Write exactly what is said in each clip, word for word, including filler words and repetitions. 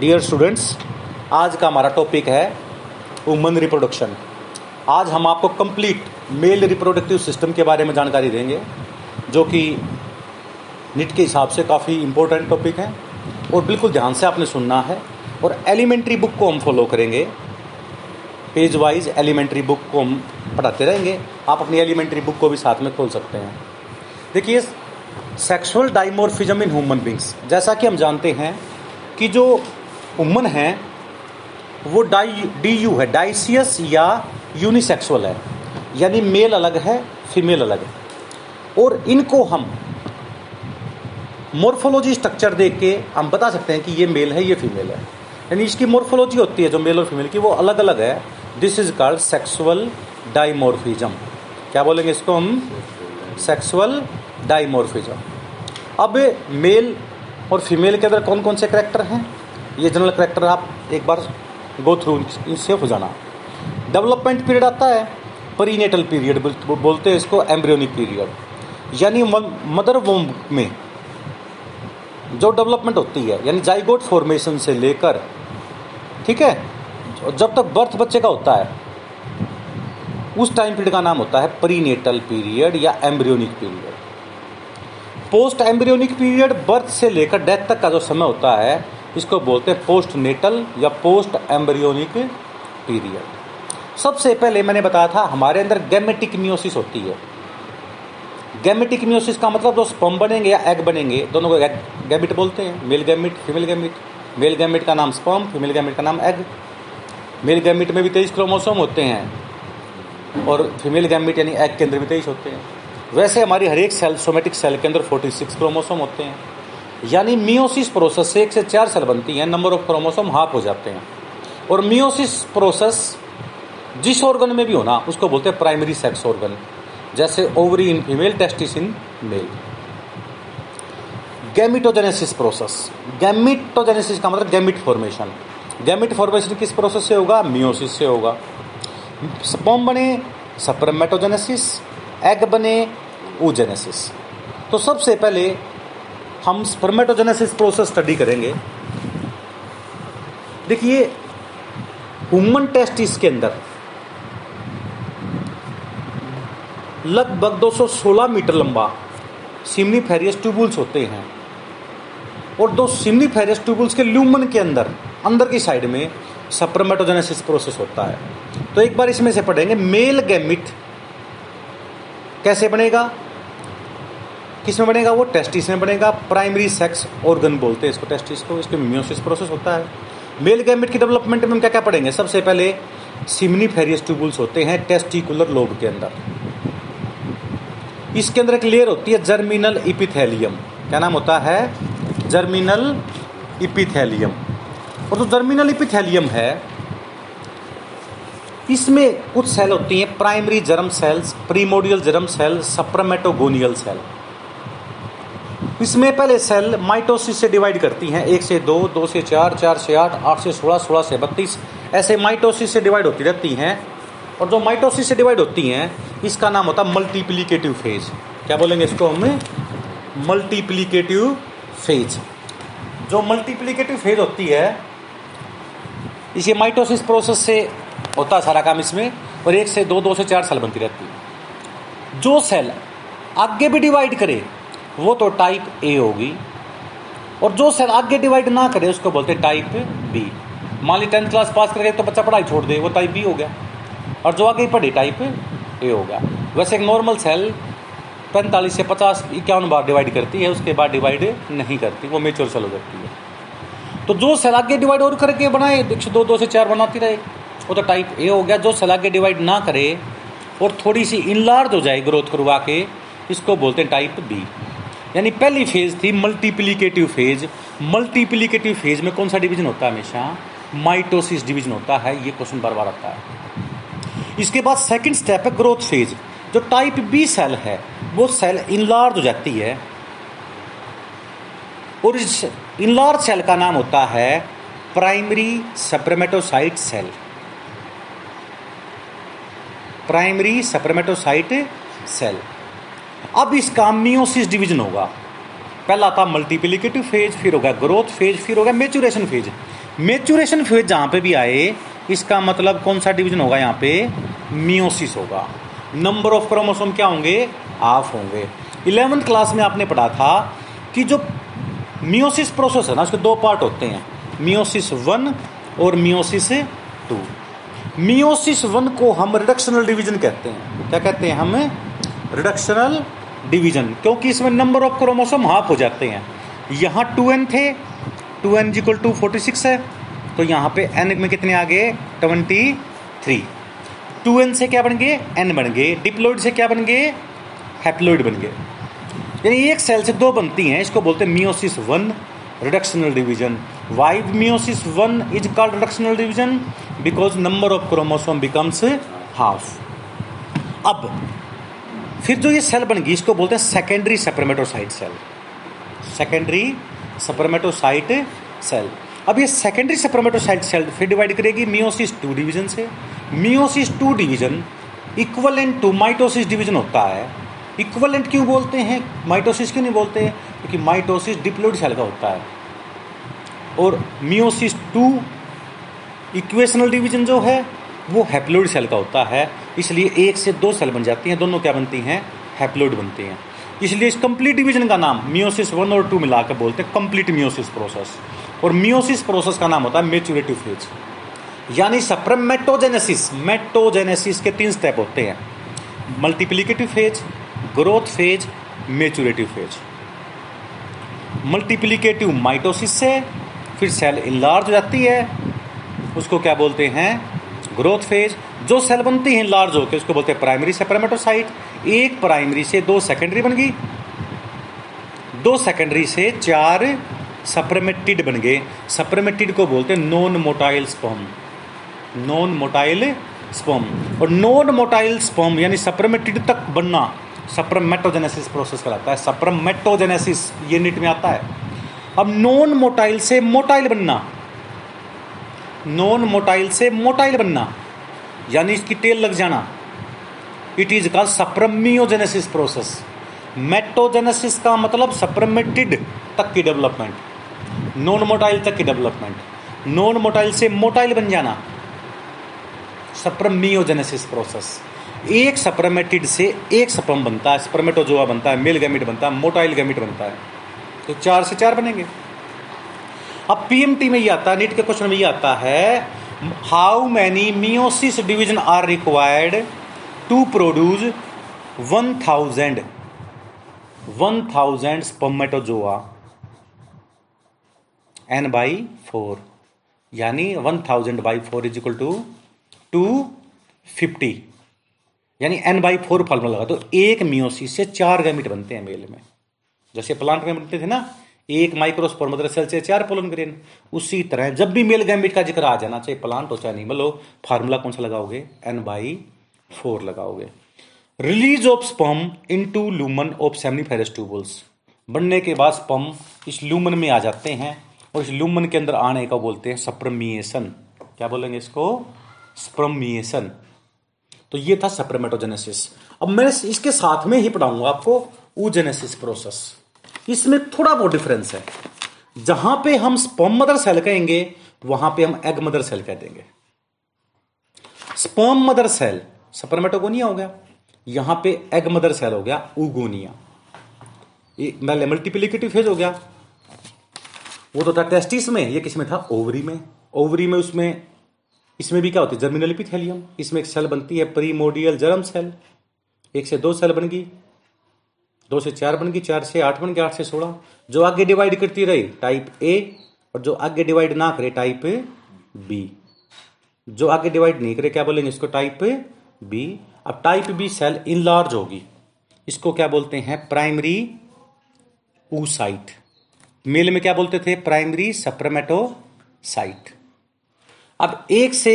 Dear students, आज का हमारा टॉपिक है वुमन रिप्रोडक्शन। आज हम आपको कंप्लीट मेल रिप्रोडक्टिव सिस्टम के बारे में जानकारी देंगे, जो कि नीट के हिसाब से काफ़ी इम्पोर्टेंट टॉपिक है और बिल्कुल ध्यान से आपने सुनना है। और एलिमेंट्री बुक को हम फॉलो करेंगे, पेज वाइज एलिमेंट्री बुक को हम पढ़ाते रहेंगे। आप अपनी एलिमेंट्री बुक को भी साथ में खोल सकते हैं। देखिए, sexual dimorphism in human beings, जैसा कि हम जानते हैं कि जो ह्यूमन हैं वो डाई डी यू है, डाइसियस या यूनिसेक्सुअल है, यानी मेल अलग है फीमेल अलग है। और इनको हम मोर्फोलॉजी स्ट्रक्चर देख के हम बता सकते हैं कि ये मेल है ये फीमेल है, यानी इसकी मोर्फोलॉजी होती है जो मेल और फीमेल की वो अलग अलग है। This is called sexual dimorphism. क्या बोलेंगे इसको हम? Sexual dimorphism. अब मेल और फीमेल के अंदर कौन कौन से करैक्टर हैं, ये जनरल करैक्टर आप एक बार गो थ्रू इनसे हो जाना। डेवलपमेंट पीरियड आता है, प्रीनेटल पीरियड बोलते हैं इसको, एम्ब्रियोनिक पीरियड, यानी मदर वोम में जो डेवलपमेंट होती है, यानी जाइगोट फॉर्मेशन से लेकर, ठीक है, जब तक बर्थ बच्चे का होता है उस टाइम पीरियड का नाम होता है प्रीनेटल पीरियड या embryonic period. Post embryonic period birth से लेकर डेथ तक का जो समय होता है इसको बोलते हैं पोस्ट नेटल या पोस्ट एम्ब्रियोनिक पीरियड। सबसे पहले मैंने बताया था हमारे अंदर गैमेटिक मियोसिस होती है। गैमेटिक मियोसिस का मतलब जो स्पर्म बनेंगे या एग बनेंगे, दोनों को गैमेट बोलते हैं, male gamete female gamete. Male gamete का नाम स्पर्म, फीमेल गैमेट का नाम एग। मेल गैमेट में भी तेईस क्रोमोसोम होते हैं और फीमेल गैमेट यानी एग के अंदर भी तेईस होते हैं। वैसे हमारी हर एक सेल, सोमेटिक सेल के अंदर छियालीस क्रोमोसोम होते हैं, यानी मियोसिस प्रोसेस से एक से चार सेल बनती हैं, नंबर ऑफ क्रोमोसोम हाफ हो जाते हैं। और मियोसिस प्रोसेस जिस ऑर्गन में भी होना उसको बोलते हैं प्राइमरी सेक्स ऑर्गन, जैसे ovary in female, testis in male. Gametogenesis process, gametogenesis का मतलब गैमिट फॉर्मेशन। गैमिट फॉर्मेशन किस प्रोसेस से होगा? मियोसिस से होगा। स्पर्म बने स्पर्मेटोजेनेसिस, एग बने ओजेनेसिस। तो सबसे पहले हम स्पर्मेटोजेनेसिस प्रोसेस स्टडी करेंगे। देखिए, ह्यूमन टेस्टिस के अंदर लगभग दो सौ सोलह मीटर लंबा सिम्निफेरियस ट्यूबुल्स होते हैं और दो सिम्निफेरियस ट्यूबुल्स के ल्यूमन के अंदर अंदर की साइड में स्पर्मेटोजेनेसिस प्रोसेस होता है। तो एक बार इसमें से पढ़ेंगे, मेल गैमिट कैसे बनेगा, किस में बनेगा? वो टेस्टिस में बनेगा, प्राइमरी सेक्स ऑर्गन बोलते हैं इसको, टेस्टिस को। इसके मियोसिस प्रोसेस होता है। मेल गैमेट की डेवलपमेंट में हम क्या क्या पढ़ेंगे? सबसे पहले सिम्निफेरियस ट्यूबुल्स होते हैं टेस्टिकुलर लोब के अंदर। इसके अंदर एक लेयर होती है जर्मिनल इपिथेलियम। क्या नाम होता है? Germinal epithelium. और जो जर्मिनल इपिथेलियम है इसमें कुछ सेल होती हैं, primary germ cells, primordial germ cell, spermatogonial cell. इसमें पहले सेल माइटोसिस से डिवाइड करती हैं, एक से दो, दो से चार, चार से आठ, आठ से सोलह, सोलह से बत्तीस, ऐसे माइटोसिस से डिवाइड होती रहती हैं। और जो माइटोसिस से डिवाइड होती हैं इसका नाम होता है मल्टीप्लीकेटिव फेज। क्या बोलेंगे इसको हम? Multiplicative phase. जो मल्टीप्लीकेटिव फेज होती है इसे माइटोसिस प्रोसेस से होता है सारा काम इसमें, और एक से दो, दो से चार सेल बनती रहती है। जो सेल आगे भी डिवाइड करे वो तो टाइप ए होगी, और जो सेल आगे डिवाइड ना करे उसको बोलते हैं टाइप बी। मान ली टेंथ क्लास पास करके तो बच्चा पढ़ाई छोड़ दे, वो टाइप बी हो गया, और जो आगे पढ़े टाइप ए हो गया। वैसे एक नॉर्मल सेल पैंतालीस से पचास इक्यावन बार डिवाइड करती है, उसके बाद डिवाइड नहीं करती, वो मेच्योर सेल हो जाती है। तो जो सेल आगे डिवाइड और करके बनाए, एक से दो, दो से चार बनाती रहे, वो तो टाइप ए हो गया। जो सेल आगे डिवाइड ना करे और थोड़ी सी इनलार्ज हो जाए ग्रोथ करवा के, इसको बोलते हैं टाइप बी। यानी पहली फेज थी मल्टीप्लिकेटिव फेज। मल्टीप्लिकेटिव फेज में कौन सा डिवीजन होता है? हमेशा माइटोसिस डिवीजन होता है, ये क्वेश्चन बार बार आता है। इसके बाद सेकंड स्टेप है ग्रोथ फेज। जो टाइप बी सेल है वो सेल इनलार्ज हो जाती है, और इस इनलार्ज सेल का नाम होता है primary spermatocyte cell. Primary spermatocyte cell. अब इसका मियोसिस डिवीजन होगा। पहला था मल्टीप्लिकेटिव फेज, फिर होगा ग्रोथ फेज, फिर होगा मैच्योरेशन फेज। मेच्यूरेशन फेज जहाँ पे भी आए इसका मतलब कौन सा डिवीजन होगा, यहाँ पे मियोसिस होगा। नंबर ऑफ क्रोमोसोम क्या होंगे, हाफ होंगे। इलेवेंथ क्लास में आपने पढ़ा था कि जो मियोसिस प्रोसेस है ना उसके दो पार्ट होते हैं, मियोसिस वन और मियोसिस टू। मियोसिस वन को हम रिडक्शनल डिवीजन कहते हैं। क्या कहते हैं हम? रिडक्शनल डिवीजन, क्योंकि इसमें नंबर ऑफ क्रोमोसोम हाफ हो जाते हैं। यहाँ टू एन थे, two N equal to forty six है, तो यहाँ पे n में कितने आ गए, ट्वेंटी थ्री। टू एन से क्या बन गए, n बन गए। डिप्लोइड से क्या बन गए, हैप्लोइड बन गए। यानी एक सेल से दो बनती हैं, इसको बोलते हैं meiosis one, reductional division. Why meiosis one is called reductional division because number of chromosome becomes half. अब फिर जो ये सेल बन गई इसको बोलते हैं secondary spermatocyte cell, secondary spermatocyte cell. अब ये सेकेंडरी सेपरमेटोसाइट सेल फिर डिवाइड करेगी मियोसिस टू डिवीजन से। Meiosis two division equivalent to mitosis division होता है। इक्वलेंट क्यों बोलते हैं, माइटोसिस क्यों नहीं बोलते हैं? क्योंकि माइटोसिस डिप्लोइड सेल का होता है और मियोसिस टू इक्वेशनल डिवीजन जो है वो हैप्लोइड सेल का होता है। इसलिए एक से दो सेल बन जाती हैं, दोनों क्या बनती हैं, हैप्लोइड बनती हैं। इसलिए इस कंप्लीट डिवीजन का नाम मियोसिस वन और टू मिलाकर बोलते हैं कंप्लीट मियोसिस प्रोसेस। और मियोसिस प्रोसेस का नाम होता है मेच्योरेटिव फेज। यानी सप्रमेटोजेनेसिस, मेटोजेनेसिस के तीन स्टेप होते हैं, multiplicative phase, growth phase, maturative phase. Multiplicative mitosis से फिर सेल इलार्ज हो जाती है, उसको क्या बोलते हैं, ग्रोथ फेज। जो सेल बनती हैं लार्ज होकर उसको बोलते हैं प्राइमरी सेपरमेटोसाइट। एक प्राइमरी से दो सेकेंडरी बन गई, दो सेकेंडरी से चार सप्रमेटिड बन गए। सप्रमेटिड को बोलते हैं non motile sperm, non motile sperm. और नॉन मोटाइल स्पर्म यानी सप्रमेटिड तक बनना सप्रमेटोजेनेसिस प्रोसेस कहलाता है, सप्रमेटोजेनेसिस ये नीट में आता है। अब नॉन मोटाइल से मोटाइल बनना, नॉन मोटाइल से मोटाइल बनना यानी इसकी टेल लग जाना, it is called spermiogenesis process. मेटोजेनेसिस का मतलब सप्रमेटिड तक की डेवलपमेंट, नॉन मोटाइल तक की डेवलपमेंट। नॉन मोटाइल से मोटाइल बन जाना सप्रमियोजेनेसिस प्रोसेस। एक सप्रमेटिड से एक सप्रम बनता है, स्पर्मेटोजोआ बनता है, मेल गैमीट बनता है, मोटाइल गैमीट बनता है, तो चार से चार बनेंगे। अब पीएमटी में ये आता है, नीट के क्वेश्चन में ये आता है, how many meiosis division are required to produce one thousand one thousand spermatozoa, N by four. यानी one thousand by four is equal to two fifty, यानी एन बाई फोर फॉर्मूला लगा तो एक मियोसिस से चार गैमेट बनते हैं mail में। जैसे प्लांट में बनते थे ना एक माइक्रोस्पोर मतलब सेल से चार पोलन ग्रेन, उसी तरह जब भी मेल गैमेट का जिक्र आ जाना, चाहे प्लांट हो चाहे एनिमल हो, फार्मूला कौन सा लगाओगे, एन बाई फोर लगाओगे। Release of sperm into lumen of seminiferous tubules, बनने के बाद स्पर्म इस लूमन में आ जाते हैं और इस लूमन के अंदर आने का बोलते हैं सप्रमिएशन। क्या बोलेंगे इसको, सप्रमिएशन। तो ये था सप्रमेटोजेनेसिस। अब मैं इसके साथ में ही पढ़ाऊंगा आपको ऊजेनेसिस प्रोसेस। इसमें थोड़ा बहुत डिफरेंस है, जहां पे हम स्पर्म मदर सेल कहेंगे वहां पे हम एग मदर सेल कह देंगे। स्पर्म मदर सेल सपरमेटोगोनिया हो गया, यहां पे एग मदर सेल हो गया ऊगोनिया। ये मल्टीप्लिकेटिव फेज हो गया, वो तो था टेस्टिस में, ये किसमें था, ओवरी में। ओवरी में उसमें इसमें भी क्या होती है, जर्मिनल एपिथेलियम। इसमें एक सेल बनती है प्रीमोडियल जर्म सेल, एक से दो सेल बन गई, दो से चार बन गई, चार से आठ बन गई, आठ से सोलह। जो आगे डिवाइड करती रही टाइप ए, और जो आगे डिवाइड ना करे टाइप बी। जो आगे डिवाइड नहीं करे क्या बोलेंगे इसको, टाइप बी। अब टाइप बी सेल इनलार्ज होगी, इसको क्या बोलते हैं, प्राइमरी ऊसाइट। मेल में क्या बोलते थे, प्राइमरी सप्रमेटोसाइट। अब एक से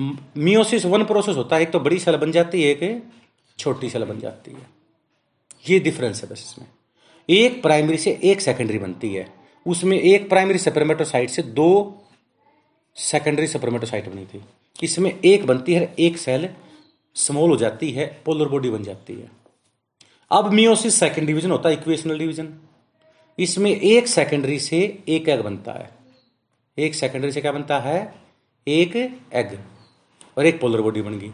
मियोसिस वन प्रोसेस होता है, एक तो बड़ी सेल बन जाती है, एक छोटी सेल बन जाती है। ये डिफरेंस है बस इसमें, एक प्राइमरी से एक सेकेंडरी बनती है, उसमें एक प्राइमरी सप्रमेटोसाइट से दो सेकेंडरी सप्रमेटोसाइट बनी थी। इसमें एक बनती है, एक सेल स्मॉल हो जाती है, पोलर बॉडी बन जाती है। अब मियोसिस सेकेंड डिवीजन होता है, इक्वेशनल डिवीजन। इसमें एक सेकेंडरी से एक एग बनता है, एक सेकेंडरी से क्या बनता है, एक एग और एक पोलर बॉडी बन गई।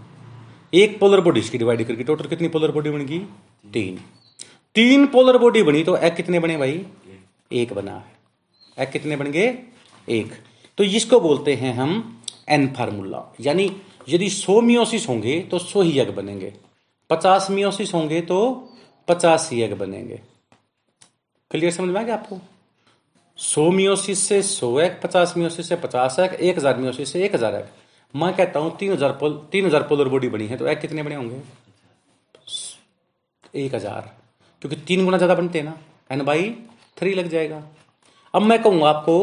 एक पोलर बॉडी इसकी डिवाइड करके टोटल कितनी पोलर बॉडी बन गई, तीन। तीन पोलर बॉडी बनी तो एग कितने बने भाई, एक बना है। एग कितने बन गए, एक। तो इसको बोलते हैं हम एन फार्मूला। यानी यदि सौ मियोसिस होंगे तो सौ ही एग बनेंगे, पचास मियोसिस होंगे तो पचास ही एग बनेंगे। क्लियर समझ में आ गया आपको। सौ मियोसिस से सौ एग, पचास मियोसिस से पचास एग, एक हजार मियोसिस से एक हजार एग। मैं कहता हूं तीन हजार पोल तीन हजार पोलर बॉडी बनी है तो एग कितने बने होंगे, एक हजार। क्योंकि तीन गुना ज्यादा बनते हैं ना, एन बाई थ्री लग जाएगा। अब मैं कहूंगा आपको,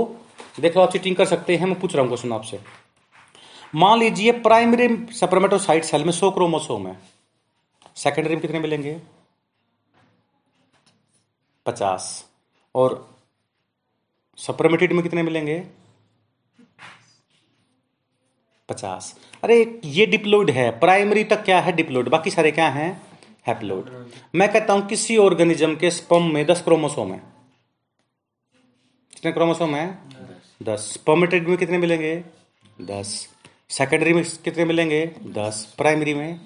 देख लो आप चीटिंग कर सकते हैं, मैं पूछ रहा हूं क्वेश्चन आपसे। मान लीजिए प्राइमरी स्पर्मेटोसाइट सेल में सौ क्रोमोसोम है, सेकेंडरी में कितने मिलेंगे, पचास। और सप्रमेटेड में कितने मिलेंगे, पचास। अरे ये डिप्लोइड है, प्राइमरी तक क्या है डिप्लोइड, बाकी सारे क्या हैं, हैप्लोइड। मैं कहता हूं किसी ऑर्गेनिज्म के स्पर्म में दस क्रोमोसोम है, कितने क्रोमोसोम है, दस। स्पर्मेटेड में कितने मिलेंगे, दस। सेकेंडरी में कितने मिलेंगे, दस। प्राइमरी में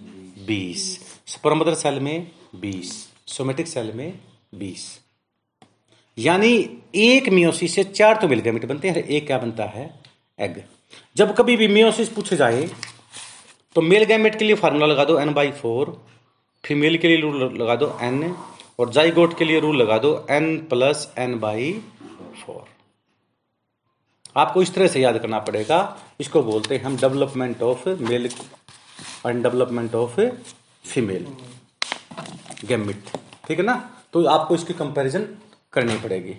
बीस। स्पर्मदर सेल में बीस, सोमेटिक सेल में बीस। यानी एक मियोसिस से चार तो मिलगामेट बनते हैं, एक क्या बनता है, एग। जब कभी भी मियोसिस पूछे जाए तो मेलगामेट के लिए फार्मूला लगा दो एन बाई फोर, फीमेल के लिए रूल लगा दो एन, और जाइगोट के लिए रूल लगा दो N plus N by four. आपको इस तरह से याद करना पड़ेगा। इसको बोलते हैं हम development of male and development of female gamete. ठीक है ना। तो आपको इसकी कंपेरिजन करनी पड़ेगी।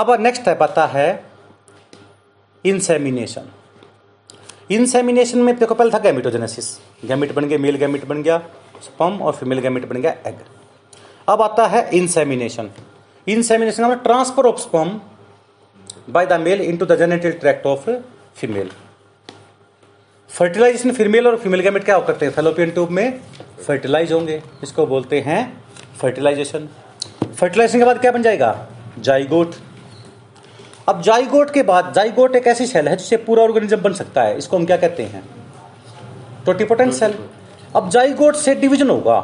अब नेक्स्ट स्टेप आता है इंसेमिनेशन। इंसेमिनेशन में देखो पहले था गैमेटोजेनेसिस, गैमेट बन गए, मेल गैमेट बन गया स्पर्म और फीमेल गैमेट बन गया एग। अब आता है इंसेमिनेशन। इंसेमिनेशन में transfer of sperm by the male into the genital tract of female. Fertilisation, female और फीमेल गैमेट क्या करते हैं, फैलोपियन ट्यूब में फर्टिलाइज होंगे, इसको बोलते हैं फर्टिलाइजेशन। फर्टिलाइजेशन के बाद क्या बन जाएगा, जाइगोट। अब जाइगोट के बाद, जाइगोट एक ऐसी सेल है जिससे पूरा ऑर्गेनिज्म बन सकता है, इसको हम क्या कहते हैं, टोटिपोटेंट सेल। अब जाइगोट से डिवीजन होगा,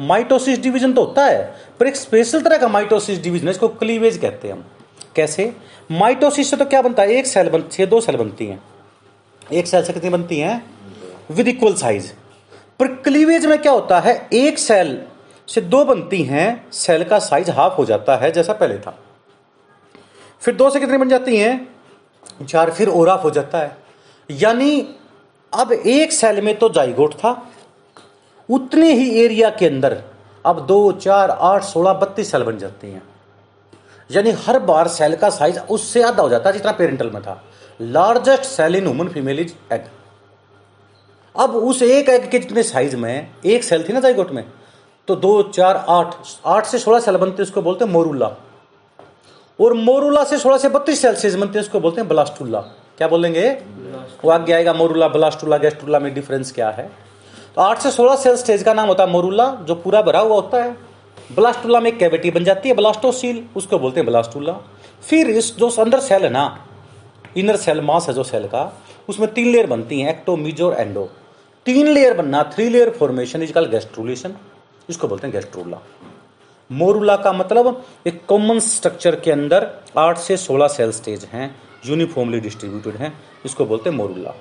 माइटोसिस डिवीजन तो होता है पर एक स्पेशल तरह का माइटोसिस डिवीजन है, इसको क्लीवेज कहते हैं हम। कैसे, माइटोसिस से तो क्या बनता है, एक सेल बनती है, दो सेल बनती हैं, एक सेल से कितनी बनती हैं, विद इक्वल साइज। पर क्लीवेज में क्या होता है, एक सेल से दो बनती हैं, सेल का साइज हाफ हो जाता है जैसा पहले था। फिर दो से कितनी बन जाती हैं, चार, फिर और हाफ हो जाता है। यानी अब एक सेल में तो जाइगोट था, उतने ही एरिया के अंदर अब दो, चार, आठ, सोलह, बत्तीस सेल बन जाती हैं। यानी हर बार सेल का साइज उससे आधा हो जाता है जितना पेरेंटल में था। Largest cell in human female is egg. अब उस एक एग के जितने साइज में एक सेल थी ना जाइगोट में, तो दो, चार, आठ, आठ से सोलह सेल बनते हैं, उसको बोलते हैं मोरूला। और मोरूला से सोलह से बत्तीस सेल से बनते हैं, उसको बोलते हैं ब्लास्टुला। क्या बोलेंगे, वो आगे आएगा मोरूला, ब्लास्टुला, गैस्ट्रुला में डिफरेंस क्या है। तो आठ से सोलह सेल स्टेज का नाम होता है मोरूला, जो पूरा भरा हुआ होता है। ब्लास्टुला में एक कैविटी बन जाती है, ब्लास्टोसील, उसको बोलते हैं ब्लास्टुला। फिर इस जो अंदर सेल है ना, इनर सेल मास है जो सेल का, उसमें तीन लेयर बनती हैं, एक्टो, मिजो और एंडो। तीन लेयर बनना, three layer formation is called gastrulation, इसको बोलते हैं गैस्ट्रुला। मोरूला का मतलब एक कॉमन स्ट्रक्चर के अंदर आठ से सोलह सेल स्टेज हैं, यूनिफॉर्मली डिस्ट्रीब्यूटेड हैं, इसको बोलते हैं मोरूला।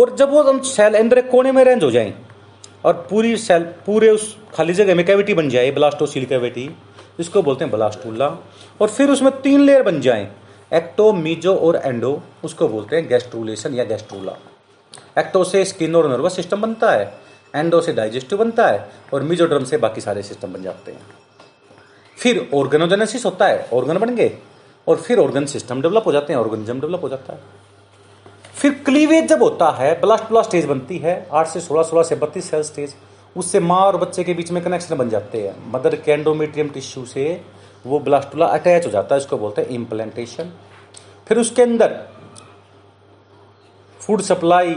और जब वो सेल अंदर एक कोने में अरेंज हो जाए और पूरी सेल पूरे उस खाली जगह में कैविटी बन जाए, ब्लास्टोसील कैविटी, इसको बोलते हैं ब्लास्टुला। और फिर उसमें तीन लेयर बन जाए, एक्टो, मीजो और एंडो, उसको बोलते हैं गैस्ट्रुलेशन या गैस्ट्रुला। एक्टो से स्किन और नर्वस सिस्टम बनता है, एंडो से डाइजेस्टिव बनता है, और मीजोडर्म से बाकी सारे सिस्टम बन जाते हैं। फिर ऑर्गेनोजेनेसिस होता है, ऑर्गन बन गए, और फिर ऑर्गन सिस्टम डेवलप हो जाते हैं, ऑर्गेनिज्म डेवलप हो जाता है। फिर क्लीवेज जब होता है, ब्लास्टुला स्टेज बनती है, आठ से सोलह, सोलह से बत्तीस सेल स्टेज। उससे माँ और बच्चे के बीच में कनेक्शन बन जाते हैं, मदर के एंडोमेट्रियम टिश्यू से वो ब्लास्टुला अटैच हो जाता है, इसको बोलते हैं इम्प्लांटेशन। फिर उसके अंदर फूड सप्लाई,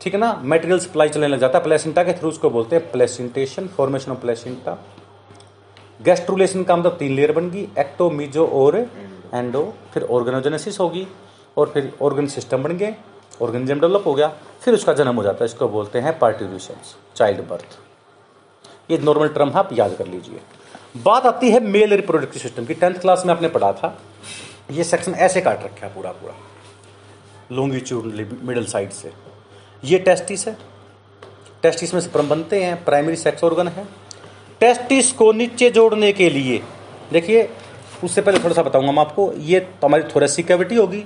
ठीक है ना, मटेरियल सप्लाई चलने लग जाता है प्लेसेंटा के थ्रू, उसको बोलते हैं placentation, formation of placenta. Gastrulation का मतलब तीन लेयर बन गई, एक्टो, मीजो और एंडो। फिर ऑर्गेनोजेनेसिस होगी और फिर ऑर्गन सिस्टम बन गए, ऑर्गेनिज्म डेवलप हो गया, फिर उसका जन्म हो जाता है, इसको बोलते हैं पार्ट्यूरिशंस, चाइल्ड बर्थ। ये नॉर्मल टर्म आप याद कर लीजिए। बात आती है मेल रिप्रोडक्टिव सिस्टम की। टेंथ क्लास में आपने पढ़ा था, ये सेक्शन ऐसे काट रखा है पूरा पूरा लॉन्गिट्यूडनली मिडल साइड से। ये टेस्टिस है, टेस्टिस में स्पर्म बनते हैं, प्राइमरी सेक्स ऑर्गन है। टेस्टिस को नीचे जोड़ने के लिए, देखिए उससे पहले थोड़ा सा बताऊंगा मैं आपको, ये तो हमारी थोरेसिक कैविटी होगी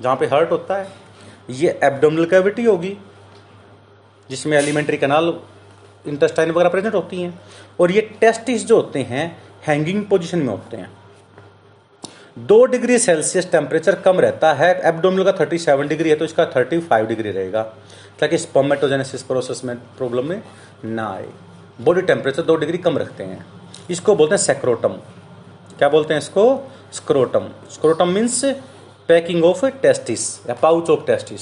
जहाँ पे हार्ट होता है, ये एब्डोमिनल कैविटी होगी जिसमें एलिमेंट्री कैनाल, इंटेस्टाइन वगैरह प्रेजेंट होती हैं, और ये टेस्टिस जो होते हैं हैंगिंग पोजिशन में होते हैं। दो डिग्री सेल्सियस टेम्परेचर कम रहता है, एब्डोमिनल का थर्टी सेवन डिग्री है तो इसका थर्टी फाइव डिग्री रहेगा, ताकि स्पर्मेटोजेनेसिस प्रोसेस में प्रॉब्लम में ना आए। बॉडी टेम्परेचर दो डिग्री कम रखते हैं। इसको बोलते हैं सेक्रोटम। क्या बोलते हैं इसको? Scrotum. Scrotum means packing of testis या पाउच ऑफ टेस्टिस।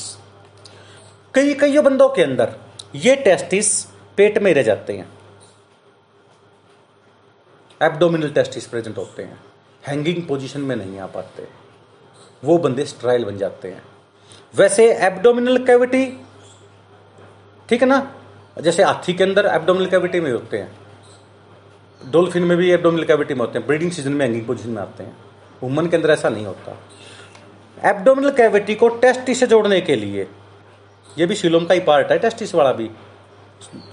कई कई बंदों के अंदर ये टेस्टिस पेट में रह जाते हैं, एब्डोमिनल टेस्टिस प्रेजेंट होते हैं, हैंगिंग पोजीशन में नहीं आ पाते, वो बंदे स्ट्राइल बन जाते हैं। वैसे एब्डोमिनल कैविटी, ठीक है ना, जैसे हाथी के अंदर एब्डोमिनल कैविटी में होते हैं, डॉल्फिन में भी एब्डोमिनल कैविटी में होते हैं, ब्रीडिंग सीजन में हैंगिंग पोजीशन में आते हैं। वुमन के अंदर ऐसा नहीं होता। एब्डोमिनल कैविटी को टेस्टिस से जोड़ने के लिए, ये भी सीलोम का ही पार्ट है टेस्टिस वाला भी,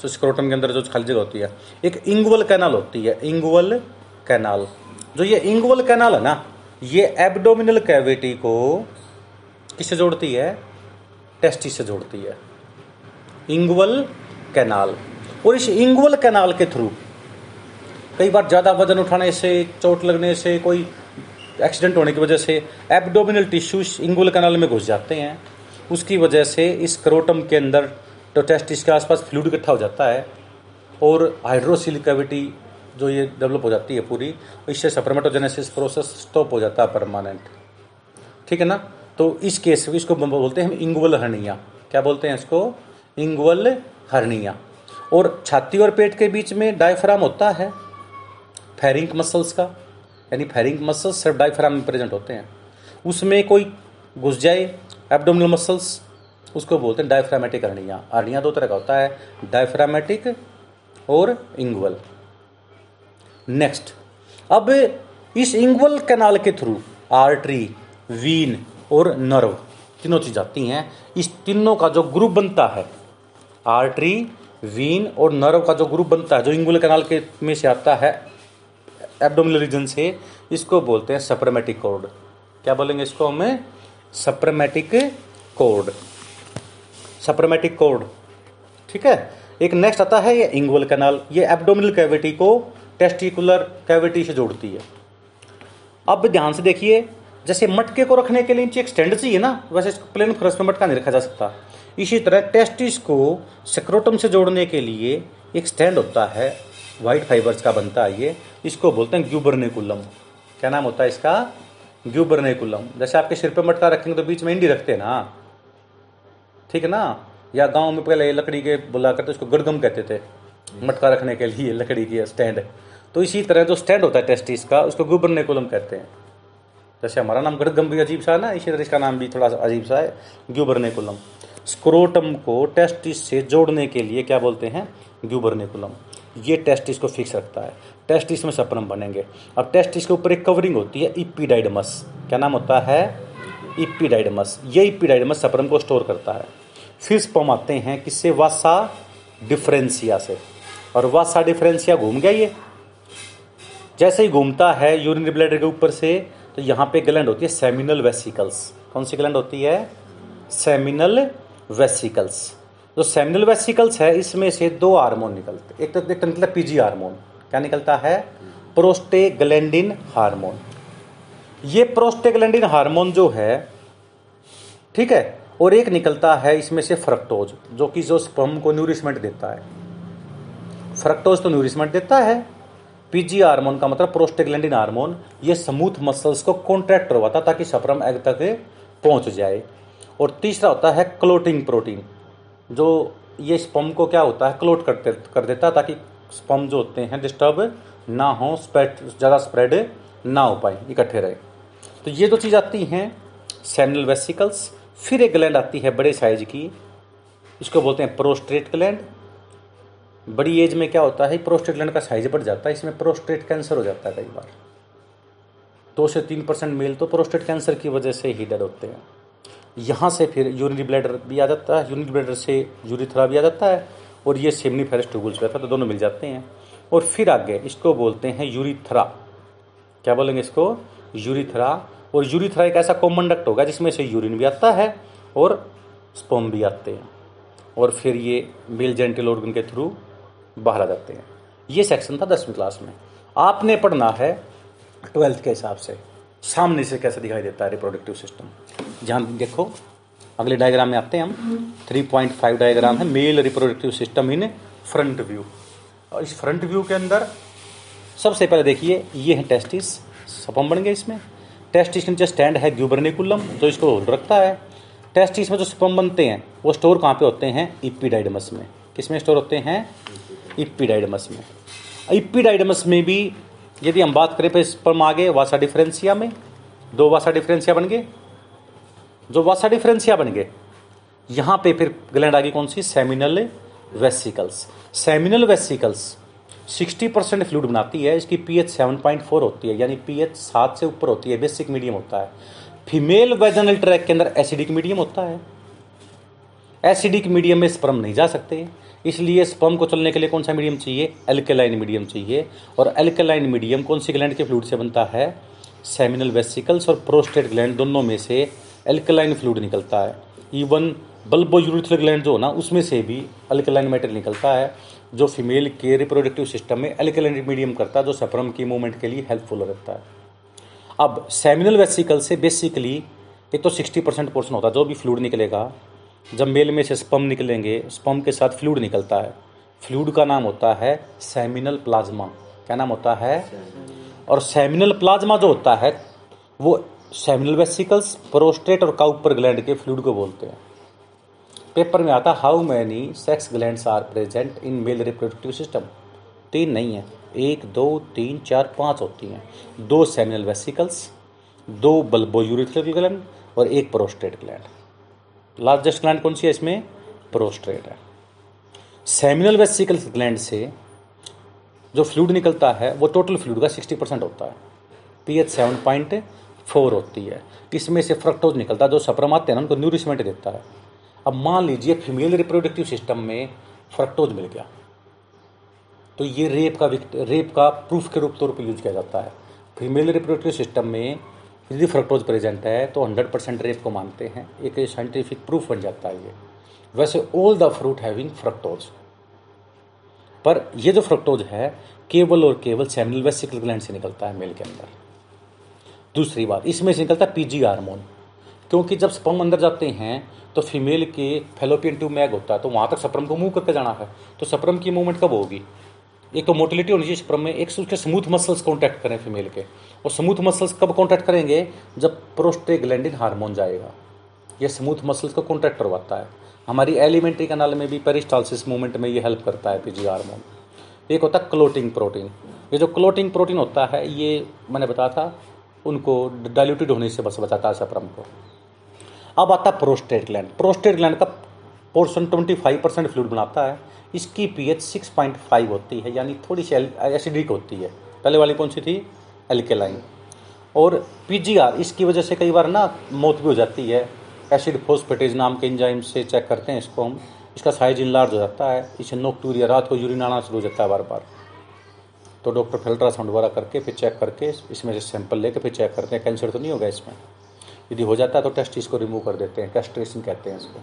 जो स्क्रोटम के अंदर जो खाली जगह होती है, एक इंगुअल कैनाल होती है, इंगुअल कैनाल। जो ये इंगुअल कैनाल है ना, ये एब्डोमिनल कैविटी को किससे जोड़ती है? टेस्टिस से जोड़ती है, इंगुअल कैनाल। और इस इंगुअल कैनाल के थ्रू कई बार ज़्यादा वजन उठाने से, चोट लगने से, कोई एक्सीडेंट होने की वजह से एब्डोमिनल टिश्यूज इंगुअल कैनाल में घुस जाते हैं। उसकी वजह से इस क्रोटम के अंदर तो टेस्टिस के आसपास फ्लूइड इकट्ठा हो जाता है और हाइड्रोसील कैविटी जो ये डेवलप हो जाती है पूरी, इससे स्पर्मेटोजेनेसिस प्रोसेस स्टॉप हो जाता है परमानेंट, ठीक है ना। तो इस केस में इसको बोलते हैं हम इंगुअल हर्निया। क्या बोलते हैं इसको? Inguinal hernia. और छाती और पेट के बीच में डायफ्राम होता है फेरिंक मसल्स का, यानी फेरिंक मसल्स सिर्फ डायफ्राम में प्रेजेंट होते हैं। उसमें कोई घुस जाए एब्डोमिनल मसल्स, उसको बोलते हैं डायफ्रामेटिक हर्निया। हर्निया दो तरह का होता है, डायफ्रामेटिक और इंगुअल। नेक्स्ट, अब इस इंगुअल कैनाल के थ्रू आर्टरी, वीन और नर्व तीनों चीज आती हैं। इस तीनों का जो ग्रुप बनता है, आर्टरी, वीन और नर्व का जो ग्रुप बनता है, जो इंगुअल कैनाल के में से आता है एब्डोमिनल रीजन से, इसको बोलते हैं सप्रमेटिक कॉर्ड। क्या बोलेंगे इसको हमें? सप्रमेटिक कॉर्ड, सप्रमेटिक कॉर्ड, ठीक है। एक नेक्स्ट आता है ये इंगुअल कैनाल, ये एब्डोमिनल कैविटी को टेस्टिकुलर कैविटी से जोड़ती है। अब ध्यान से देखिए, जैसे मटके को रखने के लिए नीचे एक स्टैंड चाहिए ना, वैसे इसको प्लेन क्रस्ट में मटका नहीं रखा जा सकता। इसी तरह टेस्टिस को सेक्रोटम से जोड़ने के लिए एक स्टैंड होता है, वाइट फाइबर्स का बनता है ये, इसको बोलते हैं ग्यूबरनेकुलम। क्या नाम होता है इसका? ग्यूबरनेकुलम। जैसे आपके सिर पर मटका रखेंगे तो बीच में इंडी रखते हैं ना, ठीक है ना, या गाँव में पहले लकड़ी के बुला करते उसको गड़गम कहते थे, मटका रखने के लिए लकड़ी की स्टैंड। तो इसी तरह जो स्टैंड होता है टेस्टिस का, उसको ग्यूबरनेकुलम कहते हैं। जैसे हमारा नाम गड़गम भी अजीब सा है ना, इसी तरह इसका नाम भी थोड़ा सा अजीब सा है, ग्यूबरनेकुलम। स्क्रोटम को टेस्टिस से जोड़ने के लिए क्या बोलते हैं? ग्यूबरनेकुलम। ये टेस्टिस को फिक्स रखता है, टेस्टिस में सप्रम बनेंगे। अब टेस्टिस के ऊपर एक कवरिंग होती है, इपीडाइडमस। क्या नाम होता है? इपीडाइडमस। ये इपीडाइडमस सप्रम को स्टोर करता है। फिर स्पर्म आते हैं किससे? वासा डिफरेंसिया से। और वासा डिफरेंसिया घूम गया, ये जैसे ही घूमता है यूरिनरी ब्लैडर के ऊपर से, तो यहाँ पे ग्लैंड होती है सेमिनल वेसिकल्स। कौन सी ग्लैंड होती है? Seminal vesicles. जो सेमिनल वेसिकल्स है, इसमें से दो हार्मोन निकलते, एक तो निकलता है पीजी हार्मोन। क्या निकलता है? Prostaglandin hormone. ये प्रोस्टेग्लैंडिन हार्मोन जो है, ठीक है, और एक निकलता है इसमें से फ्रक्टोज, जो कि जो स्पर्म को न्यूरिशमेंट देता है। फ्रक्टोज तो न्यूरिशमेंट देता है, पीजी हार्मोन का मतलब प्रोस्टेग्लैंडिन हार्मोन। ये स्मूथ मसल्स को कॉन्ट्रैक्ट करवाता ताकि सप्रम एग तक पहुंच जाए। और तीसरा होता है क्लोटिंग प्रोटीन, जो ये स्पर्म को क्या होता है क्लोट करते कर देता, ताकि स्पर्म जो होते हैं डिस्टर्ब ना हो, स्प्रेड ज़्यादा स्प्रेड ना हो पाए, इकट्ठे रहे। तो ये दो चीज़ आती हैं सेमिनल वेसिकल्स। फिर एक ग्लैंड आती है बड़े साइज की, इसको बोलते हैं प्रोस्टेट ग्लैंड। बड़ी एज में क्या होता है, प्रोस्टेट ग्लैंड का साइज बढ़ जाता है, इसमें प्रोस्टेट कैंसर हो जाता है कई बार। दो से तीन परसेंट मेल तो प्रोस्टेट कैंसर की वजह से ही डेड होते हैं। यहाँ से फिर यूरिनरी ब्लैडर भी आ जाता है, यूरिनरी ब्लैडर से यूरिथ्रा भी आ जाता है, और ये सेमिनिफेरस ट्यूबुल्स रहता है, तो दोनों मिल जाते हैं। और फिर आगे इसको बोलते हैं यूरिथ्रा, क्या बोलेंगे इसको, यूरिथ्रा। और यूरिथ्रा एक ऐसा कॉमन डक्ट होगा जिसमें से यूरिन भी आता है और स्पर्म भी आते हैं, और फिर ये मेल जेनिटल ऑर्गन के थ्रू बाहर आ जाते हैं। ये सेक्शन था दसवीं क्लास में। आपने पढ़ना है ट्वेल्थ के हिसाब से, सामने से कैसे दिखाई देता है रिप्रोडक्टिव सिस्टम। जहाँ देखो अगले डायग्राम में आते हैं हम, थ्री पॉइंट फाइव डायग्राम है, male reproductive system in front view. और इस फ्रंट व्यू के अंदर सबसे पहले देखिए ये है टेस्टिस, सपम बन गए। इसमें टेस्टिस नीचे स्टैंड है ग्यूबरनिकुलम, जो इसको होल्ड रखता है। टेस्टिस में जो सपम बनते हैं वो स्टोर कहाँ पे होते हैं, इपिडाइडमस में। किस में स्टोर होते हैं, इपिडाइडमस में। इपिडाइडमस में भी यदि हम बात करें, फिर स्पर्म आ गए वासा डिफरेंसिया में, दो वासा डिफरेंसिया बन गए। जो वासा डिफरेंसिया बन गए, यहाँ पे फिर ग्लैंड आ गई कौन सी, सेमिनल वेसिकल्स। सेमिनल वेसिकल्स साठ परसेंट फ्लूइड बनाती है, इसकी पीएच सात पॉइंट चार होती है, यानी पीएच सात से ऊपर होती है, बेसिक मीडियम होता है। फीमेल वेजनल ट्रैक के अंदर एसिडिक मीडियम होता है, एसिडिक मीडियम में स्पर्म नहीं जा सकते, इसलिए स्पर्म को चलने के लिए कौन सा मीडियम चाहिए, एल्केलाइन मीडियम चाहिए। और एल्केलाइन मीडियम कौन सी ग्लैंड के फ्लूइड से बनता है, सेमिनल वेसिकल्स और प्रोस्टेट ग्लैंड, दोनों में से एल्केलाइन फ्लूइड निकलता है। इवन बल्बो यूरिथ्रल ग्लैंड जो ना, उसमें से भी एल्केलाइन मैटर निकलता है, जो फीमेल के रिप्रोडक्टिव सिस्टम में एल्केलाइन मीडियम करता है, जो सपर्म की मूवमेंट के लिए हेल्पफुल रहता है। अब सेमिनल वेसिकल से बेसिकली एक तो सिक्सटी परसेंट पोर्शन होता है जो भी फ्लूइड निकलेगा। जब मेल में से स्पर्म निकलेंगे, स्पर्म के साथ फ्लूइड निकलता है, फ्लूइड का नाम होता है सेमिनल प्लाज्मा। क्या नाम होता है? और सेमिनल प्लाज्मा जो होता है वो सेमिनल वेसिकल्स, प्रोस्टेट और काउपर ग्लैंड के फ्लूइड को बोलते हैं। पेपर में आता how many sex glands are present in male reproductive system. तीन नहीं है, एक दो तीन चार पाँच होती हैं। दो सेमिनल वेसिकल्स, दो बल्बो यूरिथ्रल ग्लैंड और एक प्रोस्टेट ग्लैंड। लार्जेस्ट ग्लैंड कौन सी है इसमें? प्रोस्टेट है। सेमिनल वेसिकल ग्लैंड से जो फ्लूइड निकलता है वो टोटल फ्लूइड का साठ परसेंट होता है, पीएच सात पॉइंट चार होती है। इसमें से फ्रक्टोज निकलता है जो सपर्म आते हैं ना उनको न्यूरिशमेंट देता है। अब मान लीजिए फीमेल रिप्रोडक्टिव सिस्टम में फ्रक्टोज मिल गया, तो ये रेप का रेप का प्रूफ के रूप तौर पर यूज किया जाता है। फीमेल रिप्रोडक्टिव सिस्टम में यदि फ्रक्टोज प्रेजेंट है तो हंड्रेड परसेंट रेप को मानते हैं, एक साइंटिफिक प्रूफ बन जाता है ये। वैसे all the fruit having fructose, पर ये जो फ्रक्टोज है केवल और केवल सेमिनल वेसिकल ग्लैंड से निकलता है मेल के अंदर। दूसरी बात, इसमें से निकलता है पीजी हार्मोन, क्योंकि जब स्पर्म अंदर जाते हैं तो फीमेल के फैलोपियन ट्यूब में एग होता है, तो वहाँ तक सपर्म को मूव करके जाना है। तो सपर्म की मूवमेंट कब होगी? एक तो मोटिलिटी होनी चाहिए स्पर्म में, एक उसके स्मूथ मसल्स कॉन्टैक्ट करें फीमेल के। और स्मूथ मसल्स कब कॉन्टैक्ट करेंगे? जब प्रोस्टेग्लैंडिन हार्मोन जाएगा, ये स्मूथ मसल्स को कॉन्टैक्ट करवाता है। हमारी एलिमेंट्री कनाल में भी पेरिस्टालसिस मूवमेंट में ये हेल्प करता है पीजी हार्मोन। एक होता है क्लोटिंग प्रोटीन, ये जो क्लोटिंग प्रोटीन होता है ये मैंने बताया था उनको डाइल्यूटेड होने से बस बचाता है सपर्म को। अब आता है प्रोस्टेट ग्लैंड। प्रोस्टेट ग्लैंड का पोर्शन पच्चीस परसेंट फ्लूइड बनाता है, इसकी पीएच छह पॉइंट पाँच होती है, यानी थोड़ी सी एसिडिक होती है। पहले वाली कौन सी थी? एल्केलाइन। और पीजीआर, इसकी वजह से कई बार ना मौत भी हो जाती है। एसिड फॉस्फेटेज नाम के एंजाइम से चेक करते हैं इसको हम, इसका साइज इनलार्ज हो जाता है, इसे नोक्टूरिया, रात को यूरिन आना शुरू हो जाता है बार बार। तो डॉक्टर फिर अल्ट्रासाउंड वगैरह करके फिर चेक करके इसमें से सैंपल लेके फिर चेक करते हैं कैंसर तो नहीं होगा इसमें। यदि हो जाता है तो टेस्टिस को रिमूव कर देते हैं, कैस्ट्रेशन कहते हैं इसको,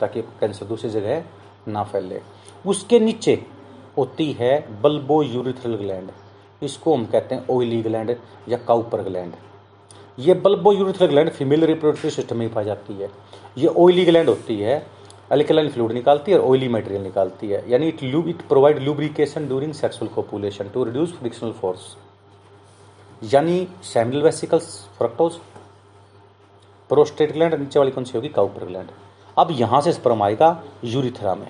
ताकि कैंसर दूसरी जगह ना फैले। उसके नीचे होती है बल्बो यूरिथ्रल ग्लैंड, इसको हम कहते हैं ऑयली ग्लैंड या काउपर ग्लैंड। ये bulbourethral gland female reproductive system में पाई जाती है। ये ऑयली ग्लैंड होती है, एल्केलाइन फ्लूइड निकालती है और ऑयली मटेरियल निकालती है, यानी it lube it provide lubrication during sexual copulation to reduce frictional force. यानी seminal vesicles fructose, prostate gland, नीचे वाली कौन सी होगी? Cowper gland. अब यहाँ से स्पर्म आएगा यूरिथ्रा में,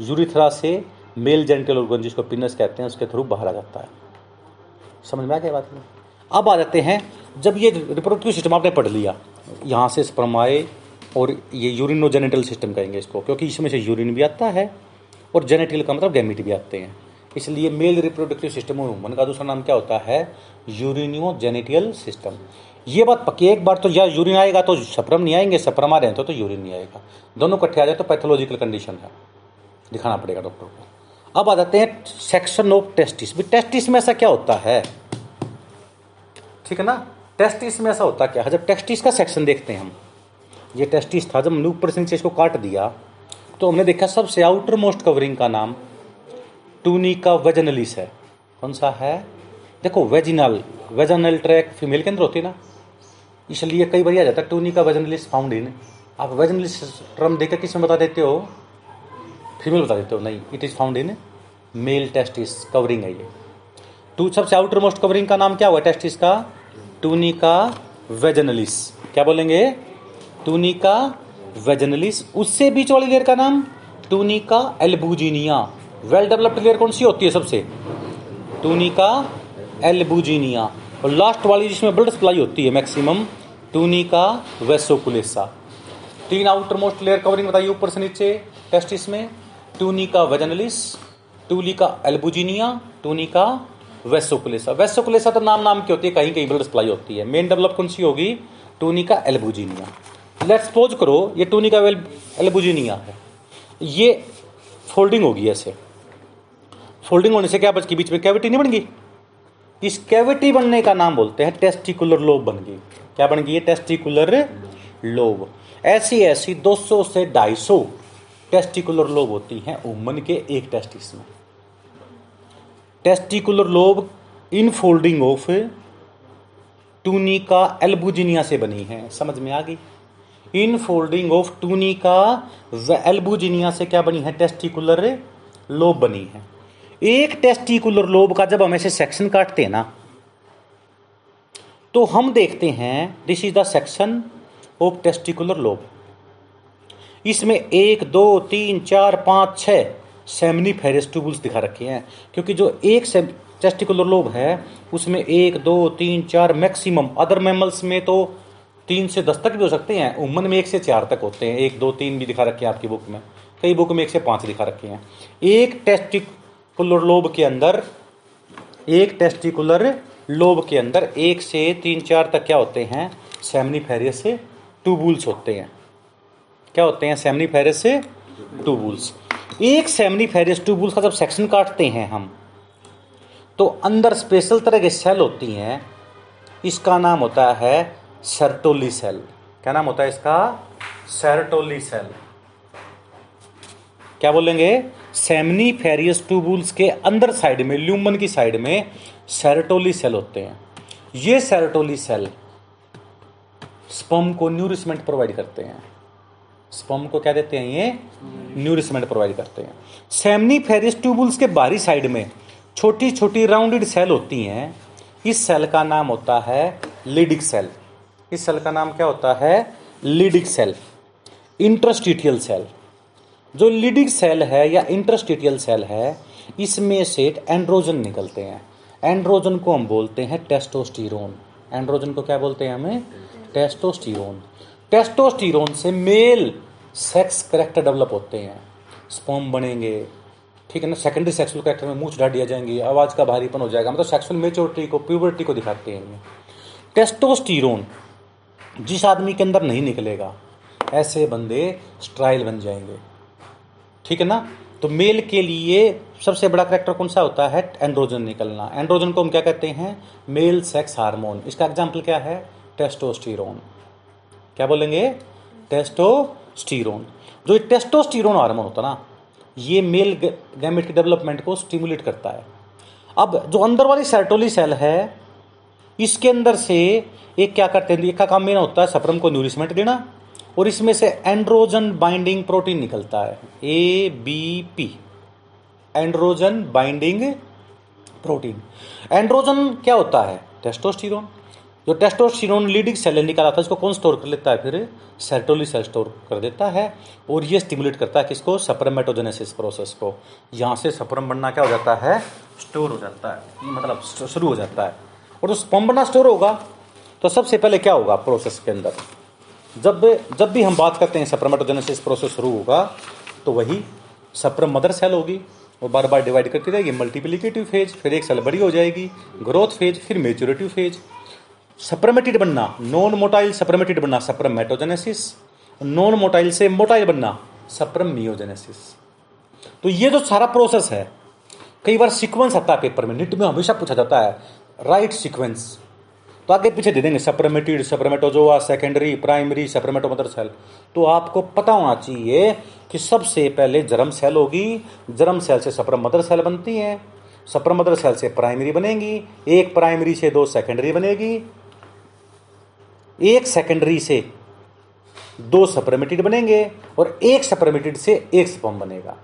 यूरिथ्रा से मेल जेनिटल ऑर्गन जिसको पिनस कहते हैं उसके थ्रू बाहर आ जाता है। समझ में आ गया बात में। अब आ जाते हैं, जब ये रिप्रोडक्टिव सिस्टम आपने पढ़ लिया, यहाँ से स्पर्म आए और ये यूरिनोजेनिटल सिस्टम कहेंगे इसको, क्योंकि इसमें से यूरिन भी आता है और जेनेटिकल का मतलब गैमेट भी आते हैं, इसलिए मेल रिप्रोडक्टिव सिस्टम और ह्यूमन का दूसरा नाम क्या होता है, यूरिनोजेनिटल सिस्टम। ये बात पक्की एक बार तो या यूरिन आएगा तो सप्रम नहीं आएंगे, सप्रम आ रहे हैं तो, तो यूरिन नहीं आएगा, दोनों इकट्ठे आ जाए तो पैथोलॉजिकल कंडीशन है, दिखाना पड़ेगा डॉक्टर को। अब आ जाते हैं सेक्शन ऑफ टेस्टिस। भी टेस्टिस में ऐसा क्या होता है, ठीक है ना, टेस्टिस में ऐसा होता क्या है, जब टेस्टिस का सेक्शन देखते हैं हम, ये टेस्टिस था, जब हमने ऊपर से इसको काट दिया तो हमने देखा सबसे आउटर मोस्ट कवरिंग का नाम टूनिका वेजिनालिस है। कौन सा है, देखो वेजिनल, वेजिनल ट्रैक फीमेल के अंदर होती है ना, इसलिए कई बार आ जाता है टूनिका वेजिनालिस फाउंड इन। आप वेजिनालिस टर्म देखकर किस में बता देते हो, फीमेल बता देते हो, नहीं, it is found in male testis covering है ये। टू सबसे आउटर मोस्ट कवरिंग का नाम क्या हुआ टेस्टिस का, टूनिका वेजिनालिस, क्या बोलेंगे, टूनिका वेजिनालिस। उससे बीच वाली लेयर का नाम tunica albuginea. Well developed layer कौन सी होती है, सबसे टूनिका एल्बुजिनिया, और लास्ट वाली जिसमें ब्लड सप्लाई होती है मैक्सिमम, टूनिका वेसोकुलेसा। तीन आउटर मोस्ट लेयर कवरिंग बताइए ऊपर से नीचे टेस्टिस में, tunica vaginalis, tunica albuginea, tunica vasculosa. Vasculosa तो नाम नाम की होती है, कहीं कहीं ब्लड सप्लाई होती है, मेन डेवलप कौन सी होगी, टूनिका एल्बुजिनिया। लेट्स सपोज करो ये टूनिका एल्बुजिनिया है, ये फोल्डिंग होगी ऐसे, फोल्डिंग होने से क्या बच गई, बीच में कैविटी नहीं बन गई, इस कैविटी बनने का नाम बोलते हैं टेस्टिकुलर लोब बन गई। क्या बन गई है, टेस्टिकुलर लोब। ऐसी ऐसी दो सौ से ढाई सौ टेस्टिकुलर लोब होती हैं वुमन के एक टेस्टिस में। Testicular lobe in folding of tunica albuginea से बनी है, समझ में आ गई। In folding of tunica albuginea से क्या बनी है, टेस्टिकुलर लोब बनी है। एक टेस्टिकुलर लोब का जब हम ऐसे सेक्शन काटते हैं ना, तो हम देखते हैं this is the section of testicular lobe. इसमें एक दो तीन चार पाँच छः सेमिनिफेरस ट्यूबुल्स दिखा रखे हैं, क्योंकि जो एक से टेस्टिकुलर लोब है उसमें एक दो तीन चार मैक्सिमम, अदर मैमल्स में तो तीन से दस तक भी हो सकते हैं, वुमन में एक से चार तक होते हैं, एक दो तीन भी दिखा रखे हैं आपकी बुक में, कई बुक में एक से पाँच दिखा रखे हैं। एक टेस्टिकुलर लोब के अंदर, एक टेस्टिकुलर लोब के अंदर एक से तीन चार तक क्या होते हैं, सेमिनिफेरस ट्यूबुल्स होते हैं। क्या होते हैं, सेमिनिफेरस ट्यूबुल्स। एक सेमिनिफेरस ट्यूबुल्स का जब सेक्शन काटते हैं हम, तो अंदर स्पेशल तरह के सेल होती हैं, इसका नाम होता है सर्टोली सेल। क्या नाम होता है इसका, सर्टोली सेल। क्या बोलेंगे, सेमिनिफेरस ट्यूबुल्स के अंदर साइड में, ल्यूमन की साइड में सर्टोली सेल होते हैं। ये सर्टोली सेल स्पर्म को न्यूरिशमेंट प्रोवाइड करते हैं, स्पर्म को क्या देते हैं, ये न्यूरिशमेंट प्रोवाइड करते हैं। सेमिनिफेरस ट्यूबुल्स के बाहरी साइड में छोटी छोटी राउंडेड सेल होती हैं, इस सेल का नाम होता है लिडिक सेल। इस सेल का नाम क्या होता है, लिडिक सेल, इंटरस्टिशियल सेल। जो लिडिक सेल है या इंटरस्टिशियल सेल है, इसमें से एंड्रोजन निकलते हैं। एंड्रोजन को हम बोलते हैं टेस्टोस्टेरोन। एंड्रोजन को क्या बोलते हैं, हमें टेस्टोस्टेरोन। टेस्टोस्टेरोन से मेल सेक्स करैक्टर डेवलप होते हैं, स्पर्म बनेंगे, ठीक है ना। सेकेंडरी सेक्सुअल करैक्टर में मूंछ डाढ़ी आ जाएंगी, आवाज़ का भारीपन हो जाएगा, मतलब सेक्सुअल मेच्योरिटी को, प्यूबर्टी को दिखाते हैं। टेस्टोस्टेरोन जिस आदमी के अंदर नहीं निकलेगा, ऐसे बंदे स्ट्राइल बन जाएंगे, ठीक है ना। तो मेल के लिए सबसे बड़ा करैक्टर कौन सा होता है, एंड्रोजन निकलना। एंड्रोजन को हम क्या कहते हैं, मेल सेक्स हार्मोन। इसका एग्जाम्पल क्या है, टेस्टोस्टेरोन। क्या बोलेंगे, टेस्टोस्टेरोन। जो टेस्टोस्टेरोन हार्मोन होता है ना, ये मेल गैमेट की डेवलपमेंट को स्टिमुलेट करता है। अब जो अंदर वाली सर्टोली सेल है, इसके अंदर से एक क्या करते हैं, एक का काम मेन होता है सप्रम को न्यूरिशमेंट देना, और इसमें से एंड्रोजन बाइंडिंग प्रोटीन निकलता है, A B P, androgen binding protein. Androgen क्या होता है, टेस्टोस्टेरोन। जो टेस्टोस्टेरोन लीडिंग सेल निकाला था इसको कौन स्टोर कर लेता है, फिर सेरोटोनिन सेल स्टोर कर देता है और ये स्टिमुलेट करता है किसको, स्पर्मेटोजेनेसिस प्रोसेस को। यहाँ से स्पर्म बनना क्या हो जाता है, स्टोर हो जाता है, मतलब शुरू हो जाता है। और जो स्पर्म बनना स्टोर होगा तो सबसे पहले क्या होगा प्रोसेस के अंदर, जब जब भी हम बात करते हैं स्पर्मेटोजेनेसिस प्रोसेस शुरू होगा तो वही स्पर्म मदर सेल होगी और बार बार डिवाइड करती रहेगी, मल्टीप्लिकेटिव फेज, फिर एक सेल बड़ी हो जाएगी, ग्रोथ फेज, फिर मेच्योरिटिव फेज। सप्रमेटिड बनना, नॉन मोटाइल सप्रमेटिड बनना सप्रमेटोजेनेसिस, नॉन मोटाइल से मोटाइल बनना सप्रमियोजेनेसिस। तो ये जो सारा प्रोसेस है, कई बार सीक्वेंस आता है पेपर में, नीट में हमेशा पूछा जाता है राइट सीक्वेंस, तो आगे पीछे दे देंगे spermatid, spermatozoa, secondary, primary, spermato mother cell. तो आपको पता होना चाहिए कि सबसे पहले जर्म सेल होगी, जर्म सेल से सप्रम मदर सेल बनती है, सप्रम मदर सेल से प्राइमरी बनेगी, एक प्राइमरी से दो सेकेंडरी बनेगी, एक सेकेंडरी से दो सप्रमेटिड बनेंगे और एक सप्रमेटिड से एक स्पर्म बनेगा।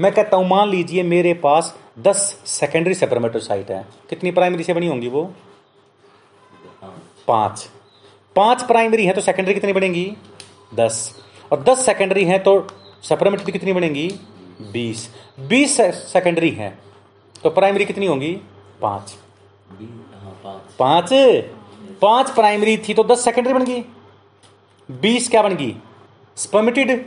मैं कहता हूं मान लीजिए मेरे पास दस सेकेंडरी सप्रमेटोसाइट है, कितनी प्राइमरी से बनी होंगी वो, पांच। पांच प्राइमरी है तो सेकेंडरी कितनी बनेगी, दस, और दस सेकेंडरी है तो सप्रमेटिड कितनी बनेगी, बीस। बीस सेकेंडरी है तो प्राइमरी कितनी होंगी, पांच। पांच पांच प्राइमरी थी तो दस सेकेंडरी बन गई, बीस क्या बन गई स्पर्मेटिड,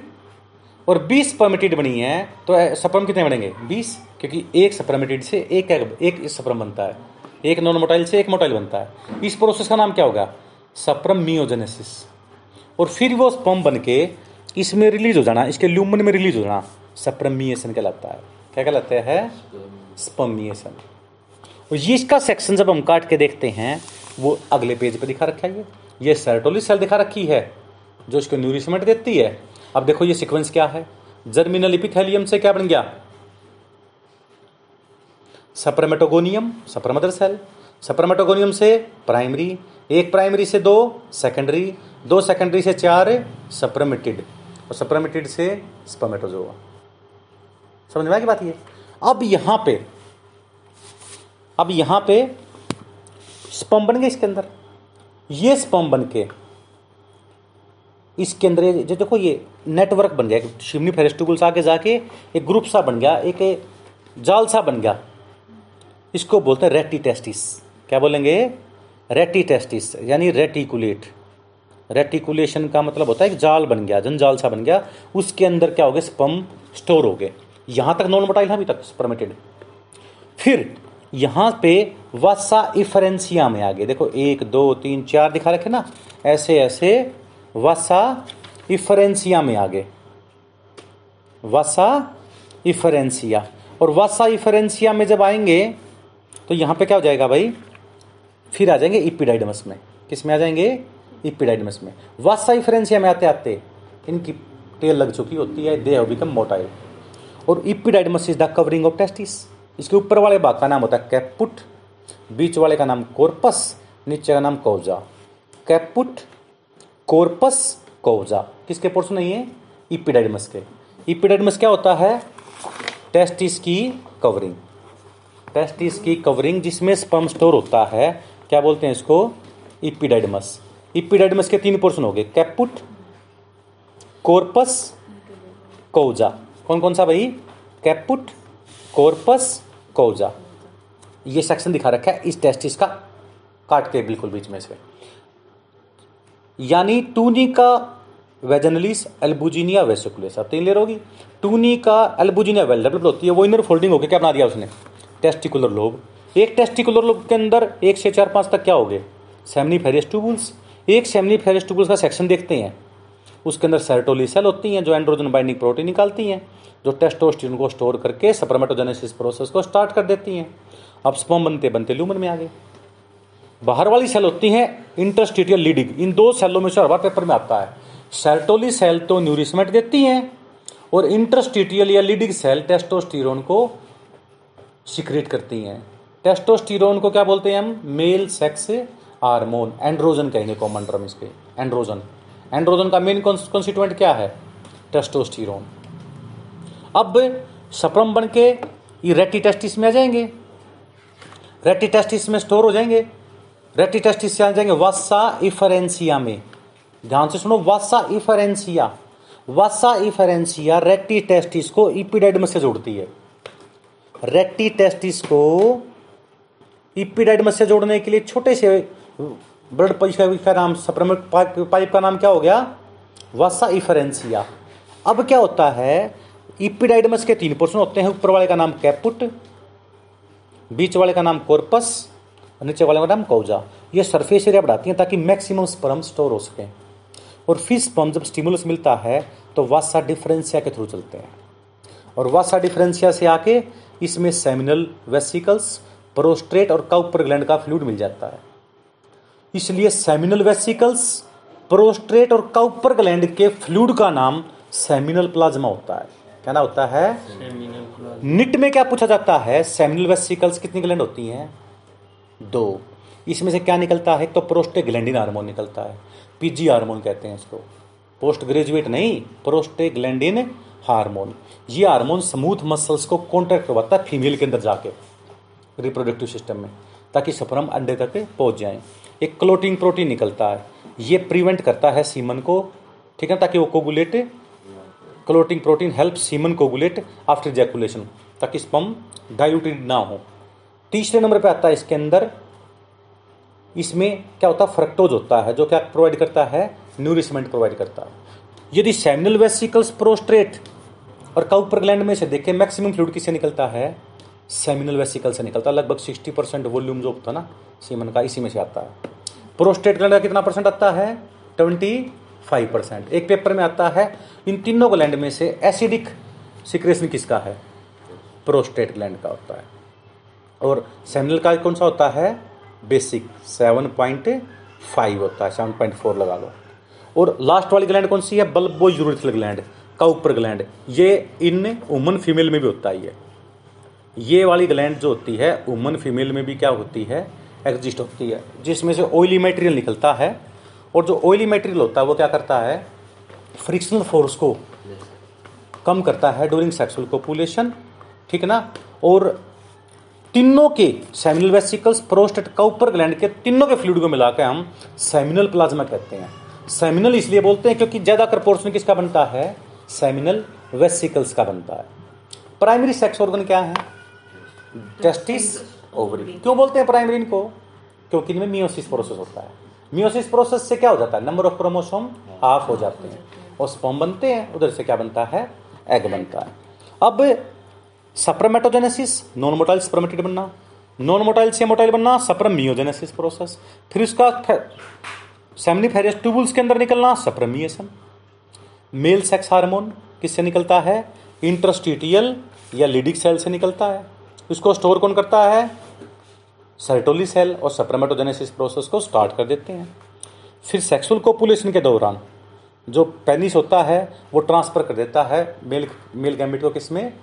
और बीस स्पर्मेटिड बनी है तो सप्रम कितने बनेंगे, बीस, क्योंकि एक सप्रमेटिड से एक एक सप्रम बनता है, एक नॉन मोटाइल से एक मोटाइल बनता है। इस प्रोसेस का नाम क्या होगा, सप्रमियोजेनेसिस। और फिर वो स्पर्म बन के इसमें रिलीज हो जाना, इसके ल्यूमन में रिलीज हो जाना सप्रमिएशन कहलाता है। क्या कहलाता है, स्पर्मिएशन। और ये इसका सेक्शन जब हम काट के देखते हैं वो अगले पेज पे दिखा रखा है, ये ये सेरोटोनिन सेल दिखा रखी है जो इसको न्यूरिशमेंट देती है। अब देखो ये सीक्वेंस क्या है, जर्मिनल एपिथेलियम से क्या बन गया, सप्रमेटोगोनियम, सप्रमदर सेल, सप्रमेटोगोनियम से प्राइमरी, एक प्राइमरी से दो सेकेंडरी, दो सेकेंडरी से चार सप्रमेटिड और सप्रमेटिड से स्पर्मेटोजोआ। समझ में आई बात ये। अब यहाँ पे अब यहाँ पे स्पर्म बन गए इसके अंदर, ये स्पर्म बन के इसके अंदर जो देखो ये नेटवर्क बन गया, शिवनी फेरेस्टिकुल्स आगे जाके एक ग्रुप सा बन गया, एक जाल सा बन गया, इसको बोलते हैं रेटी टेस्टिस। क्या बोलेंगे, रेटी टेस्टिस, यानी रेटिकुलेट। रेटिकुलेशन का मतलब होता है एक जाल बन गया, जंजाल सा बन गया, उसके अंदर क्या हो गया स्पर्म स्टोर हो गए। यहाँ तक नॉन मोटाइल है अभी तक स्पर्मेटेड। फिर यहाँ पे वसा इफरेंसिया में आ गए, देखो एक दो तीन चार दिखा रखे ना, ऐसे ऐसे वसा इफरेंसिया में आ गए, वसा इफरेंसिया। और वसा इफरेंसिया में जब आएंगे तो यहाँ पे क्या हो जाएगा भाई, फिर आ जाएंगे इपिडाइडमस में। किस में आ जाएंगे, इपिडाइडमस में। वसा इफरेंसिया में आते आते इनकी टेल लग चुकी होती है, दे हैव बिकम मोटाइल। और epididymis is the covering of testis, इसके ऊपर वाले भाग का नाम होता है कैपुट, बीच वाले का नाम कोर्पस, नीचे का नाम कौजा। कैपुट, कोर्पस, कौजा किसके पोर्शन है ये, इपिडाइडमस के। इपिडाइडमस क्या होता है, टेस्टिस की कवरिंग, टेस्टिस की कवरिंग जिसमें स्पर्म स्टोर होता है, क्या बोलते हैं इसको, इपिडाइडमस। इपिडाइडमस के तीन पोर्शन हो गए, कैपुट, कोर्पस, कौजा। कौन कौन सा भाई, कैपुट, कोर्पस, कौजा। ये सेक्शन दिखा रखा है इस टेस्टिस का, काट के बिल्कुल बीच में से, यानी टूनिका वेजनलिस, एल्बुजिनिया वेसिकुलस, अब तीन लेयर होगी। टूनिका एल्बुजिनिया वेल डेवलप्ड होती है, वो इनर फोल्डिंग होकर क्या बना दिया उसने, टेस्टिकुलर लोब। एक टेस्टिकुलर लोब के अंदर एक से चार पांच तक क्या हो गए, सेमिनिफेरियस ट्यूबुल्स। एक सेमिनिफेरियस ट्यूबुल्स का सेक्शन देखते हैं, उसके अंदर सेरोटोनिन सेल होती हैं जो एंड्रोजन बाइंडिंग प्रोटीन निकालती हैं, जो टेस्टोस्टेरोन को स्टोर करके स्पर्मेटोजेनेसिस प्रोसेस को स्टार्ट कर देती हैं। अब स्पर्म बनते बनते ल्यूमन में आ गए। बाहर वाली सेल होती हैं इंटरस्टिशियल लीडिंग, इन दो सेलों में से हर बार पेपर में आता है। सेरोटोनिन सेल तो न्यूरिशमेंट देती हैं और इंटरस्टिशियल या लीडिंग सेल टेस्टोस्टेरोन को सिक्रेट करती हैं। टेस्टोस्टेरोन को क्या बोलते हैं हम, मेल सेक्स हार्मोन, एंड्रोजन कहेंगे कॉमन टर्म इसके, एंड्रोजन। एंड्रोजन का मेन कॉन्स्टिट्यूएंट क्या है, टेस्टोस्टेरोन। अब सप्रम बन के ये रेटी टेस्टिस में आ जाएंगे, रेटी टेस्टिस में स्टोर हो जाएंगे, रेटिटेस्टिसिया जाएंगे वसाइफरेंसिया में, ध्यान से सुनो, वसाइफरेंसिया वसाइफरेंसिया रेटिटेस्टिस को इपिडाइडम से जोड़ती है। रेटिटेस्टिस को इपिडाइडम से जोड़ने के लिए छोटे से ब्लड पाइप का नाम सप्रेमेट पाइप का नाम क्या हो गया, वसाइफरेंसिया। अब क्या होता है, इपिडाइडमस के तीन पोर्शन होते हैं, ऊपर वाले का नाम कैपुट, बीच वाले का नाम कॉर्पस, नीचे वाले का नाम कौजा। ये सरफेस एरिया बढ़ाती हैं ताकि मैक्सिमम स्पर्म स्टोर हो सके, और फिर स्पर्म जब स्टिमुलस मिलता है तो वासा डिफरेंसिया के थ्रू चलते हैं, और वासा डिफरेंसिया से आके इसमें सेमिनल वेसिकल्स, प्रोस्ट्रेट और काउपर ग्लैंड का फ्लूइड मिल जाता है। इसलिए सेमिनल वेसिकल्स, प्रोस्ट्रेट और काउपर ग्लैंड के फ्लूइड का नाम सेमिनल प्लाज्मा होता है। क्या ना होता है, नीट में क्या पूछा जाता है, सेमिनल वेसिकल्स कितनी ग्लैंड होती हैं, दो। इसमें से क्या निकलता है, तो प्रोस्टेग्लैंडिन हार्मोन निकलता है, पीजी हार्मोन कहते हैं इसको, पोस्ट ग्रेजुएट नहीं, प्रोस्टेग्लैंडिन हार्मोन। ये हार्मोन स्मूथ मसल्स को कॉन्ट्रैक्ट करवाता है फीमेल के अंदर जाके रिप्रोडक्टिव सिस्टम में, ताकि सपर्म अंडे तक पहुंच जाए। एक क्लोटिंग प्रोटीन निकलता है, ये प्रिवेंट करता है सीमन को, ठीक है, ताकि वो coagulate. Clotting protein help semen coagulate after ejaculation, ताकि स्पर्म डाइल्यूटेड ना हो। तीसरे नंबर पे आता है इसके अंदर, इसमें क्या होता है, फ्रक्टोज होता है, जो क्या प्रोवाइड करता है, न्यूरिशमेंट प्रोवाइड करता है। यदि सेमिनल वेसिकल्स, प्रोस्ट्रेट और काउपर ग्लैंड में से देखें, मैक्सिमम फ्लूइड किससे निकलता है, सेमिनल वेसिकल से निकलता है। लगभग सिक्सटी परसेंट वॉल्यूम जो होता है ना सीमन का, इसी में से आता है। प्रोस्टेट ग्लैंड का कितना परसेंट आता है, ट्वेंटी फाइव परसेंट। एक पेपर में आता है, इन तीनों ग्लैंड में से एसिडिक सिक्रेशन किसका है, प्रोस्टेट ग्लैंड का होता है। और सेमिनल का कौन सा होता है, बेसिक सेवन पॉइंट फाइव होता है, सेवन पॉइंट फोर लगा लो। और लास्ट वाली ग्लैंड कौन सी है, bulbourethral gland, Cowper gland. ये इन वुमन फीमेल में भी होता है, ये ये वाली ग्लैंड जो होती है वुमन फीमेल में भी क्या होती है, एग्जिस्ट होती है, जिसमें से ऑयली मटेरियल निकलता है। और जो ऑयली मटेरियल होता है वो क्या करता है, फ्रिक्शनल फोर्स को कम करता है ड्यूरिंग सेक्सुअल कोपुलेशन, ठीक है ना। और तीनों के seminal vesicles, prostate, Cowper gland के तीनों के फ्लूइड को मिलाकर हम सेमिनल प्लाज्मा कहते हैं। सेमिनल इसलिए बोलते हैं क्योंकि ज्यादातर पोर्शन किसका बनता है, सेमिनल वेसिकल्स का बनता है। प्राइमरी सेक्स ऑर्गन क्या है, टेस्टिस, ओवरी। क्यों बोलते हैं प्राइमरी इनको, क्योंकि इनमें मियोसिस प्रोसेस होता है। मियोसिस प्रोसेस से क्या हो जाता है, नंबर ऑफ क्रोमोसोम हाफ हो जाते हैं और स्पर्म बनते हैं, उधर से क्या बनता है, एग बनता है। अब सप्रमेटोजेनेसिस, नॉन मोटाइल सप्रमेटेड बनना, नॉन मोटाइल से मोटाइल बनना, सप्रमियोजेनेसिस प्रोसेस। फिर उसका सेमिनिफेरियस ट्यूबुल्स के अंदर निकलना, सप्रमिएशन। मेल सेक्स हार्मोन किससे निकलता है, इंट्रास्टिटियल या लीडिक सेल से निकलता है। उसको स्टोर कौन करता है, सर्टोली सेल, और सप्रमेटोजेनेसिस प्रोसेस को स्टार्ट कर देते हैं। फिर सेक्सुअल कोपुलेशन के दौरान जो पेनिस होता है वो ट्रांसफर कर देता है मेल मेल गैमेट को, किसमें,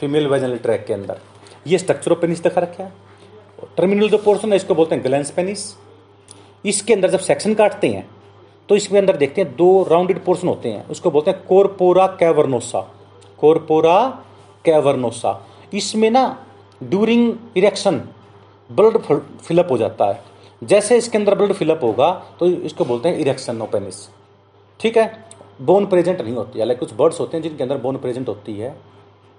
फीमेल वेजिनल ट्रैक के अंदर। ये स्ट्रक्चर ऑफ पेनिस दिखा रखा है। टर्मिनल जो पोर्शन है इसको बोलते हैं ग्लैंस पेनिस। इसके अंदर जब सेक्शन काटते हैं तो इसके अंदर देखते हैं दो राउंडेड पोर्शन होते हैं, उसको बोलते हैं कोरपोरा कैवर्नोसा, कोरपोरा कैवर्नोसा। इसमें ना ड्यूरिंग इरेक्शन ब्लड फिलअप हो जाता है, जैसे इसके अंदर ब्लड फिलअप होगा तो इसको बोलते हैं इरेक्शन ऑफ पेनिस, ठीक है। बोन प्रेजेंट नहीं होती, हालांकि कुछ बर्ड्स होते हैं जिनके अंदर बोन प्रेजेंट होती है,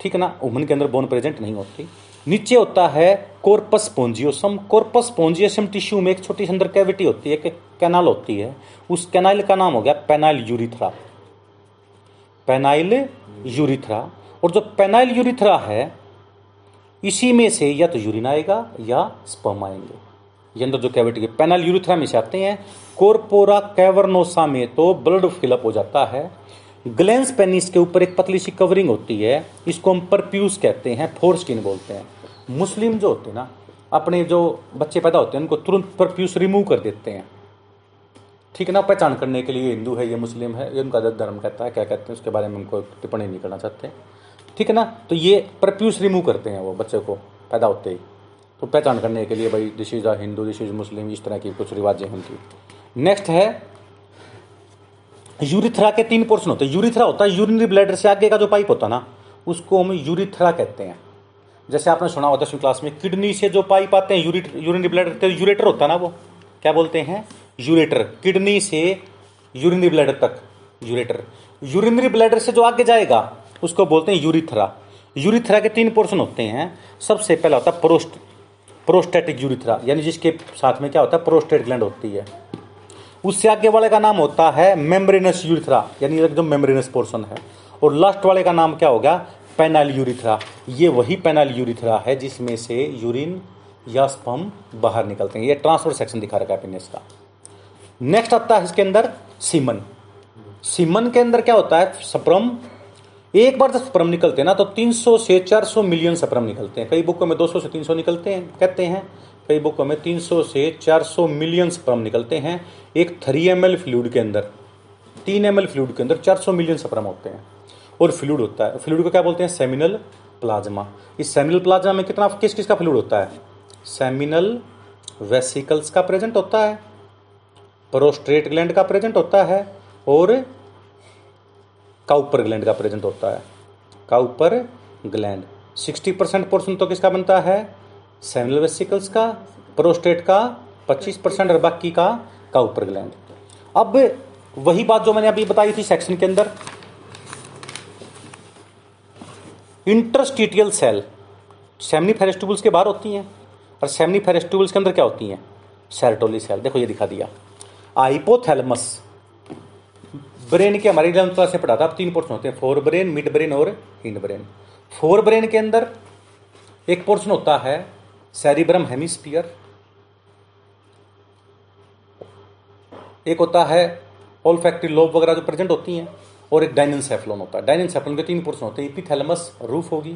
ठीक है ना, वुमन के अंदर बोन प्रेजेंट नहीं होती। नीचे होता है corpus spongiosum. Corpus spongiosum tissue में एक छोटी सी अंदर कैविटी होती है, एक कैनाल होती है, उस कैनाल का नाम हो गया पेनाइल यूरिथ्रा, पेनाइल यूरिथ्रा। और जो पेनाइल यूरिथ्रा है इसी में से या तो यूरिन आएगा या स्पर्म आएंगे, ये अंदर जो कैविटी है पेनाइल यूरिथ्रा में से आते हैं। कोरपोरा कैवर्नोसा में तो ब्लड फिलअप हो जाता है। ग्लैंस पेनिस के ऊपर एक पतली सी कवरिंग होती है, इसको हम परप्यूस कहते हैं, फोरस्किन बोलते हैं। मुस्लिम जो होते हैं ना, अपने जो बच्चे पैदा होते हैं उनको तुरंत परप्यूस रिमूव कर देते हैं, ठीक है ना, पहचान करने के लिए हिंदू है ये मुस्लिम है, ये उनका धर्म कहता है, क्या कहते हैं उसके बारे में उनको टिप्पणी नहीं करना चाहते, ठीक है ना। तो ये परप्यूस रिमूव करते हैं वो बच्चे को पैदा होते ही, तो पहचान करने के लिए भाई this is a Hindu, this is Muslim, इस तरह की कुछ रिवाजें उनकी। नेक्स्ट है यूरिथ्रा के तीन पोर्शन होते हैं। यूरिथ्रा होता है यूरिनरी ब्लैडर से आगे का जो पाइप होता है ना, उसको हम यूरिथ्रा कहते हैं। जैसे आपने सुना हो दसवीं क्लास में, किडनी से जो पाइप आते हैं यूरिट यूरिन रिप्लेटर, यूरेटर होता है ना, वो क्या बोलते हैं, यूरेटर। किडनी से यूरिनरी ब्लैडर तक यूरेटर, यूरिनरी ब्लैडर से जो आगे जाएगा उसको बोलते हैं यूरिथ्रा। यूरिथ्रा के तीन पोर्शन होते हैं। सबसे पहला होता है प्रोस्ट प्रोस्टेटिक यूरिथ्रा, यानी जिसके साथ में क्या होता है, प्रोस्टेट ग्लैंड होती है। उससे आगे वाले का नाम होता है मेम्ब्रेनस यूरिथ्रा, यानी एकदम मेम्ब्रेनस पोर्शन है। और लास्ट वाले का नाम क्या होगा, पेनाइल यूरिथ्रा। ये वही पेनाइल यूरिथ्रा है जिसमें से यूरिन या स्पर्म बाहर निकलते हैं। ये ट्रांसफर सेक्शन दिखा रखा है आपने इसका। नेक्स्ट आता है इसके अंदर सीमन। सीमन के अंदर क्या होता है, स्पर्म। एक बार जब स्पर्म निकलते हैं ना तो तीन सौ से चार सौ मिलियन स्पर्म निकलते हैं। कई बुकों में दो सौ से तीन सौ निकलते हैं कहते हैं, कई बुकों में तीन सौ से चार सौ मिलियन स्पर्म निकलते हैं। एक तीन एम एल फ्लूइड के अंदर, तीन एम एल फ्लूइड के अंदर चार सौ मिलियन स्पर्म होते हैं। और फ्लूइड होता है, फ्लूइड को क्या बोलते हैं, सेमिनल प्लाज्मा। इस सेमिनल प्लाज्मा में कितना, किस किस का फ्लूइड होता है, सेमिनल वेसिकल्स का प्रेजेंट होता है, प्रोस्टेट ग्लैंड का प्रेजेंट होता है और काउपर ग्लैंड का प्रेजेंट होता है। काउपर ग्लैंड साठ परसेंट पोर्शन तो किसका बनता है, सेमिनल वेसिकल्स का, प्रोस्टेट का पच्चीस परसेंट और बाकी का काउपर ग्लैंड। अब वही बात जो मैंने अभी बताई थी सेक्शन के अंदर, इंटरस्टिशियल सेल सेमिनिफेरिस्टुबल्स के बाहर होती हैं और सेमिनिफेरिस्टुबल्स के अंदर क्या होती हैं, सेरोटोली सेल। देखो ये दिखा दिया। हाइपोथैलेमस, ब्रेन के हमारे ग्रंथला से पढ़ा था, अब तीन पोर्शन होते हैं, फोर ब्रेन, मिड ब्रेन और हिंड ब्रेन। फोर ब्रेन के अंदर एक पोर्शन होता है सेरिब्रम हेमिस्फीयर, एक होता है ओल्फैक्टरी लोब वगैरह जो प्रेजेंट होती हैं, और एक डायनसेफलोन होता है। डायनसेफलोन के तीन पोर्शन होते हैं, एपिथैलेमस रूफ होगी,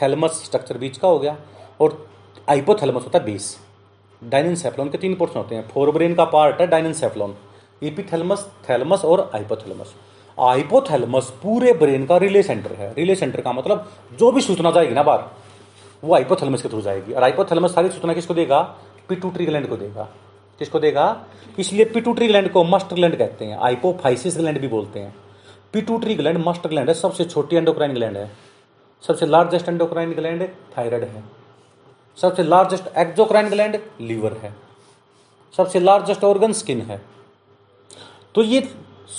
थैलेमस स्ट्रक्चर बीच का हो गया, और हाइपोथैलेमस होता है बीस। डायनसेफलोन के तीन पोर्शन होते हैं, फोर ब्रेन का पार्ट है डायनसेफलोन, एपिथैलेमस, थैलेमस और हाइपोथैलेमस। हाइपोथैलेमस पूरे ब्रेन का रिले सेंटर है। रिले सेंटर का मतलब जो भी सूचना जाएगी ना बाहर वो हाइपोथैलेमस के थ्रू जाएगी, और हाइपोथैलेमस सारी सूचना किसको देगा, पिट्यूटरी ग्लैंड को देगा। किसको देगा, इसलिए पिट्यूटरी ग्लैंड को मस्टर ग्लैंड कहते हैं, हाइपोफाइसिस ग्लैंड भी बोलते हैं। पिट्यूटरी ग्लैंड मस्टर ग्लैंड है, सबसे छोटी एंडोक्राइन ग्लैंड है, सबसे लार्जेस्ट एंडोक्राइन ग्लैंड थायराइड है, सबसे लार्जेस्ट एक्सोक्राइन ग्लैंड लीवर है, सबसे लार्जेस्ट ऑर्गन स्किन है। तो ये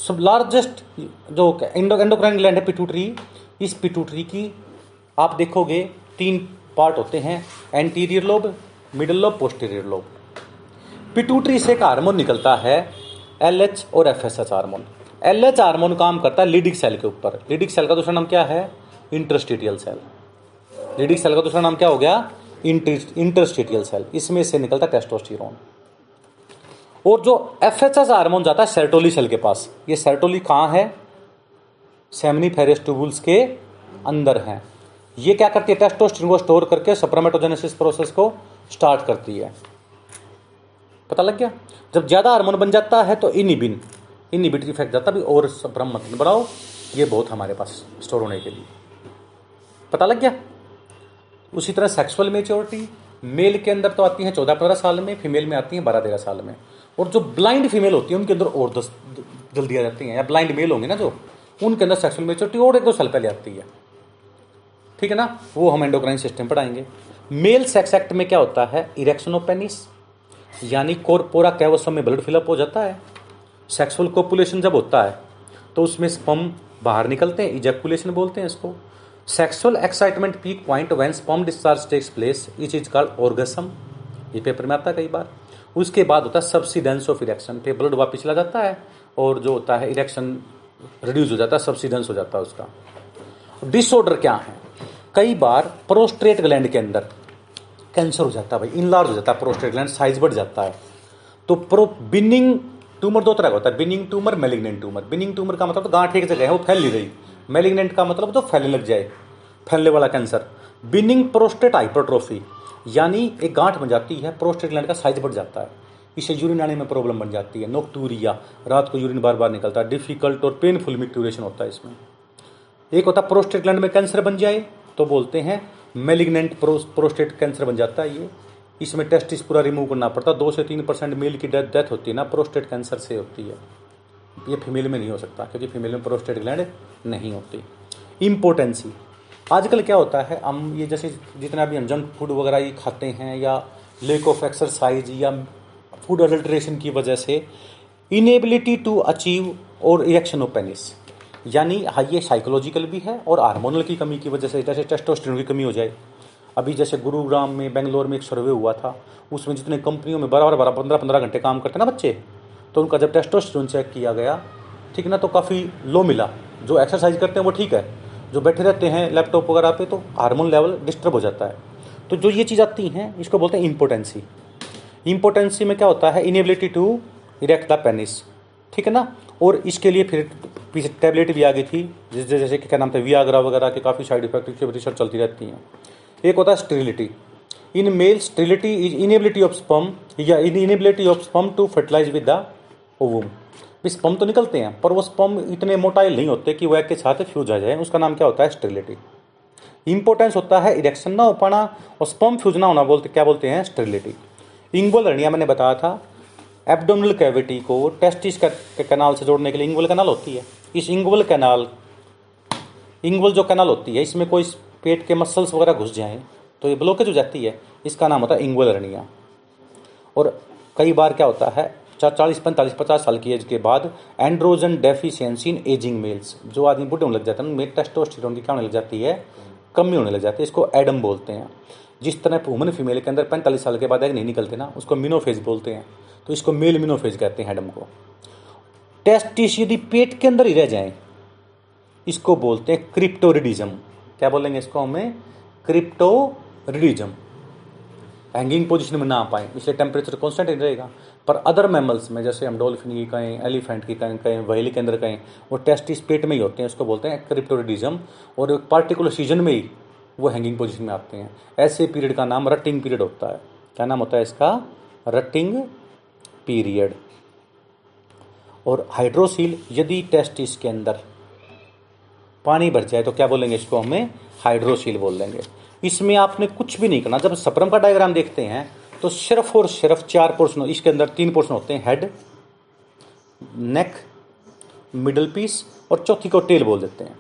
सब लार्जेस्ट जो एंडोक्राइन ग्लैंड है पिट्यूटरी, इस पिट्यूटरी की आप देखोगे तीन पार्ट होते हैं, anterior lobe, middle lobe, posterior lobe. Pituitary से एक हार्मोन निकलता है एलएच और एफएसएच हार्मोन। एलएच हार्मोन काम करता है लीडिंग सेल के ऊपर। लीडिंग सेल का दूसरा नाम क्या है, इंटरस्टिशियल सेल। लीडिंग सेल का दूसरा नाम क्या हो गया, इंटरस्टिशियल सेल। इसमें से निकलता है टेस्टोस्टेरोन। और जो एफएसएच हार्मोन जाता है सेरोटोली सेल के पास। ये सेरोटोली कहाँ है, सेमिनिफेरिस्टुबल्स के अंदर है। ये क्या करती है, टेस्टोस्टेरोन को स्टोर करके स्पर्मेटोजेनेसिस प्रोसेस को स्टार्ट करती है। पता लग गया। जब ज़्यादा हार्मोन बन जाता है तो इनिबिन, इनिबिटरी इफेक्ट जाता है, भी और स्पर्म मत बढ़ाओ, ये बहुत हमारे पास स्टोर होने के लिए। पता लग गया। उसी तरह सेक्सुअल मेच्योरिटी मेल के अंदर तो आती है चौदह पंद्रह साल में, फीमेल में आती है बारह तेरह साल में। और जो ब्लाइंड फीमेल होती है उनके अंदर और दस जल्दी आ जाती हैं, या ब्लाइंड मेल होंगे ना जो, उनके अंदर सेक्सुअल मैच्योरिटी और एक दो साल पहले आती है। ठीक है ना, वो हम एंडोक्राइन सिस्टम पढ़ाएंगे। मेल सेक्स एक्ट में क्या होता है, इरेक्शन ऑफ पेनिस, यानी कोरपोरा कैवसम में ब्लड फिलअप हो जाता है। सेक्सुअल कोपुलेशन जब होता है तो उसमें स्पर्म बाहर निकलते हैं, इजैकुलेशन बोलते हैं इसको। Sexual excitement peak point when sperm discharge takes place, it is called orgasm. ये पेपर में आता है कई बार। उसके बाद होता है सब्सिडेंस ऑफ इरेक्शन, पे ब्लड वापस चला जाता है और जो होता है इरेक्शन रिड्यूस हो जाता है, सब्सिडेंस हो जाता है उसका। डिसऑर्डर क्या है, कई बार प्रोस्टेट ग्लैंड के अंदर कैंसर हो जाता है भाई, इनलार्ज हो जाता है प्रोस्टेट ग्लैंड, साइज बढ़ जाता है। तो प्रो बिनिंग ट्यूमर दो तरह का होता है, benign tumour, malignant tumour. Benign tumour का मतलब तो गांठ एक जगह है, वो फैल नहीं रही। मैलिग्नेंट का मतलब तो फैलने लग जाए, फैलने वाला कैंसर। बिनिंग प्रोस्टेट हाइपरट्रोफी, यानी एक गांठ बन जाती है, प्रोस्टेट ग्लैंड का साइज बढ़ जाता है, इससे यूरिन आने में प्रॉब्लम बन जाती है, नोक्टूरिया, रात को यूरिन बार बार निकलता है, डिफिकल्ट और पेनफुल मिक्टूरेशन होता है इसमें। एक होता है प्रोस्टेट ग्लैंड में कैंसर बन जाए तो बोलते हैं मेलिग्नेंट प्रोस्टेट कैंसर बन जाता है ये। इसमें टेस्टिस पूरा रिमूव करना पड़ता है। दो से तीन परसेंट मेल की डेथ डेथ होती है ना प्रोस्टेट कैंसर से होती है। ये फीमेल में नहीं हो सकता क्योंकि फीमेल में प्रोस्टेट ग्लैंड नहीं होती। इम्पोर्टेंसी, आजकल क्या होता है, हम ये जैसे जितना भी हम जंक फूड वगैरह ये खाते हैं या लेक ऑफ एक्सरसाइज या फूड अडल्ट्रेशन की वजह से इनेबिलिटी टू अचीव और इरेक्शन ऑफ पेनिस, यानी हाँ ये साइकोलॉजिकल भी है और हार्मोनल की कमी की वजह से, जैसे टेस्टोस्टेरोन की कमी हो जाए। अभी जैसे गुरुग्राम में बेंगलोर में एक सर्वे हुआ था, उसमें जितने कंपनियों में बारह बारह पंद्रह पंद्रह घंटे काम करते हैं ना बच्चे, तो उनका जब टेस्टोस्टेरोन चेक किया गया ठीक ना, तो काफ़ी लो मिला। जो एक्सरसाइज करते हैं वो ठीक है, जो बैठे रहते हैं लैपटॉप वगैरह पे तो हार्मोन लेवल डिस्टर्ब हो जाता है। तो जो ये चीज़ आती हैं इसको बोलते हैं इम्पोटेंसी। इम्पोटेंसी में क्या होता है, inability to erect the penis, ठीक है ना। और इसके लिए फिर पीछे टैबलेट भी आ गई थी, जैसे जैसे क्या नाम था वियाग्रा वगैरह के काफ़ी साइड इफेक्ट की रिसर्च चलती रहती हैं। एक होता है sterility in male, sterility is inability of sperm या inability of sperm to fertilise with the ovum. Sperm तो निकलते हैं पर वो स्पर्म इतने मोटाइल नहीं होते कि वो एक के साथ फ्यूज आ जाए, उसका नाम क्या होता है स्टेरिलिटी। इंपॉर्टेंस होता है इरेक्शन ना हो पाना और स्पर्म फ्यूज ना होना, बोलते क्या बोलते हैं स्टेरिलिटी। इंगुअल हर्निया मैंने बताया था, एब्डोमिनल कैविटी को टेस्टिस का कैनाल से जोड़ने के लिए इंगुअल कैनाल होती है। इस इंगुअल कैनाल इंगुअल जो कैनाल होती है इसमें कोई पेट के मसल्स वगैरह घुस जाएँ तो ये ब्लॉकेज हो जाती है, इसका नाम होता है इंगुअल हर्निया। और कई बार क्या होता है चालीस पैंतालीस पचास साल की एज के बाद androgen deficiency in ageing males, जो आदमी बूढ़े होने लग जाते हैं उनमें टेस्टोस्टेरोन की क्या होने लग जाती है, कमी होने लग जाती है। इसको एडम बोलते हैं। जिस तरह वुमन फीमेल के अंदर पैंतालीस साल के बाद एग नहीं निकलते ना, उसको मीनोफेज बोलते हैं, तो इसको मेल मीनोफेज कहते हैं एडम को। टेस्टिस यदि पेट के अंदर ही रह जाएं इसको बोलते हैं क्रिप्टोरिडिज्म। क्या बोलेंगे इसको हमें, क्रिप्टोरिडिज्म। हैंगिंग पोजीशन में ना आ पाए इसलिए टेम्परेचर कांस्टेंट रहेगा। पर अदर मैमल्स में जैसे हम डॉल्फिन की कहें, एलिफेंट की कहें कहें व्हेल के अंदर कहें, वो टेस्टिस पेट में ही होते हैं, उसको बोलते हैं क्रिप्टोरिडिज्म। और एक पार्टिकुलर सीजन में ही वो हैंगिंग पोजीशन में आते हैं। ऐसे पीरियड का नाम रटिंग पीरियड होता है। क्या नाम होता है इसका, रटिंग पीरियड। और हाइड्रोसील, यदि टेस्टिस के अंदर पानी भर जाए तो क्या बोलेंगे इसको हमें, हाइड्रोसील बोल लेंगे। इसमें आपने कुछ भी नहीं करना। जब सप्रम का डायग्राम देखते हैं तो सिर्फ और सिर्फ चार पोर्शन, इसके अंदर तीन पोर्शन होते हैं, हेड, नेक, मिडल पीस और चौथी को टेल बोल देते हैं।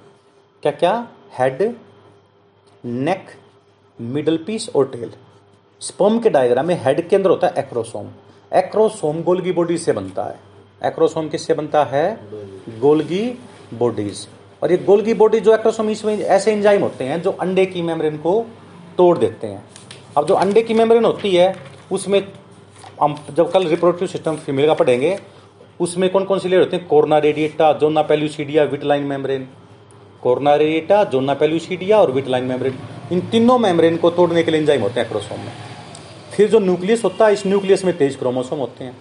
क्या क्या, हेड, नेक, मिडल पीस और टेल। स्पर्म के डायग्राम में हेड के अंदर होता है एक्रोसोम। एक्रोसोम गोल्गी बॉडीज से बनता है। एक्रोसोम किससे बनता है, गोल्गी बॉडीज। और ये गोल्गी बॉडी जो एक्रोसोम, इसमें ऐसे एंजाइम होते हैं जो अंडे की मेम्ब्रेन को तोड़ देते हैं। अब जो अंडे की मेम्ब्रेन होती है उसमें हम जब कल रिप्रोडक्टिव सिस्टम फीमेल का पढ़ेंगे, उसमें कौन कौन से लेयर होते हैं, corona radiata, zona pellucida, vitelline membrane. Corona radiata, zona pellucida और विटलाइन मेम्ब्रेन, इन तीनों मेम्ब्रेन को तोड़ने के लिए एंजाइम होते हैं एक्रोसोम में। फिर जो न्यूक्लियस होता है, इस न्यूक्लियस में तेईस क्रोमोसोम होते हैं।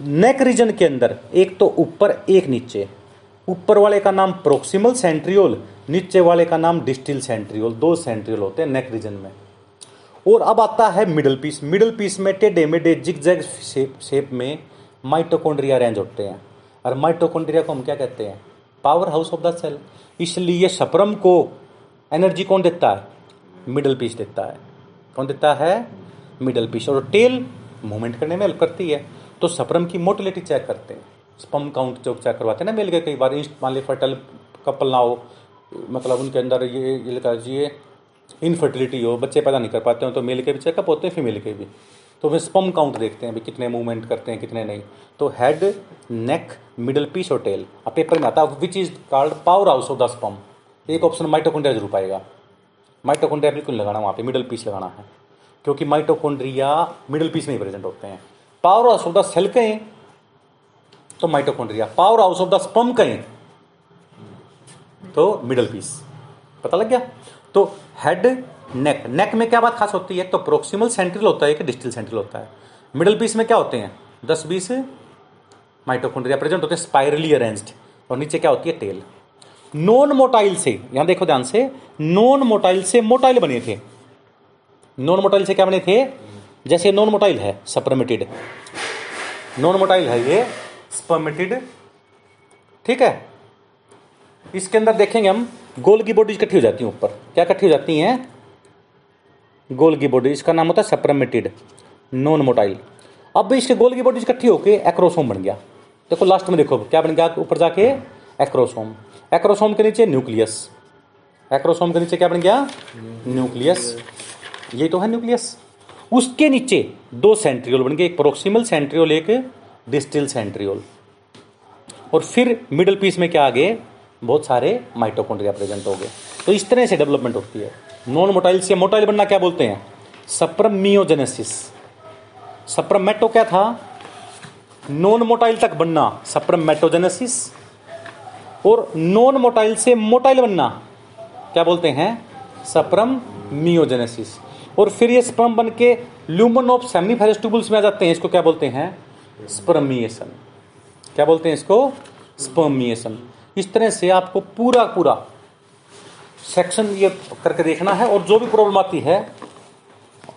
नेक रीजन के अंदर एक तो ऊपर एक नीचे, ऊपर वाले का नाम प्रोक्सिमल सेंट्रियोल, नीचे वाले का नाम डिस्टल सेंट्रियोल, दो सेंट्रियोल होते हैं नेक रीजन में। और अब आता है मिडल पीस। मिडल पीस में टेढ़े मेढ़े जिगजैग शेप शेप में माइटोकॉन्ड्रिया अरेंज होते हैं। और माइटोकॉन्ड्रिया को हम क्या कहते हैं, power house of the cell. इसलिए सप्रम को एनर्जी कौन देता है, मिडल पीस देता है। कौन देता है, मिडल पीस। और टेल मूवमेंट करने में हेल्प करती है। तो सप्रम की मोटिलिटी चेक करते हैं, स्पर्म काउंट जो चेक करवाते हैं ना मेल के। कई बार मान लीजिए फर्टाइल कपल ना हो, मतलब उनके अंदर ये लगा लीजिए इनफर्टिलिटी हो, बच्चे पैदा नहीं कर पाते हो, तो मेल के भी चेकअप होते हैं फीमेल के भी। तो वे स्पर्म काउंट देखते हैं भी कितने मूवमेंट करते हैं कितने नहीं। तो हेड, नेक, मिडल पीस और टेल। अब पेपर में आता है which is called power house of the sperm. एक ऑप्शन माइटोकॉन्ड्रिया जरूर पाएगा। माइटोकॉन्ड्रिया बिल्कुल लगाना, वहाँ पे मिडल पीस लगाना है, क्योंकि माइटोकॉन्ड्रिया मिडल पीस में ही प्रेजेंट होते हैं। Power house of the cell कहें तो mitochondria, power house of the sperm कहें तो मिडल पीस। पता लग गया। तो हेड, नेक, नेक में क्या बात खास होती है, तो प्रोक्सिमल सेंट्रल होता है कि डिस्टल सेंट्रल होता है। मिडल पीस में क्या होते हैं, दस बीस माइटोकॉन्ड्रिया प्रेजेंट होते हैं, स्पाइरली अरेंज्ड। और नीचे क्या होती है, टेल। नॉन मोटाइल से, यहां देखो ध्यान से, नॉन मोटाइल से मोटाइल बने थे। नॉन मोटाइल से क्या बने थे, जैसे नॉन मोटाइल है सप्रमेटिड, नॉन मोटाइल है ये स्पर्मेटिड, ठीक है। इसके अंदर देखेंगे हम गोल्गी बॉडीज इकट्ठी हो जाती हैं ऊपर। क्या इकट्ठी हो जाती हैं, गोल्गी बॉडीज। इसका नाम होता है सप्रमेटिड, नॉन मोटाइल। अब इसके गोल्गी बॉडीज इकट्ठी होके एक्रोसोम बन गया। देखो लास्ट में देखो क्या बन गया, ऊपर जाके एक्रोसोम, एक्रोसोम के नीचे न्यूक्लियस, एक्रोसोम के नीचे क्या बन गया? न्यूक्लियस। ये तो है न्यूक्लियस। उसके नीचे दो सेंट्रियोल बन गए, एक प्रोक्सिमल सेंट्रियोल एक डिस्टल सेंट्रियोल। और फिर मिडल पीस में क्या आ गए? बहुत सारे माइटोकॉन्ड्रिया प्रेजेंट हो गए। तो इस तरह से डेवलपमेंट होती है। नॉन मोटाइल से मोटाइल बनना क्या बोलते हैं? सप्रमियोजेनेसिस। सप्रमेटो क्या था? नॉन मोटाइल तक बनना, सप्रमेटोजेनेसिस। और नॉन मोटाइल से मोटाइल बनना क्या बोलते हैं? सप्रमियोजेनेसिस। और फिर ये स्पर्म बन के ल्यूमन ऑफ सेमिफेरिस्टुबल्स में आ जाते हैं। इसको क्या बोलते हैं? स्पर्मिएशन। क्या बोलते हैं इसको? स्पर्मिएशन। इस तरह से आपको पूरा पूरा सेक्शन ये करके देखना है, और जो भी प्रॉब्लम आती है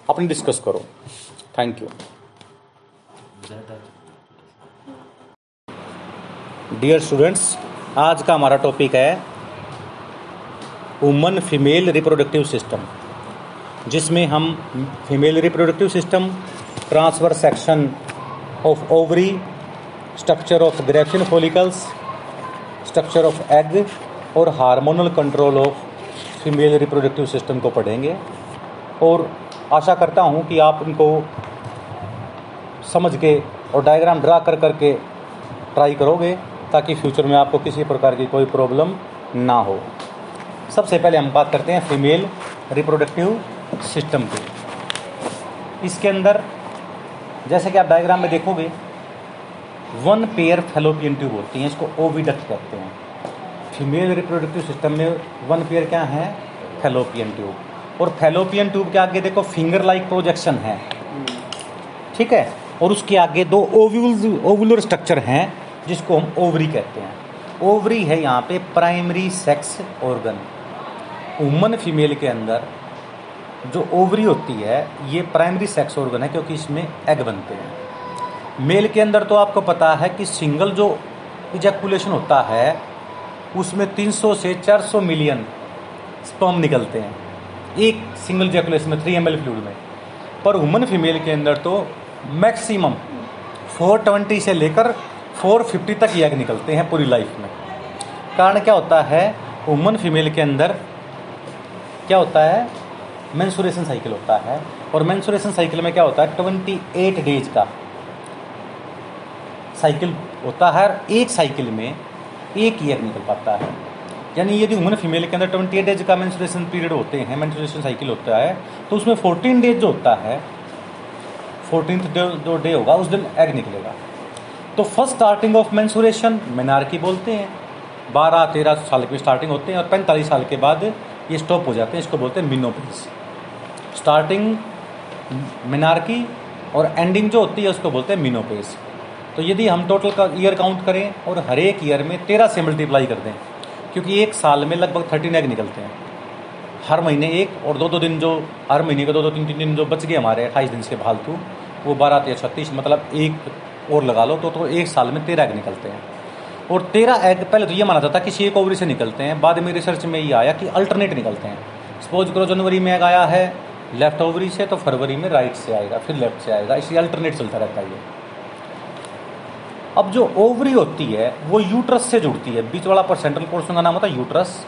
अपनी डिस्कस करो। Thank you. डियर स्टूडेंट्स, आज का हमारा टॉपिक है वुमन फीमेल रिप्रोडक्टिव सिस्टम, जिसमें हम female reproductive system, transverse section of ovary, structure of Graafian follicles, structure of egg और hormonal control of female reproductive system को पढ़ेंगे। और आशा करता हूं कि आप इनको समझ के और डायग्राम ड्रा कर करके ट्राई करोगे, ताकि फ्यूचर में आपको किसी प्रकार की कोई प्रॉब्लम ना हो। सबसे पहले हम बात करते हैं फीमेल रिप्रोडक्टिव सिस्टम के। इसके अंदर जैसे कि आप डायग्राम में देखोगे, वन पेयर फैलोपियन ट्यूब होती हैं, इसको ओविडक्ट कहते हैं। फीमेल रिप्रोडक्टिव सिस्टम में वन पेयर क्या है? Fallopian tube. और फैलोपियन ट्यूब के आगे देखो फिंगर लाइक प्रोजेक्शन है, ठीक है। और उसके आगे दो ओव्यूल ओव्यूलर स्ट्रक्चर हैं, जिसको हम ओवरी कहते हैं। ओवरी है यहाँ पे primary sex organ. Woman female के अंदर जो ओवरी होती है ये प्राइमरी सेक्स ऑर्गन है, क्योंकि इसमें एग बनते हैं। मेल के अंदर तो आपको पता है कि सिंगल जो इजैकुलेशन होता है उसमें तीन सौ से चार सौ मिलियन स्पर्म निकलते हैं एक सिंगल इजैकुलेशन में, थ्री एम एल फ्लूइड में। पर वुमन फीमेल के अंदर तो मैक्सिमम चार सौ बीस से लेकर चार सौ पचास तक एग निकलते हैं पूरी लाइफ में। कारण क्या होता है? वुमन फीमेल के अंदर क्या होता है? मेंसुरेशन साइकिल होता है। और मेंसुरेशन साइकिल में क्या होता है? अट्ठाईस डेज का साइकिल होता है, और एक साइकिल में एक एग निकल पाता है। यानी यदि वुमन फीमेल के अंदर अट्ठाईस डेज का मेंसुरेशन पीरियड होते हैं, मेंसुरेशन साइकिल होता है, तो उसमें चौदह डेज जो होता है, चौदहवां डे जो डे होगा उस दिन एग निकलेगा। तो first starting of menstruation menarche बोलते हैं। बारह तेरह साल के स्टार्टिंग होते हैं और पैंतालीस साल के बाद ये स्टॉप हो जाते हैं, इसको बोलते हैं मेनोपॉज। स्टार्टिंग मेनार्की और एंडिंग जो होती है उसको बोलते हैं मेनोपॉज। तो यदि हम टोटल का ईयर काउंट करें और हर एक ईयर में तेरह से मल्टीप्लाई कर दें, क्योंकि एक साल में लगभग थर्टीन एग निकलते हैं। हर महीने एक और दो दो दिन जो हर महीने के दो दो तीन तीन दिन जो बच गए हमारे अट्ठाईस दिन से फालतू, वो बारह या छत्तीस, मतलब एक और लगा लो, तो, तो एक साल में तेरह एग निकलते हैं। और तेरह एग पहले तो ये माना जाता था कि एक ओवरी से निकलते हैं, बाद में रिसर्च में ये आया कि अल्टरनेट निकलते हैं। सपोज करो जनवरी में एग आया है लेफ्ट ओवरी से, तो फरवरी में राइट से आएगा, फिर लेफ्ट से आएगा, इसलिए अल्टरनेट चलता रहता है ये। अब जो ओवरी होती है वो यूट्रस से जुड़ती है, बीच वाला परसेंट्रल पोर्शन का नाम होता है यूट्रस।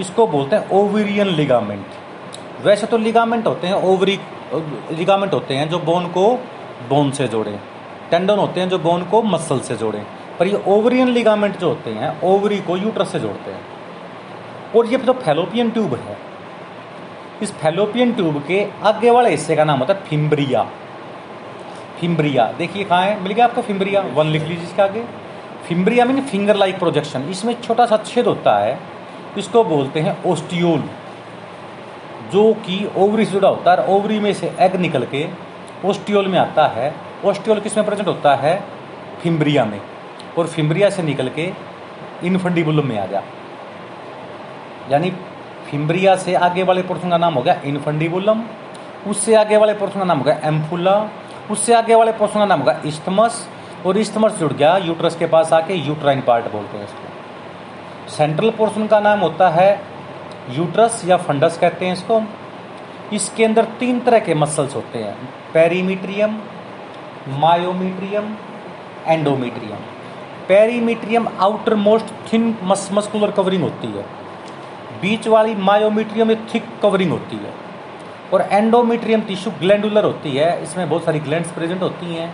इसको बोलते हैं ओवेरियन लिगामेंट। वैसे तो लिगामेंट होते हैं ओवरी लिगामेंट होते हैं जो बोन को बोन से जोड़ें, टेंडन होते हैं जो बोन को मसल से जोड़ें, पर ये ओवरियन लिगामेंट जो होते हैं ओवरी को यूट्रस से जोड़ते हैं। और ये जो फैलोपियन ट्यूब है, इस फैलोपियन ट्यूब के आगे वाले हिस्से का नाम होता है फिम्ब्रिया। फिम्ब्रिया देखिए कहाँ है, मिल गया आपको फिम्ब्रिया, वन लिख लीजिए इसके आगे। Fimbria mean finger like projection. इसमें छोटा सा छेद होता है, इसको बोलते हैं ओस्टियोल, जो कि ओवरी से जुड़ा होता है। ओवरी में से एग निकल के ओस्टियोल में आता है। ओस्टियोल किस में प्रेजेंट होता है? फिम्ब्रिया में। और फिम्ब्रिया से निकल के इन्फेंडिबुलम में आ गया, यानी फिम्ब्रिया से आगे वाले पोर्शन का नाम हो गया इन्फेंडिबुलम, उससे आगे वाले पोर्शन का नाम हो गया एम्फुला, उससे आगे वाले पोर्शन का नाम होगा इस्थमस, और इस्थमस जुड़ गया यूट्रस के पास आके, यूट्राइन पार्ट बोलते हैं इसको। सेंट्रल पोर्शन का नाम होता है यूट्रस या फंडस कहते हैं इसको। इसके अंदर तीन तरह के मसल्स होते हैं, perimetrium, myometrium, endometrium. Perimetrium outer most thin muscular covering होती है, बीच वाली मायोमीट्रियम में थिक कवरिंग होती है और एंडोमीट्रियम टिश्यू ग्लैंडुलर होती है, इसमें बहुत सारी ग्लैंड्स प्रेजेंट होती हैं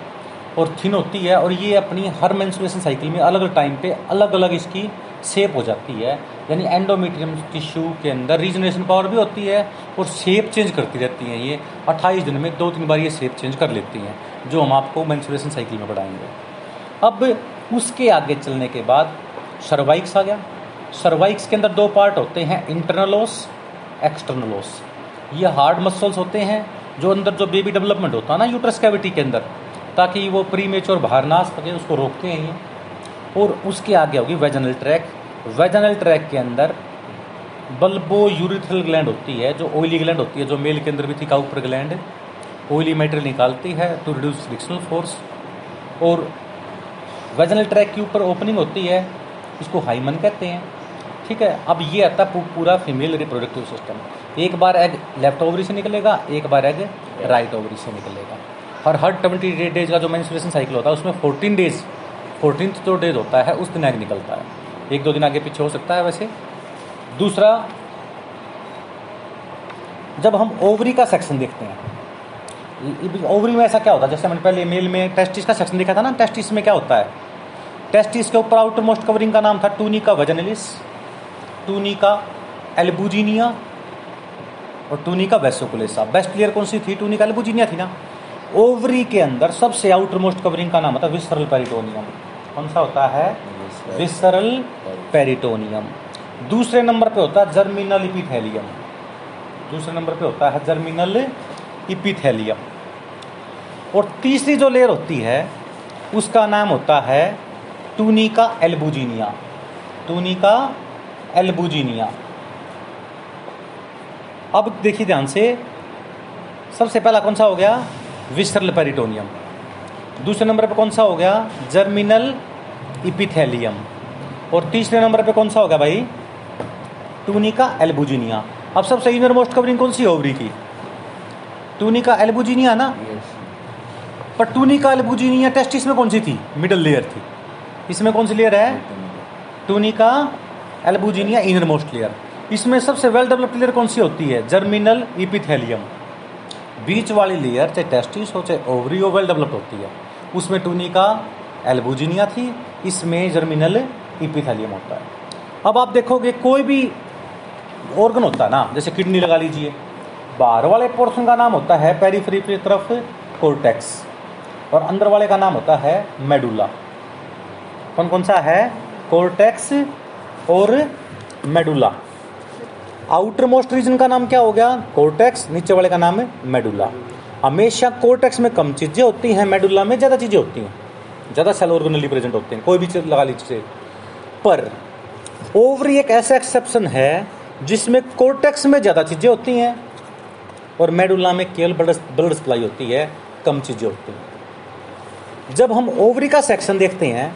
और थिन होती है और ये अपनी हर मेंस्ट्रुएशन साइकिल में अलग अलग टाइम पे अलग अलग इसकी शेप हो जाती है। यानी एंडोमीट्रियम टिश्यू के अंदर रीजनरेशन पावर भी होती है और शेप चेंज करती रहती हैं, ये अट्ठाईस दिन में दो तीन बार ये शेप चेंज कर लेती हैं, जो हम आपको मेंस्ट्रुएशन साइकिल में पढ़ाएंगे। अब उसके आगे चलने के बाद सर्वाइक्स आ गया। सर्वाइक्स के अंदर दो पार्ट होते हैं, इंटरनल ओस, एक्सटर्नल ओस। ये हार्ड मसल्स होते हैं जो अंदर जो बेबी डेवलपमेंट होता है ना यूट्रस कैविटी के अंदर, ताकि वो प्रीमेच्योर बाहर ना आ सके, उसको रोकते हैं ये। और उसके आगे होगी वेजनल ट्रैक। वेजनल ट्रैक के अंदर बल्बो यूरिथ्रल ग्लैंड होती है जो ऑयली ग्लैंड होती है, जो मेल के अंदर भी थी काउपर ग्लैंड, ऑयली मटेरियल निकालती है टू रिड्यूस फ्रिक्शनल फोर्स। और वेजनल ट्रैक के ऊपर ओपनिंग होती है, इसको हाइमन कहते हैं, ठीक है। अब ये आता पूरा फीमेल रिप्रोडक्टिव सिस्टम, एक बार एग लेफ्ट ओवरी से निकलेगा, एक बार एग राइट ओवरी से निकलेगा। और हर ट्वेंटी डेज का जो मेंस्ट्रुएशन साइकिल होता है उसमें फोर्टीन डेज फोर्टीन जो डेज होता है उस दिन एग निकलता है, एक दो दिन आगे पीछे हो सकता है वैसे। दूसरा, जब हम ओवरी का सेक्शन देखते हैं, ओवरी में ऐसा क्या होता है, जैसे मैंने पहले मेल में टेस्टिस का सेक्शन देखा था ना, टेस्टिस में क्या होता है, टेस्टिस के ऊपर आउटर मोस्ट कवरिंग का नाम था टूनिका वेजनलिस, टूनिका एल्बुजिनिया और टूनिका वेस्टिकुलेसा। बेस्ट क्लियर कौन सी थी, टूनिका एल्बुजिनिया थी ना। ओवरी के अंदर सबसे आउटर मोस्ट कवरिंग का नाम होता है विसरल पेरिटोनियम, कौन सा होता है, विसरल पेरिटोनियम। दूसरे नंबर पे होता है जर्मिनल इपिथेलियम, दूसरे नंबर पे होता है जर्मिनल इपिथेलियम। और तीसरी जो लेयर होती है उसका नाम होता है टूनिका एल्बुजिनिया, टूनिका एल्बुजिनिया। अब देखिए ध्यान से, सबसे पहला कौन सा हो गया, विसरल पेरिटोनियम। दूसरे नंबर पे कौन सा हो गया, जर्मिनल इपिथेलियम। और तीसरे नंबर पे कौन सा हो गया भाई, टूनिका एल्बुजिनिया। अब सबसे इनर मोस्ट कवरिंग कौन सी, ओवरी की, टूनिका एल्बुजिनिया ना। पर टूनिका एल्बुजिनिया टेस्टिस में कौन सी थी, मिडल लेयर थी, इसमें कौन सी लेयर है, tunica albuginea inner most layer. इसमें सबसे वेल डेवलप्ड लेयर कौन सी होती है, जर्मिनल इपिथेलियम। बीच वाली लेयर चाहे टेस्टिस हो चाहे ओवरी हो, वेल डेवलप होती है, उसमें टूनिका एल्बुजिनिया थी, इसमें जर्मिनल इपिथेलियम होता है। अब आप देखोगे कोई भी ऑर्गन होता है ना, जैसे किडनी लगा लीजिए, बाहर वाले पोर्शन का नाम होता है पेरीफ्री की तरफ कोर्टेक्स और अंदर वाले का नाम होता है मेडुला। कौन कौन सा है, कोर्टेक्स और मेडुला। आउटर मोस्ट रीजन का नाम क्या हो गया, कोर्टेक्स, नीचे वाले का नाम है मेडुला। हमेशा कोर्टेक्स में कम चीज़ें होती हैं, मेडुला में ज़्यादा चीज़ें होती हैं, ज़्यादा सेल ऑर्गेनली प्रेजेंट होते हैं, कोई भी चीज़ लगा लीजिए। पर ओवरी एक ऐसा एक्सेप्शन है जिसमें कोर्टेक्स में ज़्यादा चीज़ें होती हैं और मेडुला में केवल ब्लड सप्लाई होती है, कम चीज़ें होती हैं। जब हम ओवरी का सेक्शन देखते हैं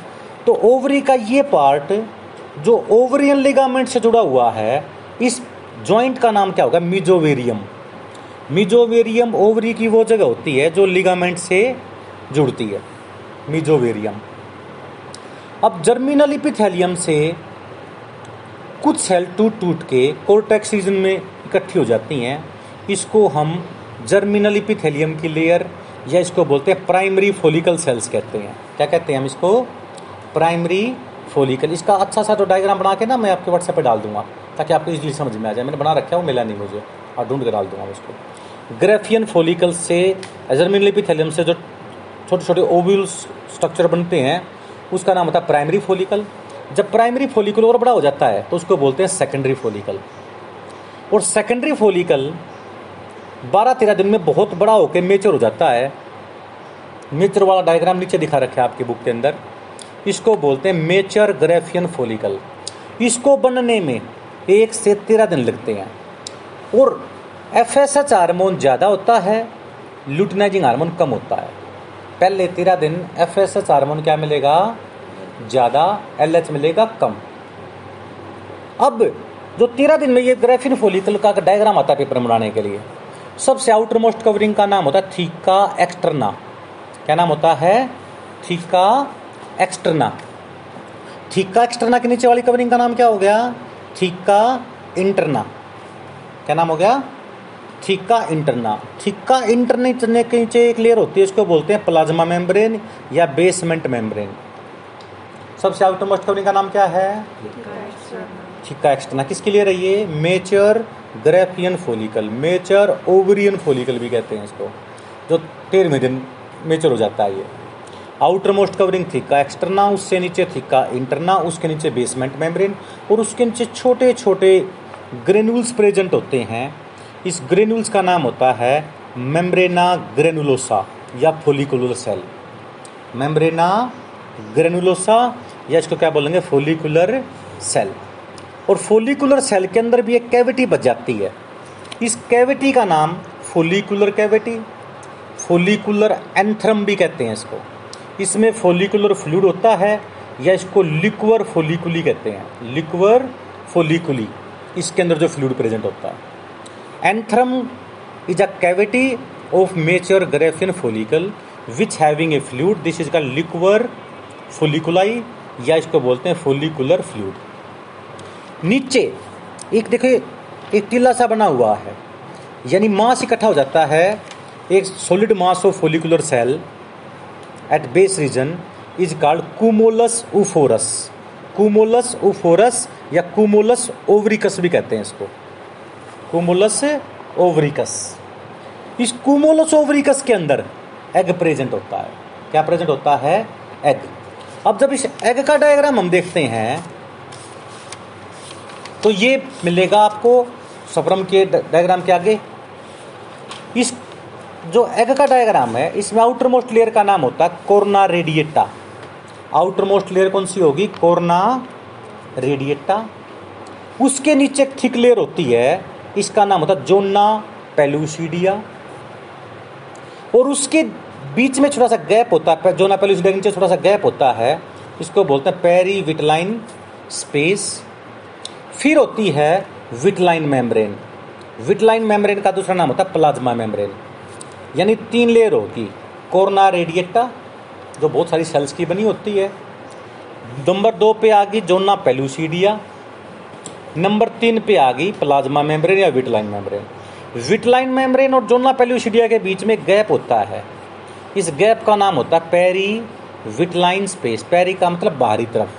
तो ओवरी का ये पार्ट जो ओवरियन लिगामेंट से जुड़ा हुआ है, इस जॉइंट का नाम क्या होगा, मिजोवेरियम। मिजोवेरियम ओवरी की वो जगह होती है जो लिगामेंट से जुड़ती है, मिजोवेरियम। अब जर्मिनल इपिथेलियम से कुछ सेल टूट टूट के कोर्टेक्स रीजन में इकट्ठी हो जाती हैं, इसको हम जर्मिनल इपिथेलियम की लेयर या इसको बोलते हैं प्राइमरी फोलिकल सेल्स कहते हैं। क्या कहते हैं हम इसको, प्राइमरी फोलिकल। इसका अच्छा सा तो डायग्राम बना के ना मैं आपके व्हाट्सएप पे डाल दूंगा ताकि आपको इजीली समझ में आ जाए, मैंने बना रखा है, वो मिला नहीं मुझे और ढूंढ के डाल दूंगा उसको। ग्रेफियन फोलिकल से, जर्मिनल एपिथेलियम से जो छोटे छोटे ओव्यूल स्ट्रक्चर बनते हैं उसका नाम होता है प्राइमरी फोलिकल। जब प्राइमरी फोलिकल और बड़ा हो जाता है तो उसको बोलते हैं सेकेंडरी फोलिकल। और सेकेंडरी फोलिकल बारह तेरह दिन में बहुत बड़ा होकर मेचर हो जाता है, मेचर वाला डायग्राम नीचे दिखा रखा है आपकी बुक के अंदर, इसको बोलते हैं मेचर ग्रेफियन फोलिकल। इसको बनने में एक से तेरह दिन लगते हैं और एफ एस एच हार्मोन ज़्यादा होता है, ल्यूटिनाइजिंग हार्मोन कम होता है। पहले तेरह दिन एफ एस एच हार्मोन क्या मिलेगा, ज़्यादा, एल एच मिलेगा कम। अब जो तेरह दिन में ये ग्रेफिन फोलिकल का डायग्राम आता है पेपर बनाने के लिए, सबसे आउटर मोस्ट कवरिंग का नाम होता है थीका एक्सटर्ना। क्या नाम होता है, थीका एक्सटर्ना। थीका एक्सटर्ना के नीचे वाली कवरिंग का नाम क्या हो गया, थीका इंटरना, क्या नाम हो गया, थीका इंटरना। थीका इंटरना के नीचे एक लेयर होती है, इसको बोलते हैं प्लाज्मा मेम्ब्रेन या बेसमेंट मेम्ब्रेन। सबसे आउटमोस्ट कवरिंग का नाम क्या है, थीका एक्सटर्ना। किसके लिए रही है, mature Graafian follicle, mature ovarian follicle भी कहते हैं इसको, जो तेरहवें दिन मेचर हो जाता है। ये outer most covering theca externa, उससे नीचे थीका इंटरना, उसके नीचे बेसमेंट मेम्ब्रेन, और उसके नीचे छोटे छोटे ग्रेन्यूल्स प्रेजेंट होते हैं। इस ग्रेन्यूल्स का नाम होता है मेम्ब्रेना ग्रेनुलोसा या फोलिकुलर सेल, मेम्ब्रेना ग्रेनुलोसा या इसको क्या बोलेंगे, फोलिकुलर सेल। और फोलिकुलर सेल के अंदर भी एक कैविटी बच जाती है, इस कैविटी का नाम फोलिकुलर कैविटी, फोलिकुलर एंथ्रम भी कहते हैं इसको। इसमें फोलिकुलर फ्लूइड होता है या इसको लिक्वर फोलिकुली कहते हैं, लिक्वर फोलिकुली, इसके अंदर जो फ्लूइड प्रेजेंट होता है। Antrum is a cavity of mature Graafian follicle which having a fluid, this is called liquor folliculi या इसको बोलते हैं फोलिकुलर फ्लूइड। नीचे एक देखो एक टीला सा बना हुआ है, यानी मास इकट्ठा हो जाता है, एक solid mass of follicular cell at base region is called cumulus oophorus, cumulus oophorus या कुमोलस ओवरिकस भी कहते हैं इसको, कुमोलस ओवरिकस। इस कुमोलस ओवरिकस के अंदर एग प्रेजेंट होता है, क्या प्रेजेंट होता है, एग। अब जब इस एग का डायग्राम हम देखते हैं तो ये मिलेगा आपको सप्रम के डायग्राम के आगे। इस जो एग का डायग्राम है इसमें आउटर मोस्ट लेयर का नाम होता है corona radiata. Outer most layer कौन सी होगी, कोर्ना रेडिएटा। उसके नीचे एक थिक लेयर होती है, इसका नाम होता है जोना पेलुसिडिया, और उसके बीच में छोटा सा गैप होता है, जोना पेलुसिडिया के नीचे छोटा सा गैप होता है, इसको बोलते हैं पेरीविटलाइन स्पेस। फिर होती है विटलाइन मेम्ब्रेन, विटलाइन मेम्ब्रेन का दूसरा नाम होता है प्लाज्मा मेम्ब्रेन। यानी तीन लेयर होगी, कोर्ना रेडिएटा जो बहुत सारी सेल्स की बनी होती है, नंबर दो पे आ गई जोना पेलुसिडिया, नंबर तीन पे आ गई प्लाज्मा मेम्ब्रेन या विटलाइन मेम्ब्रेन। विटलाइन मेम्ब्रेन और जोना पेलुसिडिया के बीच में गैप होता है, इस गैप का नाम होता है पेरी विटलाइन स्पेस। पेरी का मतलब बाहरी तरफ,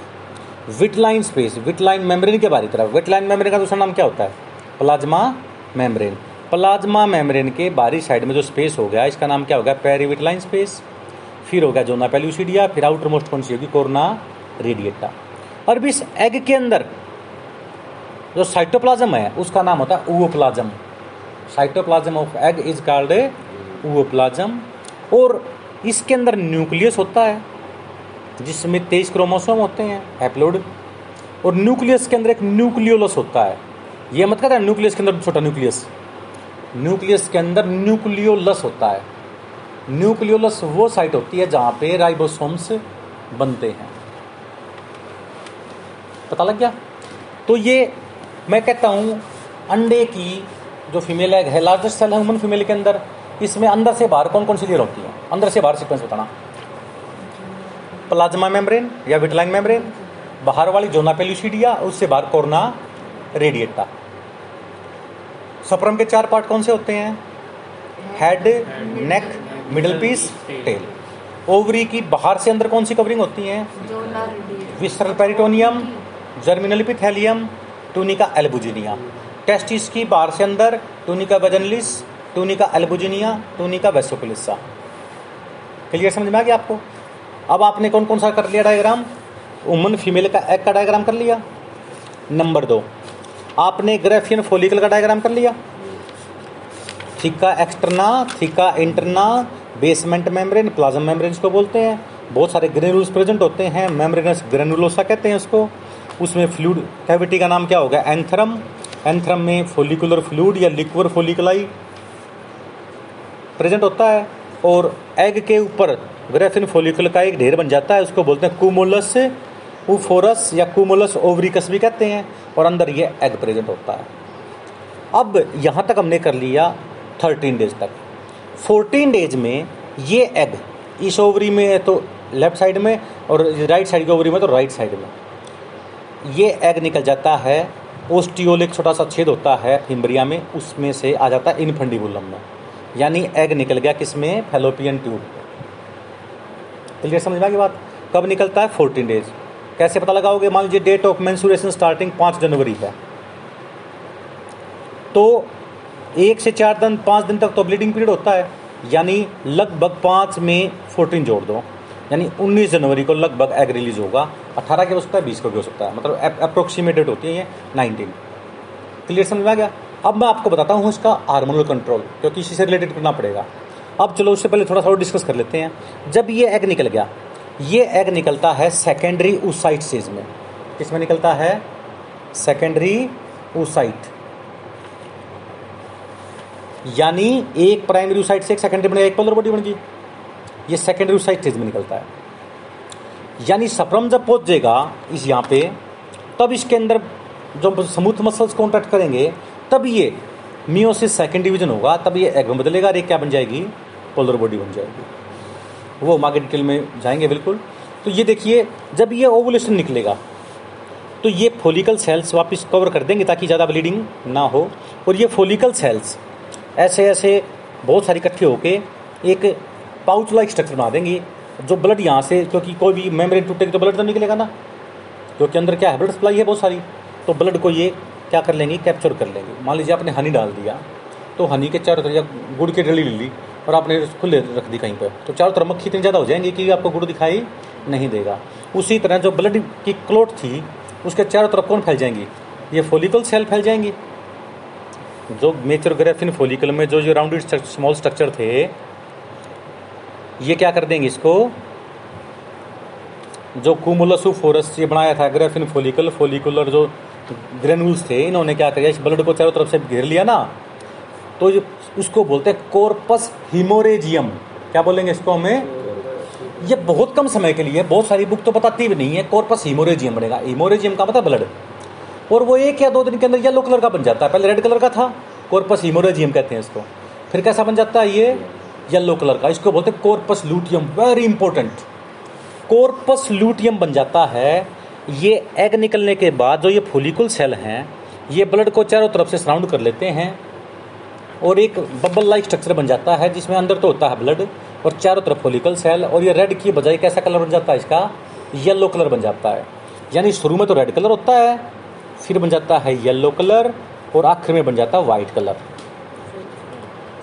विटलाइन स्पेस विटलाइन मेम्ब्रेन के बाहरी तरफ। विटलाइन मेम्ब्रेन का दूसरा नाम क्या होता है, प्लाज्मा मेम्ब्रेन। प्लाज्मा मेम्ब्रेन के बाहरी साइड में जो स्पेस हो गया इसका नाम क्या होगा, पेरीविटलाइन स्पेस। फिर हो गया जोना पेलुसिडिया, फिर आउटर मोस्ट कौन सी होगी, कोर्ना रेडिएटा। और भी इस एग के अंदर जो साइटोप्लाज्म है उसका नाम होता है ovoplasm, cytoplasm of egg is called ovoplasm. और इसके अंदर न्यूक्लियस होता है जिसमें तेईस क्रोमोसोम होते हैं, हैप्लोइड। और न्यूक्लियस के अंदर एक न्यूक्लियोलस होता है, यह मत कहता है न्यूक्लियस के अंदर छोटा न्यूक्लियस, न्यूक्लियस के अंदर न्यूक्लियोलस होता है। न्यूक्लियोलस वो साइट होती है जहाँ पे राइबोसोम्स बनते हैं। पता लग गया। तो ये मैं कहता हूँ अंडे की जो फीमेल एग है, लार्जेस्ट सेल है ह्यूमन फीमेल के अंदर, इसमें अंदर से बाहर कौन कौन सी लेयर होती है, अंदर से बाहर सिक्वेंस बताना, प्लाज्मा मेम्ब्रेन या विटलाइन मेम्ब्रेन, बाहर वाली जोना पेलुसिडिया, उससे बाहर कोर्ना रेडिएटा। सप्रम के चार पार्ट कौन से होते हैं, head, neck, middle piece, tail. Ovary की बाहर से अंदर कौन सी कवरिंग होती है, visceral peritoneum, germinal epithelium, tunica albuginea. Testis की बाहर से अंदर tunica vaginalis, tunica albuginea, tunica vasculosa. Clear समझ में आ गया आपको। अब आपने कौन कौन सा कर लिया डायग्राम, वुमन फीमेल का एग का डायग्राम कर लिया, नंबर दो आपने ग्रेफियन फोलिकल का डायग्राम कर लिया, theca externa, theca interna, basement membrane, plasma membrane को बोलते हैं, बहुत सारे ग्रेन्यूल्स प्रेजेंट होते हैं, मेम्ब्रेनस ग्रेनुलोसा कहते हैं उसको। उसमें फ्लूइड कैविटी का नाम क्या होगा, एंथ्रम। एंथ्रम में फोलिकुलर फ्लूइड या लिक्वर फोलिकुलाई प्रेजेंट होता है, और एग के ऊपर ग्रेफिन फोलिकुल का एक ढेर बन जाता है, उसको बोलते हैं कुमोलस उफोरस या कुमोलस ओवरिकस भी कहते हैं, और अंदर ये एग प्रेजेंट होता है। अब यहाँ तक हमने कर लिया थर्टीन डेज तक। फोर्टीन डेज में ये एग इस ओवरी में है तो लेफ्ट साइड में, और राइट साइड के ओवरी में तो राइट साइड में ये एग निकल जाता है ओस्टियोल एक छोटा सा छेद होता है इम्ब्रिया में, उसमें से आ जाता है इनफंडिबुलम में, यानी एग निकल गया किसमें, फैलोपियन ट्यूब। क्लियर समझ में आ गई बात। कब निकलता है, फोर्टीन डेज। कैसे पता लगाओगे, मान लीजिए डेट ऑफ मेंसुरेशन स्टार्टिंग पाँच जनवरी है, तो एक से चार दिन पाँच दिन तक तो ब्लीडिंग पीरियड होता है, यानी लगभग पाँच में फोर्टीन जोड़ दो, यानी उन्नीस जनवरी को लगभग एग रिलीज होगा। अठारह के हो सकता है, बीस को भी हो सकता है, मतलब अप्रोक्सीमेटेड होती है ये नाइनटीन। क्लियर समझ में आ गया। अब मैं आपको बताता हूँ इसका हार्मोनल कंट्रोल, क्योंकि इसी से रिलेटेड करना पड़ेगा। अब चलो उससे पहले थोड़ा सा और डिस्कस कर लेते हैं। जब ये एग निकल गया, ये एग निकलता है सेकेंडरी ओसाइट सेज में। किस में निकलता है, सेकेंडरी ओसाइट, यानी एक प्राइमरी ओसाइट से एक सेकेंडरी बनेगा, एक पोलर बॉडी बन गई। ये सेकेंडरी ओसाइट सेज में निकलता है, यानी सप्रम जब पहुंच जाएगा इस यहाँ पे, तब इसके अंदर जब स्मूथ मसल्स कॉन्टैक्ट करेंगे, तब ये मियोसिस सेकेंड डिवीजन होगा, तब ये एग में बदलेगा, एक क्या बन जाएगी, पोलर बॉडी बन जाएगी। वो मार्केट डिटेल में जाएंगे बिल्कुल। तो ये देखिए, जब ये ओवुलेशन निकलेगा तो ये फोलिकल सेल्स वापस कवर कर देंगे ताकि ज़्यादा ब्लीडिंग ना हो, और ये फोलिकल सेल्स ऐसे ऐसे बहुत सारी इकट्ठे होकर एक पाउच लाइक स्ट्रक्चर बना देंगे, जो ब्लड यहाँ से, क्योंकि कोई भी मेम्ब्रेन टूटेगी तो ब्लड तो निकलेगा ना, क्योंकि अंदर क्या है, ब्लड सप्लाई है बहुत सारी, तो ब्लड को ये क्या कर लेंगे, कैप्चर कर लेंगे। मान लीजिए आपने हनी डाल दिया, तो हनी के चारों तरफ, गुड़ की डली ले ली और आपने खुले रख दी कहीं पर, तो चारों तरफ मक्खी इतनी ज़्यादा हो जाएंगी कि आपको गुड़ दिखाई नहीं देगा। उसी तरह जो ब्लड की क्लोट थी उसके चारों तरफ कौन फैल जाएंगी, ये फोलिकल सेल फैल जाएंगी, जो मेचर ग्रेफिन फोलिकल में जो ये राउंडेड स्मॉल स्ट्रक्चर थे, ये क्या कर देंगे, इसको जो कुमुलसु फोरस ये बनाया था ग्रेफिन फोलिकल, फोलिकुलर जो ग्रेनुल्स थे, इन्होंने क्या किया, इस ब्लड को चारों तरफ से घेर लिया ना, तो ये उसको बोलते हैं कॉर्पस हिमोरेजियम। क्या बोलेंगे इसको हमें, ये बहुत कम समय के लिए, बहुत सारी बुक तो बताती भी नहीं है, कॉर्पस हिमोरेजियम बनेगा। हिमोरेजियम का मतलब ब्लड, और वो एक या दो दिन के अंदर येलो कलर का बन जाता है, पहले रेड कलर का था, कॉर्पस हिमोरेजियम कहते हैं इसको, फिर कैसा बन जाता है, ये येलो कलर का, इसको बोलते हैं corpus luteum. Very important, corpus luteum बन जाता है। ये एग निकलने के बाद जो ये फोलिकुल सेल हैं, ये ब्लड को चारों तरफ से सराउंड कर लेते हैं, और एक बबल लाइक स्ट्रक्चर बन जाता है, जिसमें अंदर तो होता है ब्लड और चारों तरफ फोलिकल सेल, और ये रेड की बजाय कैसा कलर बन जाता है, इसका येलो कलर बन जाता है। यानी शुरू में तो रेड कलर होता है, फिर बन जाता है येलो कलर, और आखिर में बन जाता है वाइट कलर।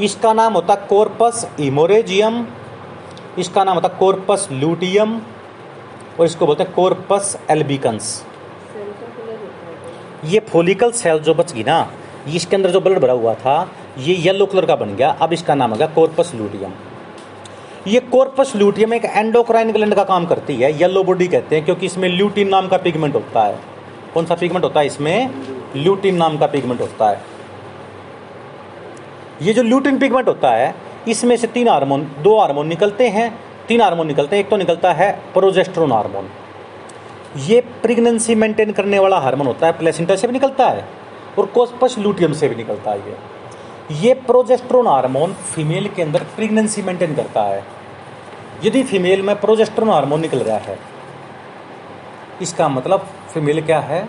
इसका नाम होता है कॉर्पस हिमोरेजियम, इसका नाम होता है कॉर्पस ल्यूटियम, और इसको बोलते हैं कॉर्पस एल्बिकन्स। ये फोलिकल सेल जो बच गई ना, इसके अंदर जो ब्लड भरा हुआ था, ये येलो कलर का बन गया, अब इसका नाम होगा कॉर्पस ल्यूटियम। ये कॉर्पस ल्यूटियम एक एंडोक्राइन ग्लैंड का काम करती है, येलो बॉडी कहते हैं, क्योंकि इसमें ल्यूटिन नाम का पिगमेंट होता है। कौन सा पिगमेंट होता है, इसमें ल्यूटिन नाम का पिगमेंट होता है। ये जो ल्यूटिन पिगमेंट होता है, इसमें से तीन हार्मोन, दो हार्मोन निकलते हैं, तीन हार्मोन निकलते हैं। एक तो निकलता है प्रोजेस्टेरोन हार्मोन, ये प्रेगनेंसी मेंटेन करने वाला हार्मोन होता है, प्लेसेंटा से भी निकलता है और कॉर्पस ल्यूटियम से भी निकलता है। ये ये प्रोजेस्टेरोन हार्मोन फीमेल के अंदर प्रेगनेंसी मेंटेन करता है। यदि फीमेल में प्रोजेस्टेरोन हार्मोन निकल रहा है, इसका मतलब फीमेल क्या है,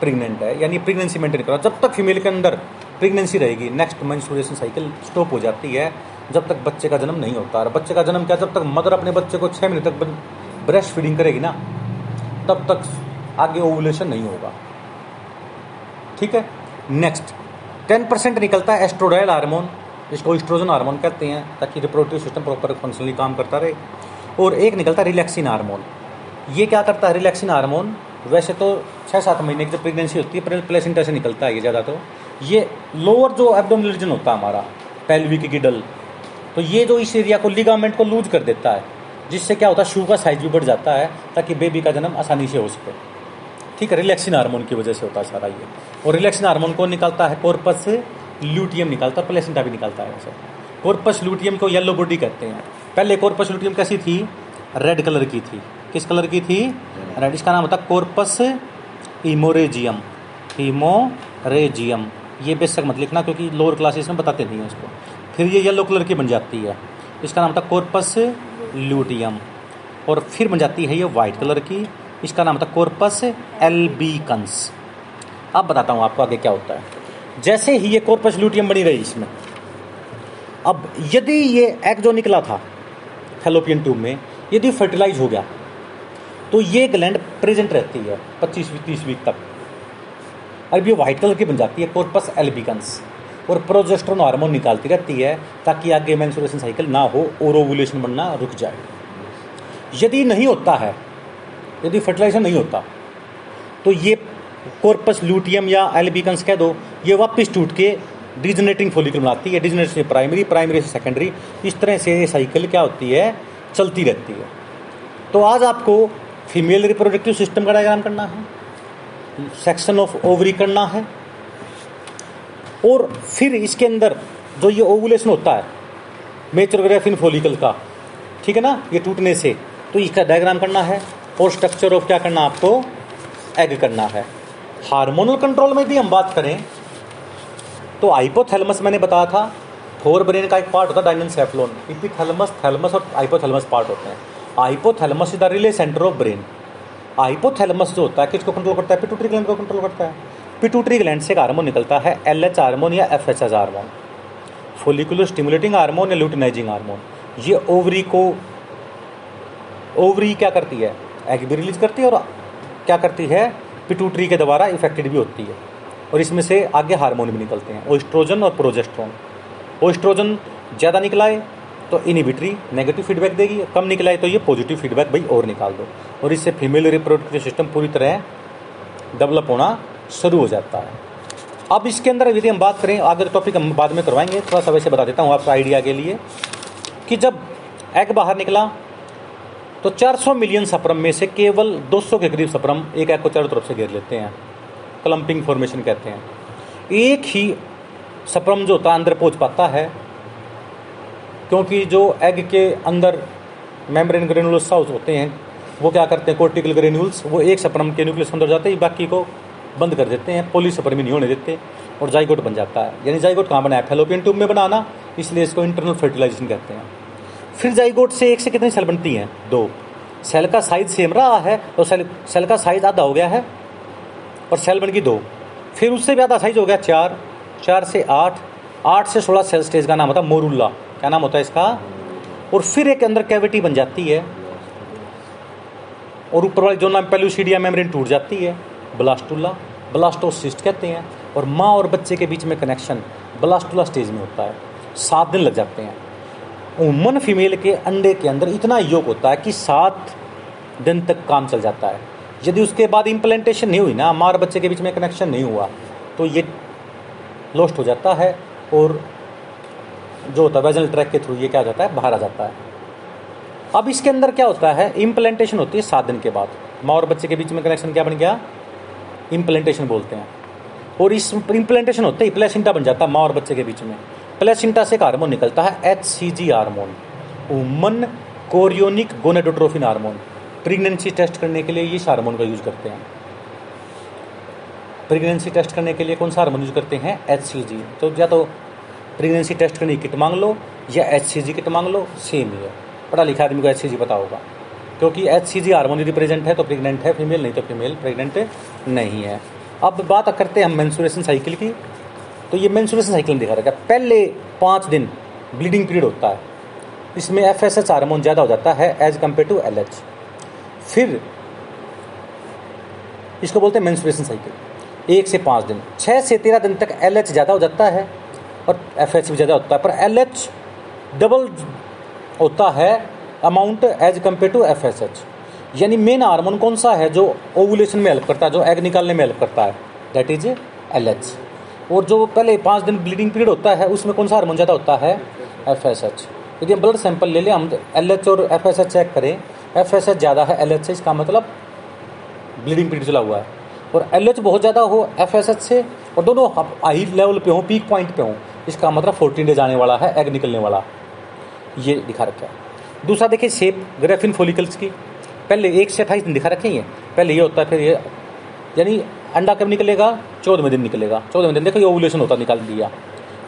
प्रेग्नेंट है, यानी प्रेगनेंसी मेंटेन कर रहा है। जब तक फीमेल के अंदर प्रेगनेंसी रहेगी, नेक्स्ट मेंस्ट्रुएशन साइकिल स्टॉप हो जाती है, जब तक बच्चे का जन्म नहीं होता। और बच्चे का जन्म क्या, जब तक मदर अपने बच्चे को छः महीने तक ब्रेस्ट फीडिंग करेगी ना, तब तक आगे ओवुलेशन नहीं होगा। ठीक है। नेक्स्ट टेन परसेंट निकलता है एस्ट्रोडाइल हार्मोन, जिसको एस्ट्रोजन हार्मोन कहते हैं, ताकि रिप्रोडक्टिव सिस्टम प्रॉपर फंक्शनली काम करता रहे। और एक निकलता है रिलैक्सिन हार्मोन। ये क्या करता है, रिलैक्सिन हार्मोन वैसे तो छः सात महीने की जब प्रेगनेंसी होती है, प्लेसेंटा से निकलता है ये ज़्यादा, तो ये लोअर जो एब्डोमिनल रीजन होता है हमारा, पेल्विक गिडल, तो ये जो इस एरिया को, लिगामेंट को लूज कर देता है, जिससे क्या होता है, शू का साइज भी बढ़ जाता है, ताकि बेबी का जन्म आसानी से हो सके। ठीक है, रिलैक्सिन हार्मोन की वजह से होता है सारा ये। और रिलैक्सिन हार्मोन को निकालता है कॉर्पस ल्यूटियम निकालता है, प्लेसेंटा भी निकालता है वैसे। कॉर्पस ल्यूटियम को येलो बॉडी कहते हैं। पहले कॉर्पस ल्यूटियम कैसी थी, रेड कलर की थी। किस कलर की थी, रेड। इसका नाम होता है कॉर्पस हिमोरेजियम, हिमोरेजियम। ये बेशक मत लिखना, क्योंकि लोअर क्लासेस में बताते नहीं हैं उसको। फिर ये येलो कलर की बन जाती है, इसका नाम होता है कॉर्पस ल्यूटियम। और फिर बन जाती है ये वाइट कलर की, इसका नाम था कॉर्पस एल्बिकन्स। अब बताता हूँ आपको आगे क्या होता है। जैसे ही ये कॉर्पस ल्यूटियम बनी रही इसमें, अब यदि ये एग जो निकला था फैलोपियन ट्यूब में यदि फर्टिलाइज हो गया तो ये ग्लैंड प्रेजेंट रहती है पच्चीस तीस वीक तक। अब ये वाइट कलर की बन जाती है कॉर्पस एल्बिकन्स और प्रोजेस्ट्रोन हार्मोन निकालती रहती है ताकि आगे मेंस्ट्रुएशन साइकिल ना हो और ओवुलेशन बनना रुक जाए। यदि नहीं होता है, यदि फर्टिलाइजेशन नहीं होता तो ये कॉर्पस ल्यूटियम या एल्बिकन्स कह दो, ये वापस टूट के डिजनरेटिंग फॉलिक्यूल बनाती है। डिजनरेशन से प्राइमरी, प्राइमरी से सेकेंडरी, इस तरह से ये साइकिल क्या होती है, चलती रहती है। तो आज आपको फीमेल रिप्रोडक्टिव सिस्टम का डायग्राम करना है, सेक्शन ऑफ ओवरी करना है, और फिर इसके अंदर जो ये ओवुलेशन होता है मैच्योग्राफ इन फॉलिकल का, ठीक है ना, ये टूटने से, तो इसका डायग्राम करना है और स्ट्रक्चर ऑफ क्या करना आपको, एग करना है। हार्मोनल कंट्रोल में भी हम बात करें तो हाइपोथैलेमस मैंने बताया था, फोर ब्रेन का एक पार्ट होता है डायनसेफ्लोन, एपिथैलेमस, थैलेमस और हाइपोथैलेमस पार्ट होते हैं। Hypothalamus is the relay centre of brain. Hypothalamus जो होता है किसको कंट्रोल करता है, पिट्यूटरी ग्लैंड को कंट्रोल करता है। पिट्यूटरी ग्लैंड से एक हार्मोन निकलता है एलएच हार्मोन या FSH hormone, follicular stimulating hormone या ल्यूटिनाइजिंग हार्मोन। ये ओवरी को, ओवरी क्या करती है, एग भी रिलीज करती है और क्या करती है, पिट्यूटरी के द्वारा इफेक्टेड भी होती है, और इसमें से आगे हार्मोन भी निकलते हैं ओस्ट्रोजन और प्रोजेस्ट्रोन। ओस्ट्रोजन ज़्यादा निकलाए तो इनहिबिटरी नेगेटिव फीडबैक देगी, कम निकलाए तो ये पॉजिटिव फीडबैक भाई और निकाल दो, और इससे फीमेल रिप्रोडक्टिव सिस्टम पूरी तरह डेवलप होना शुरू हो जाता है। अब इसके अंदर यदि हम बात करें, आगे टॉपिक हम बाद में करवाएंगे, थोड़ा सा वैसे बता देता हूँ आपका आइडिया के लिए कि जब एग बाहर निकला तो चार सौ मिलियन सप्रम में से केवल दो सौ के करीब सप्रम एक एग को चारों तरफ से घेर लेते हैं, क्लंपिंग फॉर्मेशन कहते हैं। एक ही सप्रम जो होता है अंदर पहुंच पाता है, क्योंकि जो एग के अंदर मेम्ब्रेन ग्रेन्यूल्स होते हैं वो क्या करते हैं, कॉर्टिकल ग्रेन्यूल्स, वो एक सप्रम के न्यूक्लियस अंदर जाते हैं, बाकी को बंद कर देते हैं, पॉलीसप्रमी नहीं होने देते, और जाइगोट बन जाता है। यानी जाइगोट कहाँ बनाया, फैलोपियन ट्यूब में बनाना, इसलिए इसको इंटरनल फर्टिलाइजेशन कहते हैं। फिर जाइगोट से एक से कितनी सेल बनती हैं, दो। सेल का साइज सेम रहा है और सेल सेल का साइज आधा हो गया है और सेल बन गई दो, फिर उससे भी आधा साइज हो गया चार, चार से आठ, आठ से सोलह सेल स्टेज का नाम होता है मोरुला, क्या नाम होता है इसका। और फिर एक अंदर कैविटी बन जाती है और ऊपर वाली जो नाम पेल्यूसीडिया मेम्ब्रेन टूट जाती है, ब्लास्टुला, ब्लास्टोसिस्ट कहते हैं, और माँ और बच्चे के बीच में कनेक्शन ब्लास्टुला स्टेज में होता है। सात दिन लग जाते हैं उमन फीमेल के अंडे के अंदर, इतना योग होता है कि सात दिन तक काम चल जाता है। यदि उसके बाद इम्प्लांटेशन नहीं हुई ना, माँ और बच्चे के बीच में कनेक्शन नहीं हुआ, तो ये लॉस्ट हो जाता है और जो होता है वेजल ट्रैक के थ्रू ये क्या हो जाता है, बाहर आ जाता है। अब इसके अंदर क्या होता है, इम्प्लांटेशन होती है सात दिन के बाद, माँ और बच्चे के बीच में कनेक्शन क्या बन गया, इम्प्लांटेशन बोलते हैं। और इस इम्प्लांटेशन होते ही प्लेसेंटा बन जाता है माँ और बच्चे के बीच में। प्लेसेंटा से एक हार्मोन निकलता है H C G hormone, woman chorionic gonadotrophin hormone. Pregnancy test करने के लिए इस हार्मोन का यूज़ करते हैं। प्रेगनेंसी टेस्ट करने के लिए कौन सा हार्मोन यूज़ करते हैं, एच सी जी। तो या तो प्रेगनेंसी टेस्ट करने की किट मांग लो या एच सी जी किट मांग लो, सेम ही है। पढ़ा लिखा आदमी को एच सी जी पता होगा, क्योंकि एच सी जी हार्मोन यदि प्रेजेंट है तो प्रेगनेंट है फीमेल, नहीं तो फीमेल प्रेगनेंट नहीं है। अब बात करते हैं हम मेंस्ट्रुएशन साइकिल की। तो ये मेंस्ट्रुएशन साइकिल दिखा रखा है, पहले पाँच दिन ब्लीडिंग पीरियड होता है, इसमें एफएसएच हार्मोन ज़्यादा हो जाता है एज कम्पेयर टू एलएच। फिर इसको बोलते हैं मेंस्ट्रुएशन साइकिल, एक से पाँच दिन, छः से तेरह दिन तक एलएच ज़्यादा हो जाता है और एफएच भी ज़्यादा होता है, पर एलएच डबल होता है amount as compare to FSH. यानी मेन हार्मोन कौन सा है जो ओवुलेशन में हेल्प करता है, जो एग निकालने में हेल्प करता है, दैट इज एलएच। और जो पहले पाँच दिन ब्लीडिंग पीरियड होता है उसमें कौन सा हार्मोन ज़्यादा होता है, एफएसएच। यदि हम ब्लड सैंपल ले लें, हम एलएच और एफएसएच चेक करें, एफएसएच ज़्यादा है एलएच से, इसका मतलब ब्लीडिंग पीरियड चला हुआ है। और एलएच बहुत ज़्यादा हो एफएसएच से और दोनों हाई लेवल पे हो, पीक पॉइंट पे हो, इसका मतलब फोर्टीन डेज आने वाला है एग निकलने वाला, ये दिखा रखा है। दूसरा देखिए शेप ग्रेफिन फोलिकल्स की, पहले एक से अट्ठाईस दिन दिखा रखे हैं, पहले ये होता है, फिर ये, यानी अंडा कब निकलेगा, चौदहवें दिन निकलेगा, चौदहवें दिन देखो ये ओवुलेशन होता, निकाल दिया।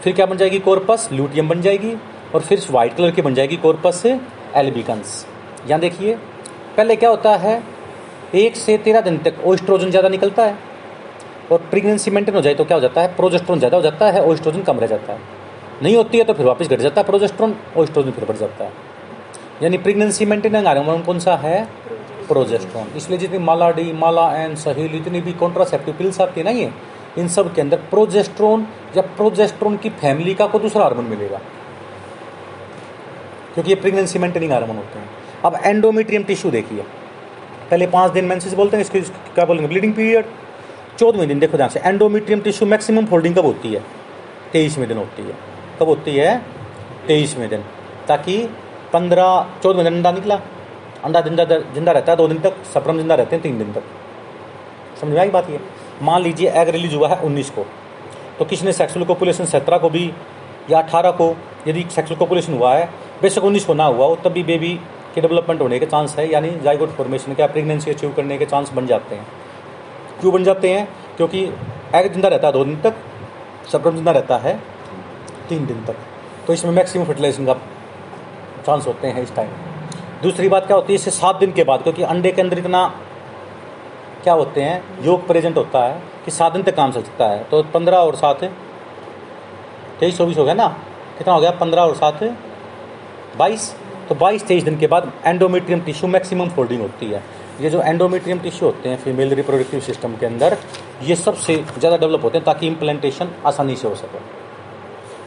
फिर क्या बन जाएगी, कॉर्पस ल्यूटियम बन जाएगी, और फिर वाइट कलर की बन जाएगी कॉर्पस एल्बिकन्स। यहाँ देखिए पहले क्या होता है, एक से तेरह दिन तक ओस्ट्रोजन ज़्यादा निकलता है, और प्रेगनेंसी मेंटेन हो जाए तो क्या हो जाता है, प्रोजेस्ट्रॉन ज़्यादा हो जाता है और ओस्ट्रोजन कम रह जाता है। नहीं होती है तो फिर वापस घट जाता है प्रोजेस्ट्रॉन, ओस्ट्रोजन फिर बढ़ जाता है। यानी प्रेगनेंसी मेंटेनिंग हार्मोन कौन सा है, प्रोजेस्ट्रॉन। इसलिए जितनी माला डी, माला एन, सहेल, इतनी भी कॉन्ट्रासेप्टिव पिल्स आती है ना, ये इन सब के अंदर प्रोजेस्ट्रॉन या प्रोजेस्ट्रॉन की फैमिली का कोई दूसरा हार्मोन मिलेगा, क्योंकि ये प्रेगनेंसी मेंटेनिंग हार्मोन होते हैं। अब एंडोमेट्रियम टिश्यू देखिए, पहले पाँच दिन मेंसेस बोलते हैं, इसको क्या बोलेंगे, ब्लीडिंग पीरियड। चौदहवें दिन देखो ध्यान से, एंडोमेट्रियम टिश्यू मैक्सिमम फोल्डिंग कब होती है, तेईसवें दिन होती है। कब होती है, तेईसवें दिन, ताकि पंद्रह चौदहवें दिन अंडा निकला, अंडा जिंदा जिंदा रहता है दो दिन तक, सप्रम जिंदा रहते हैं तीन दिन तक। समझ में आई बात। ये मान लीजिए एग रिलीज हुआ है उन्नीस को, तो किसी ने सेक्सुअल पॉपुलेशन सत्रह को भी या अठारह को, यदि सेक्सुअल पॉपुलेशन हुआ है, बेशक उन्नीस को ना हुआ हो, तब भी बेबी के डेवलपमेंट होने के चांस है, यानी जाइगोट फॉर्मेशन के, प्रेगनेंसी अचीव करने के चांस बन जाते हैं। क्यों बन जाते हैं, क्योंकि एग जिंदा रहता है दो दिन तक, सप्रम जिंदा रहता है तीन दिन तक, तो इसमें मैक्सिमम फर्टिलाइजेशन का चांस होते हैं इस टाइम। दूसरी बात क्या होती है, इससे सात दिन के बाद, क्योंकि अंडे के अंदर इतना क्या होते हैं योग प्रेजेंट होता है कि सात दिन तक काम चल सकता है, तो पंद्रह और सात तेईस चौबीस हो गया ना, कितना हो गया, पंद्रह और सात बाईस, तो बाईस तेईस दिन के बाद एंडोमेट्रियम टिश्यू मैक्सिमम फोल्डिंग होती है। ये जो एंडोमेट्रियम टिश्यू होते हैं फीमेल रिप्रोडक्टिव सिस्टम के अंदर, ये सबसे ज़्यादा डेवलप होते हैं, ताकि इम्प्लांटेशन आसानी से हो सके।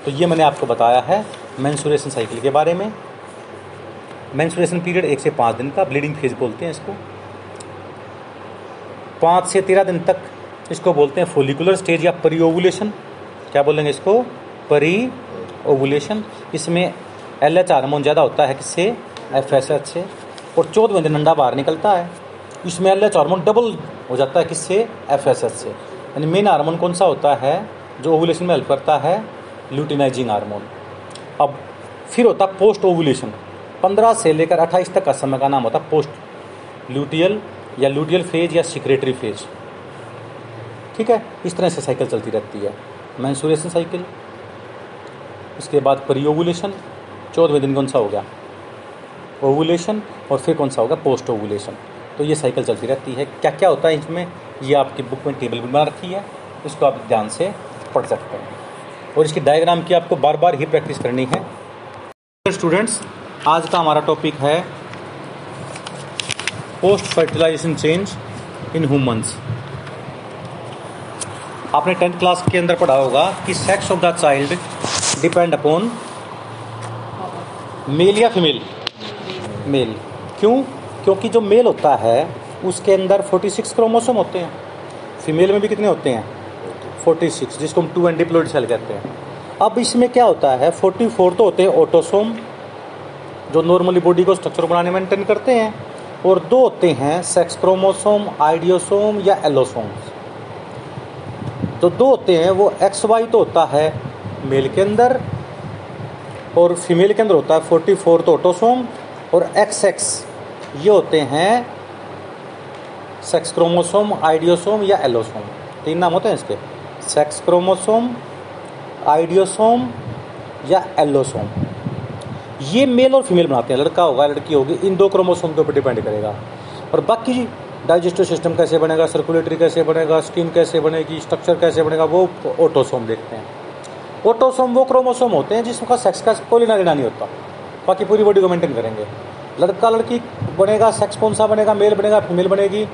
तो ये मैंने आपको बताया है मेंस्ट्रुएशन साइकिल के बारे में। मेंस्ट्रुएशन पीरियड एक से पाँच दिन का, ब्लीडिंग फेज बोलते हैं इसको। पाँच से तेरह दिन तक इसको बोलते हैं फोलिकुलर स्टेज या परी ओवुलेशन। क्या बोलेंगे इसको, परी ओवुलेशन। इसमें एल एच हार्मोन ज़्यादा होता है, किससे, एफ एस एच से। और चौदहवें दिन अंडा बाहर निकलता है, इसमें एल एच हार्मोन डबल हो जाता है, किससे, एफ एस एच से। यानी मेन हार्मोन कौन सा होता है जो ओवुलेशन में हेल्प करता है, ल्यूटिनाइजिंग हार्मोन। अब फिर होता पोस्ट ओवुलेशन, पंद्रह से लेकर अट्ठाईस तक का समय का नाम होता पोस्ट ल्यूटियल या ल्यूटियल फेज या सिक्रेटरी फेज। ठीक है, इस तरह से साइकिल चलती रहती है, मेंस्ट्रुएशन साइकिल, उसके बाद परी ओवुलेशन, चौदहवें दिन कौन सा हो गया ओवुलेशन, और फिर कौन सा होगा, पोस्ट ओवुलेशन। तो ये साइकिल चलती रहती है। क्या क्या होता है इसमें, ये आपकी बुक में टेबल बना रखी है, इसको आप ध्यान से पढ़ सकते हैं, और इसकी डायग्राम की आपको बार बार ही प्रैक्टिस करनी है। स्टूडेंट्स, आज का हमारा टॉपिक है post fertilisation change in humans. आपने टेंथ क्लास के अंदर पढ़ा होगा कि sex of the child depend upon male या फीमेल, मेल। क्यों, क्योंकि जो मेल होता है उसके अंदर छियालीस क्रोमोसोम होते हैं, फीमेल में भी कितने होते हैं, छियालीस, जिसको हम टू एंड डिप्लॉयड सेल कहते हैं। अब इसमें क्या होता है, चौवालीस तो होते हैं ऑटोसोम, जो नॉर्मली बॉडी को स्ट्रक्चर बनाने में मेंटेन करते हैं, और दो होते हैं सेक्स क्रोमोसोम, आइडियोसोम या एलोसोम्स। तो दो होते हैं वो एक्स वाई, तो होता है मेल के अंदर, और फीमेल के अंदर होता है चौवालीस तो ऑटोसोम, और एक्स एक्स ये होते हैं सेक्स क्रोमोसोम, आइडियोसोम या एलोसोम। तीन नाम होते हैं इसके, सेक्स क्रोमोसोम, आइडियोसोम या एलोसोम। ये मेल और फीमेल बनाते हैं, लड़का होगा लड़की होगी, इन दो क्रोमोसोम के ऊपर डिपेंड करेगा। और बाकी डाइजेस्टिव सिस्टम कैसे बनेगा, सर्कुलेटरी कैसे बनेगा, स्किन कैसे बनेगी, स्ट्रक्चर कैसे बनेगा, वो ऑटोसोम देखते हैं। ऑटोसोम वो क्रोमोसोम होते हैं जिसका सेक्स का कोई लेना देना नहीं होता, बाकी पूरी बॉडी को मेंटेन करेंगे। लड़का लड़की बनेगा, सेक्स कौन सा बनेगा, मेल बनेगा फीमेल बनेगी,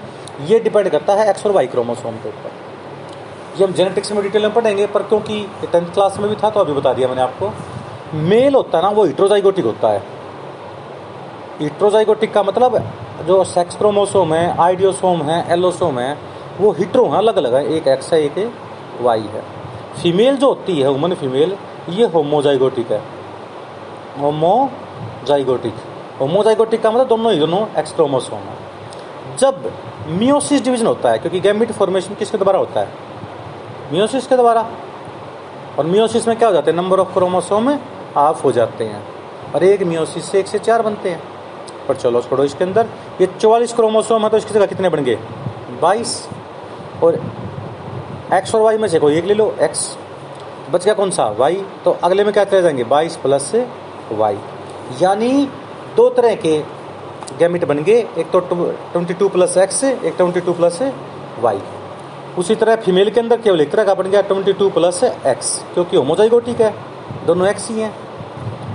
ये डिपेंड करता है एक्स और वाई क्रोमोसोम के ऊपर। ये हम जेनेटिक्स में डिटेल में पढ़ेंगे, पर क्योंकि टेंथ क्लास में भी था तो अभी बता दिया मैंने आपको। मेल होता है ना वो हेटेरोजाइगोटिक होता है। हेटेरोजाइगोटिक का मतलब जो सेक्स क्रोमोसोम है, आइडियोसोम है, एलोसोम है, वो हेटेरो है, अलग अलग है, एक एक्स है एक वाई है। फीमेल जो होती है वुमन फीमेल, ये होमोजाइगोटिक है, होमोजाइगोटिक। होमोजाइगोटिक का मतलब दोनों ही दोनों एक्स क्रोमोसोम है। जब मियोसिस डिवीजन होता है, क्योंकि गैमेट फॉर्मेशन किसके द्वारा होता है, मियोसिस के द्वारा, और मियोसिस में क्या हो जाते हैं, नंबर ऑफ क्रोमोसोम हाफ हो जाते हैं, और एक मियोसिस से एक से चार बनते हैं। पर चलो छोड़ो, इसके अंदर ये चौवालीस क्रोमोसोम है, तो इसकी जगह कितने बन गए, बाईस। और एक्स और वाई में से कोई एक ले लो, एक्स, बच गया कौन सा, वाई, तो अगले में क्या चले जाएंगे, बाईस प्लस वाई। यानी दो तरह के गैमेट बन गए, एक तो बाईस प्लस एक्स, एक बाईस प्लस वाई। उसी तरह फीमेल के अंदर केवल एक तरह का बन गया बाईस प्लस एक्स, क्योंकि होमोजाइगोटिक है, दोनों एक्स ही हैं।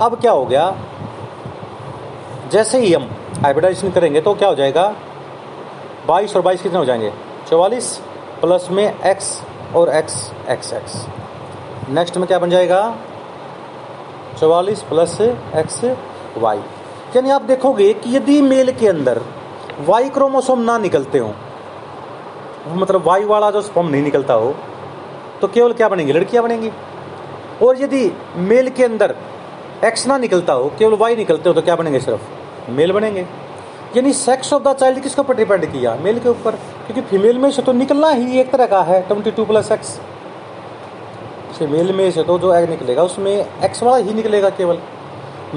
अब क्या हो गया, जैसे ही हम हाइब्रिडाइजेशन करेंगे तो क्या हो जाएगा, बाईस और बाईस कितने हो जाएंगे, चौवालीस प्लस में एक्स और एक्स एक्स एक्स। नेक्स्ट में क्या बन जाएगा, चौवालीस प्लस एक्स वाई। यानी आप देखोगे कि यदि मेल के अंदर वाई क्रोमोसोम ना निकलते हों, मतलब वाई वाला जो स्पर्म नहीं निकलता हो, तो केवल क्या बनेंगी, लड़कियां बनेंगी। और यदि मेल के अंदर एक्स ना निकलता हो, केवल वाई निकलते हो, तो क्या बनेंगे, सिर्फ मेल बनेंगे। यानी सेक्स ऑफ द चाइल्ड किसके ऊपर डिपेंड किया, मेल के ऊपर, क्योंकि फीमेल में से तो निकलना ही एक तरह का है twenty two plus X. Female में से तो जो एग निकलेगा उसमें एक्स वाला ही निकलेगा केवल,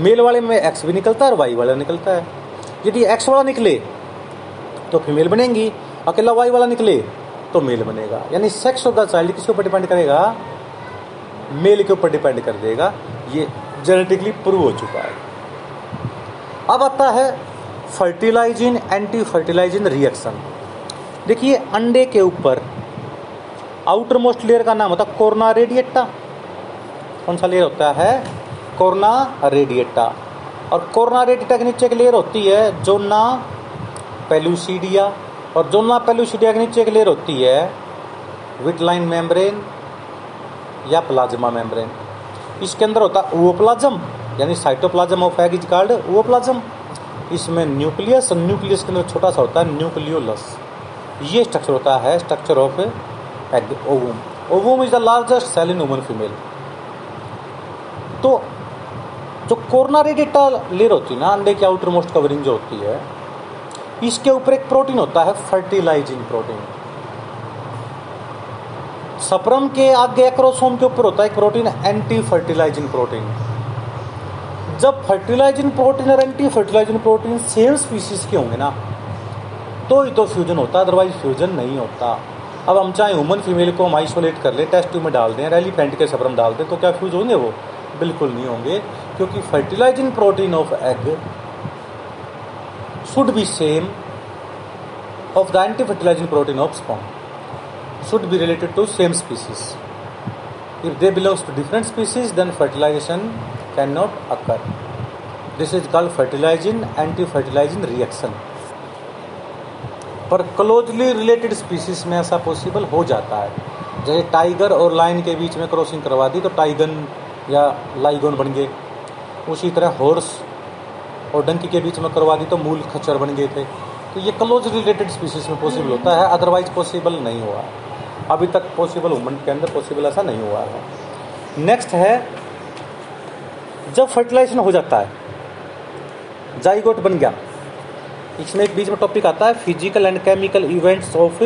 मेल वाले में एक्स भी निकलता है और वाई वाला निकलता है। यदि एक्स वाला निकले तो फीमेल बनेंगी, अकेला वाई वाला निकले तो मेल बनेगा। यानी सेक्स ऑफ द चाइल्ड किसके ऊपर डिपेंड करेगा, मेल के ऊपर डिपेंड कर देगा, ये जेनेटिकली प्रूव हो चुका है। अब आता है फर्टिलाइजिंग एंटी फर्टिलाइजिंग रिएक्शन। देखिए अंडे के ऊपर आउटर मोस्ट लेयर का नाम होता है कोर्ना रेडिएटा। कौन सा लेयर होता है, कोर्ना रेडिएटा। और कोर्ना रेडिएटा के नीचे एक लेयर होती है जोना पेलुसिडिया, और जोना पेलुसिडिया के नीचे एक लेयर होती है विटलाइन मेम्ब्रेन या प्लाज्मा मेम्ब्रेन। इसके अंदर होता है ओवोप्लाज्म, यानी cytoplasm of egg is called ovoplasm. इसमें न्यूक्लियस, न्यूक्लियस के अंदर छोटा सा होता है न्यूक्लियोलस। ये स्ट्रक्चर होता है structure of egg, ovum. Ovum is the largest cell in human female. तो जो कोर्ना रेडिएटा लेयर होती है ना, अंडे की आउटर मोस्ट कवरिंग जो होती है, इसके ऊपर एक प्रोटीन होता है फर्टिलाइजिंग प्रोटीन। सप्रम के आगे एक्रोसोम के ऊपर होता है एक प्रोटीन एंटी फर्टिलाइजिंग प्रोटीन। जब फर्टिलाइजिंग प्रोटीन और anti fertilising protein same species के होंगे ना तो ही तो फ्यूजन होता है, अदरवाइज फ्यूजन नहीं होता। अब हम चाहे ह्यूमन फीमेल को हम आइसोलेट कर ले, टेस्ट ट्यूब में डाल दें, एलिफेंट के सप्रम डाल दें, तो क्या फ्यूज होंगे वो, बिल्कुल नहीं होंगे, क्योंकि fertilising protein of egg should be same of the anti-fertilizing protein of sperm, should be related to same species. If they belongs to different species, then fertilization cannot occur. This is called fertilizing anti-fertilizing reaction. पर closely related species में ऐसा possible हो जाता है, जैसे tiger और lion के बीच में crossing करवा दी तो tigon या lion बन गए, उसी तरह horse और डंकी के बीच में करवा दी तो मूल खच्चर बन गए थे। तो ये क्लोज रिलेटेड स्पीशीज में पॉसिबल होता है, अदरवाइज पॉसिबल नहीं हुआ, अभी तक पॉसिबल ह्यूमन के अंदर पॉसिबल ऐसा नहीं हुआ है। नेक्स्ट है, जब फर्टिलाइजेशन हो जाता है, जाइगोट बन गया, इसमें एक बीच में टॉपिक आता है physical and chemical events of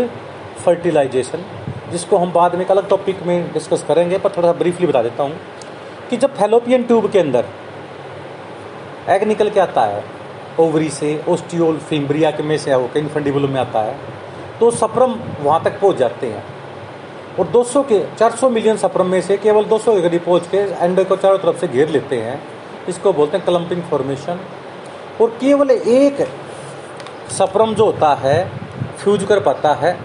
fertilisation, जिसको हम बाद में एक अलग टॉपिक में डिस्कस करेंगे, पर थोड़ा सा ब्रीफली बता देता हूँ कि जब फैलोपियन ट्यूब के अंदर एग निकल के आता है ओवरी से, ओस्टियोल फिम्ब्रिया के में से होकर इन्फेंडिबुलम में आता है, तो सप्रम वहाँ तक पहुँच जाते हैं। और दो सौ के चार सौ मिलियन सप्रम में से केवल दो सौ के करीब पहुँच के अंडे को चारों तरफ से घेर लेते हैं, इसको बोलते हैं क्लम्पिंग फॉर्मेशन। और केवल एक सप्रम जो होता है फ्यूज कर पाता है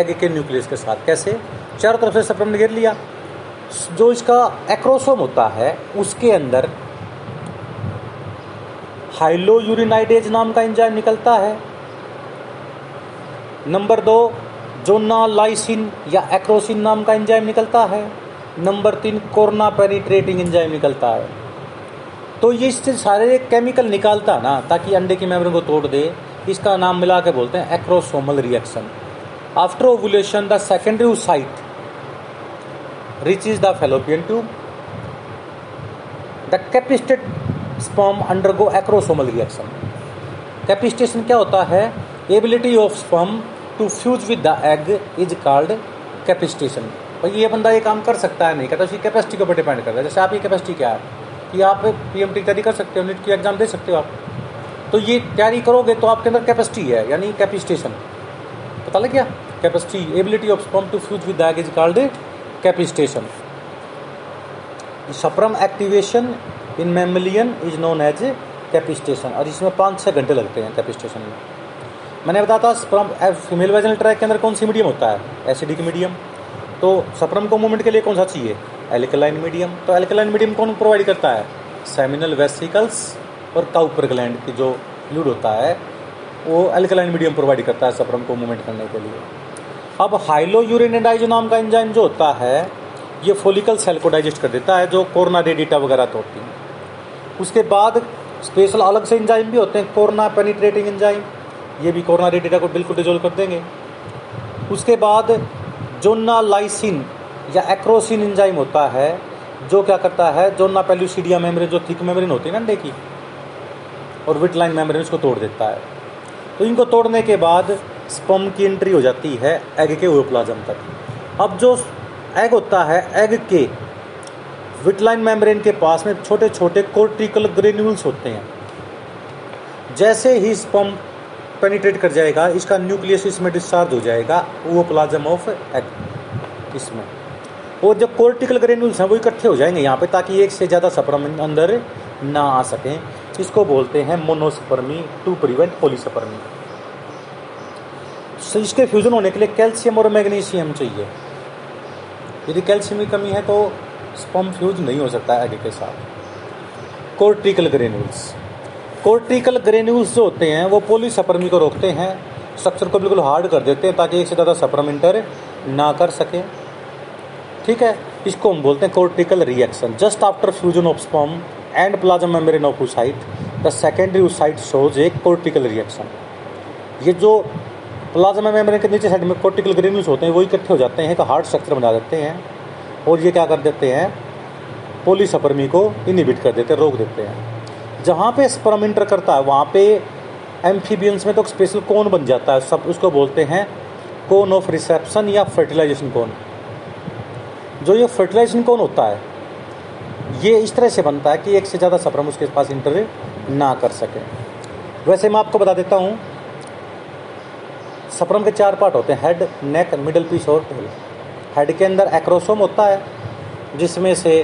एग के न्यूक्लियस के साथ। कैसे, चारों तरफ से सप्रम ने घेर लिया, जो इसका एक्रोसोम होता है उसके अंदर हाइलो यूरिनाइडेज नाम का एंजाइम निकलता है। नंबर दो, जोना लाइसिन या एक्रोसिन नाम का एंजाइम निकलता है। नंबर तीन, कोर्ना पेनिट्रेटिंग एंजाइम निकलता है। तो ये इससे सारे केमिकल निकालता है ना, ताकि अंडे की मेम्ब्रेन को तोड़ दे, इसका नाम मिला के बोलते हैं acrosomal reaction. After ovulation the secondary oocyte reaches the fallopian tube, the capacitated sperm undergo acrosomal reaction. Capacitation क्या होता है, ability of sperm to fuse with the egg is called capacitation. भाई ये बंदा ये काम कर सकता है नहीं करता, उसकी कैपेसिटी के ऊपर डिपेंड करता है। जैसे आपकी कैपेसिटी क्या है कि आप पीएमटी तैयारी कर सकते हो, नीट की एग्जाम दे सकते हो आप, तो ये तैयारी करोगे तो आपके अंदर कैपेसिटी है, यानी कैपिस्टेशन। पता लग गया, capacity, ability of sperm to fuse with the egg is called capacitation. Sperm activation in mammalian is known as capacitation, और इसमें पाँच छः घंटे लगते हैं कैपिस्टेशन में। मैंने बताया था स्पर्म फीमेल वेजिनल ट्रैक के अंदर कौन सी मीडियम होता है, एसिडिक मीडियम। तो स्पर्म को मूवमेंट के लिए कौन सा चाहिए, एल्कलाइन मीडियम। तो एल्कलाइन मीडियम कौन प्रोवाइड करता है, सेमिनल वेसिकल्स और काउपर ग्लैंड की जो फ्लूइड होता है वो एल्कलाइन मीडियम प्रोवाइड करता है स्पर्म को मूवमेंट करने के लिए। अब हाइलोयूरिनेडाइज नाम का एंजाइम जो होता है ये फोलिकल सेल को डाइजेस्ट कर देता है जो कोर्ना रेडिटा वगैरह तो होती हैं। उसके बाद स्पेशल अलग से एंजाइम भी होते हैं, कोर्ना पेनिट्रेटिंग एंजाइम, ये भी कोर्ना रेडिटा को बिल्कुल डिजोल्व कर देंगे। उसके बाद जोना लाइसिन या एक्रोसिन एंजाइम होता है जो क्या करता है, जोना पेल्यूसिडिया मेम्ब्रेन जो थिक मेम्ब्रेन होती है ना अंडे की और विटलाइन मेम्ब्रेन उसको तोड़ देता है। तो इनको तोड़ने के बाद स्पर्म की एंट्री हो जाती है एग के ओवोप्लाज्म तक। अब जो एग होता है, एग के विटलाइन मेम्ब्रेन के पास में छोटे छोटे कोर्टिकल ग्रेन्यूल्स होते हैं। जैसे ही स्पर्म पेनिट्रेट कर जाएगा इसका न्यूक्लियस इसमें डिस्चार्ज हो जाएगा, ओवोप्लाज्म ऑफ एग इसमें, और जब कोर्टिकल ग्रेन्यूल्स हैं वो इकट्ठे हो जाएंगे यहाँ पे ताकि एक से ज़्यादा स्पर्म अंदर ना आ सकें। इसको बोलते हैं मोनोस्पर्मी टू प्रिवेंट पॉलीस्पर्मी। तो इसके फ्यूजन होने के लिए कैल्शियम और मैग्नीशियम चाहिए। यदि कैल्शियम की कमी है तो स्पर्म फ्यूज नहीं हो सकता है एग के साथ। कोर्टिकल ग्रेन्यूल्स, कोर्टिकल ग्रेन्यूल्स जो होते हैं वो पॉलीस्पर्मी को रोकते हैं, स्ट्रक्चर को बिल्कुल हार्ड कर देते हैं ताकि एक से ज़्यादा स्पर्म इंटर ना कर सके। ठीक है, इसको हम बोलते हैं cortical reaction. Just after fusion of sperm and plasma membrane of oocyte, the secondary oocyte shows a cortical reaction. ये जो प्लाज्मा मेम्ब्रेन के नीचे साइड में कोर्टिकल ग्रेन्यूल्स होते हैं वो इकट्ठे हो जाते हैं, एक हार्ड स्ट्रक्चर बना देते हैं और ये क्या कर देते हैं, पॉलीस्पर्मी को इनहिबिट कर देते हैं, रोक देते हैं। जहाँ पे स्पर्म इंटर करता है वहाँ पे एम्फीबियंस में तो स्पेशल कोन बन जाता है, सब उसको बोलते हैं कोन ऑफ रिसेप्शन या फर्टिलाइजेशन कोन। जो ये फर्टिलाइजेशन कोन होता है ये इस तरह से बनता है कि एक से ज़्यादा स्पर्म उसके पास इंटर ना कर सके। वैसे मैं आपको बता देता हूँ स्पर्म के चार पार्ट होते हैं, हेड, नेक, मिडल पीस और टेल। हेड के अंदर एक्रोसोम होता है जिसमें से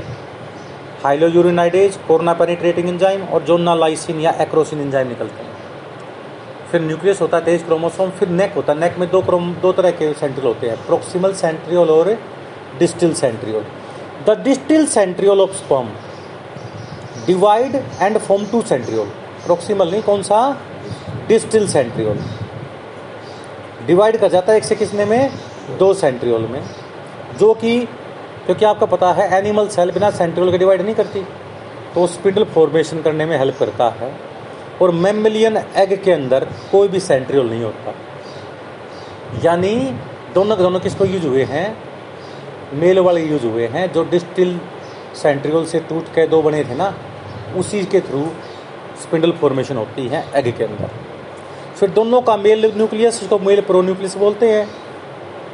हाइलोयूरिनाइडेज, कोर्ना पेनिट्रेटिंग एंजाइम और जोना लाइसिन या एक्रोसिन एंजाइम निकलते हैं। फिर न्यूक्लियस होता है तेईस क्रोमोसोम। फिर नेक होता है, नेक में दो क्रोम दो तरह के सेंट्रियल होते हैं, प्रोक्सिमल सेंट्रियोल और distal centriole. The distal centriole of sperm divide and form two centriole. Proximal नहीं, कौन सा, distal centriole. Divide कर जाता है एक से किसने में, दो centriole में, जो कि क्योंकि आपको पता है animal cell बिना centriole के divide नहीं करती, तो spindle formation करने में help करता है। और mammalian egg के अंदर कोई भी centriole नहीं होता, यानी दोनों दोनों किसको यूज हुए हैं, मेल वाले यूज हुए हैं। जो डिस्टिल सेंट्रियोल से टूट के दो बने थे ना, उसी के थ्रू स्पिंडल फॉर्मेशन होती है एग के अंदर। फिर दोनों का मेल न्यूक्लियस, उसको मेल प्रो न्यूक्लियस बोलते हैं,